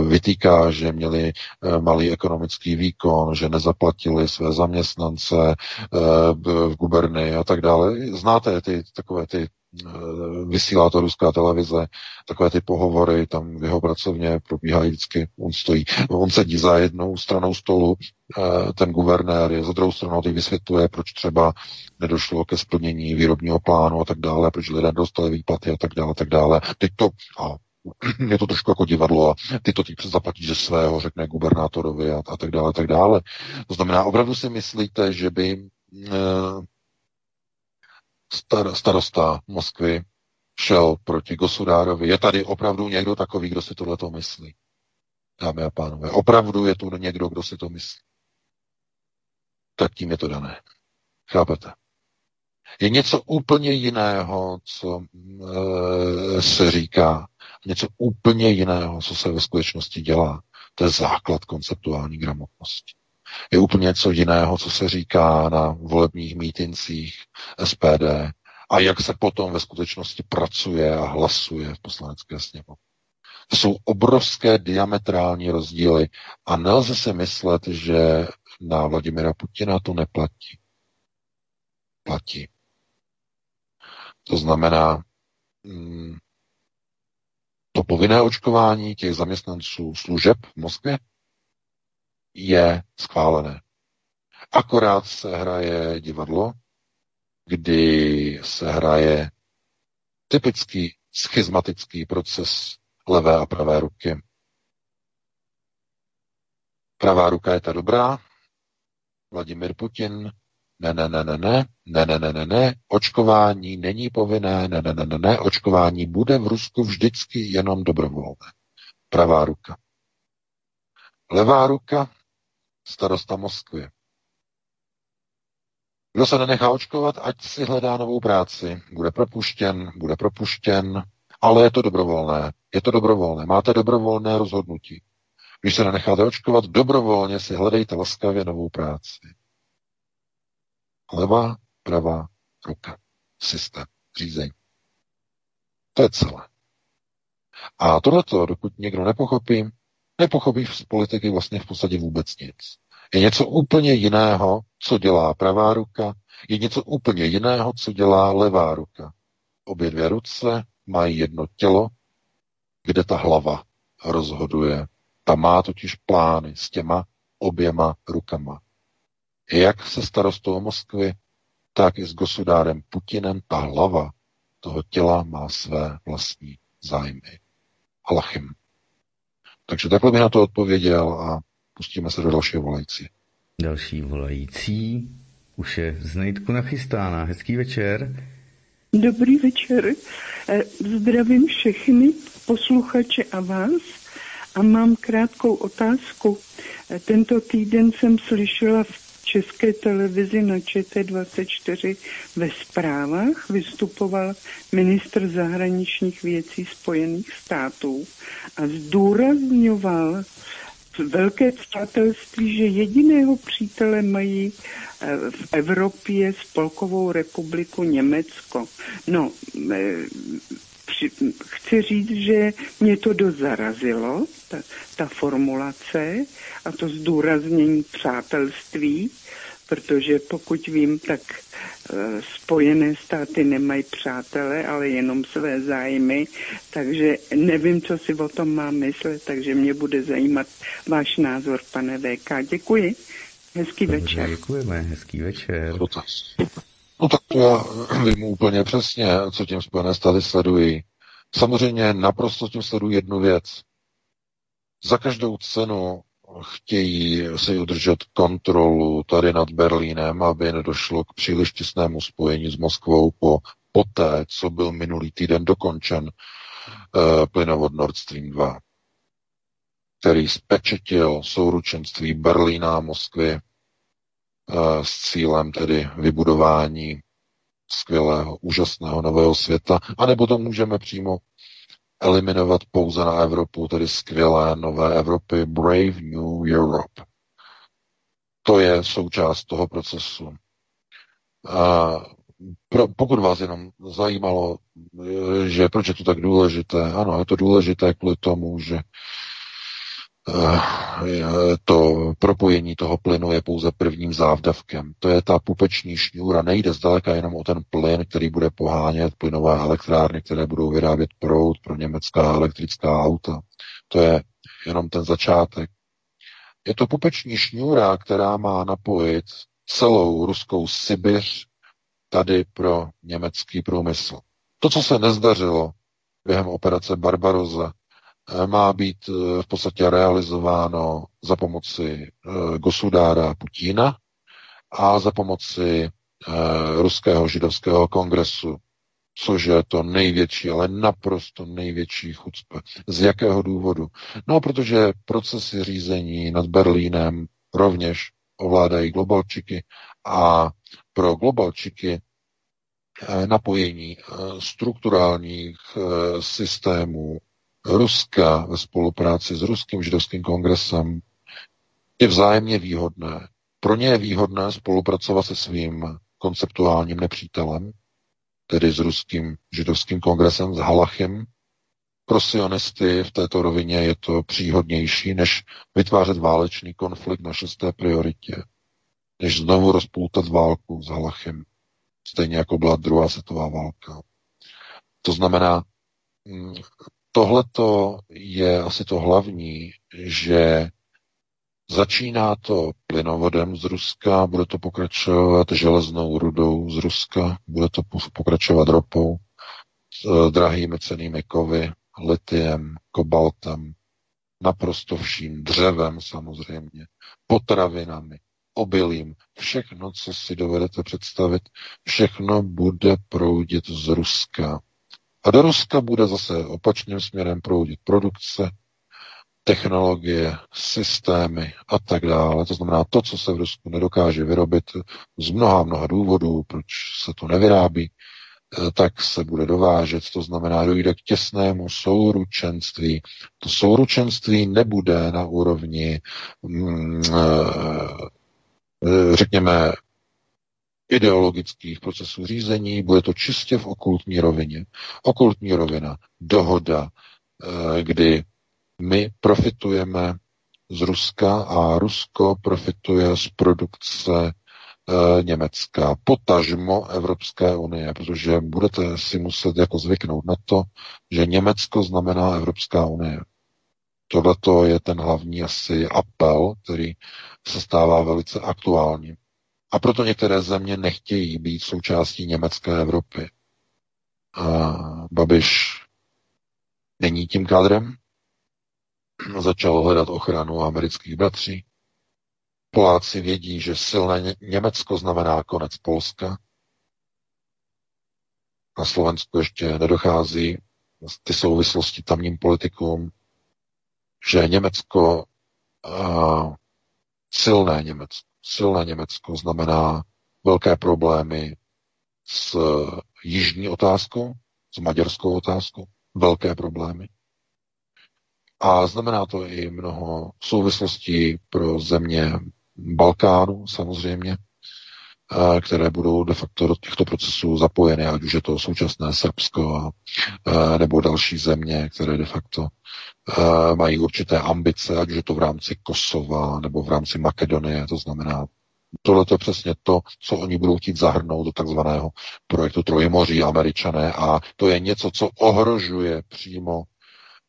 vytýká, že měli malý ekonomický výkon, že nezaplatili své zaměstnance v guberny a tak dále. Znáte takové ty vysílá to ruská televize, takové ty pohovory, tam v jeho pracovně probíhají vždycky, on sedí za jednou stranou stolu, ten guvernér je za druhou stranou, teď vysvětluje, proč třeba nedošlo ke splnění výrobního plánu a tak dále, proč lidé dostali výplaty a tak dále, Teď to, je to trošku jako divadlo a ty to teď zaplatíš ze svého, řekne gubernátorovi a tak dále, To znamená, opravdu si myslíte, že by starosta Moskvy šel proti gosudárovi? Je tady opravdu někdo takový, kdo si tohleto myslí? Dámy a pánové, opravdu je tu někdo, kdo si to myslí? Tak tím je to dané. Chápete? Je něco úplně jiného, co se říká. Něco úplně jiného, co se ve skutečnosti dělá. To je základ konceptuální gramotnosti. Je úplně něco jiného, co se říká na volebních mítincích SPD a jak se potom ve skutečnosti pracuje a hlasuje v poslanecké sněmovně. To jsou obrovské diametrální rozdíly a nelze si myslet, že na Vladimira Putina to neplatí. Platí. To znamená, to povinné očkování těch zaměstnanců služeb v Moskvě je schválené. Akorát se hraje divadlo, kdy se hraje typický schizmatický proces levé a pravé ruky. Pravá ruka je ta dobrá. Vladimír Putin. Ne, očkování není povinné, ne, očkování bude v Rusku vždycky jenom dobrovolné. Pravá ruka. Levá ruka starosta Moskvy. Kdo se nenechá očkovat, ať si hledá novou práci. Bude propuštěn Ale je to dobrovolné. Je to dobrovolné. Máte dobrovolné rozhodnutí. Když se nenecháte očkovat, dobrovolně si hledejte laskavě novou práci. Levá, pravá ruka. Systém. Řízení. To je celé. A tohleto, dokud někdo nepochopí z politiky vlastně v podstatě vůbec nic. Je něco úplně jiného, co dělá pravá ruka, je něco úplně jiného, co dělá levá ruka. Obě dvě ruce mají jedno tělo, kde ta hlava rozhoduje. Ta má totiž plány s těma oběma rukama. Jak se starostou Moskvy, tak i s gosudárem Putinem ta hlava toho těla má své vlastní zájmy. Halachem. Takže takhle bych na to odpověděl a pustíme se do dalšího volající. Další volající už je z Nejtku nachystána. Hezký večer. Dobrý večer. Zdravím všechny posluchače a vás a mám krátkou otázku. Tento týden jsem slyšela v České televizi na ČT24 ve zprávách vystupoval ministr zahraničních věcí Spojených států a zdůrazňoval velké přátelství, že jediného přítele mají v Evropě Spolkovou republiku Německo. No, chci říct, že mě to dozarazilo, ta formulace a to zdůraznění přátelství, protože pokud vím, tak Spojené státy nemají přátele, ale jenom své zájmy, takže nevím, co si o tom mám myslet, takže mě bude zajímat váš názor, pane VK. Děkuji. Hezký večer. Děkujeme, hezký večer. No tak to já vím úplně přesně, co tím Spojené státy sledují. Samozřejmě naprosto tím sledují jednu věc. Za každou cenu chtějí si udržet kontrolu tady nad Berlínem, aby nedošlo k příliš těsnému spojení s Moskvou poté, co byl minulý týden dokončen plynovod Nord Stream 2, který zpečetil souručenství Berlína a Moskvy s cílem tedy vybudování skvělého, úžasného nového světa, anebo to můžeme přímo eliminovat pouze na Evropu, tedy skvělé nové Evropy, Brave New Europe. To je součást toho procesu. Pokud vás jenom zajímalo, že proč je to tak důležité, ano, je to důležité kvůli tomu, že to propojení toho plynu je pouze prvním závdavkem. To je ta pupeční šňůra. Nejde zdaleka jenom o ten plyn, který bude pohánět plynové elektrárny, které budou vyrábět proud pro německá elektrická auta. To je jenom ten začátek. Je to pupeční šňůra, která má napojit celou ruskou Sibiř tady pro německý průmysl. To, co se nezdařilo během operace Barbarossa, má být v podstatě realizováno za pomoci gosudára Putina a za pomoci Ruského židovského kongresu, což je to největší, ale naprosto největší chucpe. Z jakého důvodu? No, protože procesy řízení nad Berlínem rovněž ovládají globalčiky a pro globalčiky napojení strukturálních systémů Ruska ve spolupráci s Ruským židovským kongresem je vzájemně výhodné. Pro ně je výhodné spolupracovat se svým konceptuálním nepřítelem, tedy s Ruským židovským kongresem, s Halachem. Pro sionisty v této rovině je to příhodnější, než vytvářet válečný konflikt na šesté prioritě, než znovu rozpoutat válku s Halachem, stejně jako byla druhá světová válka. To znamená, tohleto je asi to hlavní, že začíná to plynovodem z Ruska, bude to pokračovat železnou rudou z Ruska, bude to pokračovat ropou, drahými cennými kovy, litiem, kobaltem, naprosto vším, dřevem samozřejmě, potravinami, obilím, všechno, co si dovedete představit, všechno bude proudit z Ruska. A do Ruska bude zase opačným směrem proudit produkce, technologie, systémy a tak dále. To znamená to, co se v Rusku nedokáže vyrobit z mnoha důvodů, proč se to nevyrábí, tak se bude dovážet, to znamená dojde k těsnému souručenství. To souručenství nebude na úrovni, řekněme, ideologických procesů řízení, bude to čistě v okultní rovině. Okultní rovina, dohoda, kdy my profitujeme z Ruska a Rusko profituje z produkce Německa, potažmo Evropské unie, protože budete si muset jako zvyknout na to, že Německo znamená Evropská unie. Tohleto je ten hlavní asi apel, který se stává velice aktuálním. A proto některé země nechtějí být součástí německé Evropy. A Babiš není tím kadrem. Začal hledat ochranu amerických bratří. Poláci vědí, že silné Německo znamená konec Polska. Na Slovensku ještě nedochází ty souvislosti tamním politikům, že Německo, silné Německo znamená velké problémy s jižní otázkou, s maďarskou otázkou, velké problémy. A znamená to i mnoho souvislostí pro země Balkánu samozřejmě, které budou de facto do těchto procesů zapojeny, ať už je to současné Srbsko nebo další země, které de facto mají určité ambice, ať už je to v rámci Kosova nebo v rámci Makedonie. To znamená, tohle je přesně to, co oni budou chtít zahrnout do takzvaného projektu Trojmoří Američané, a to je něco, co ohrožuje přímo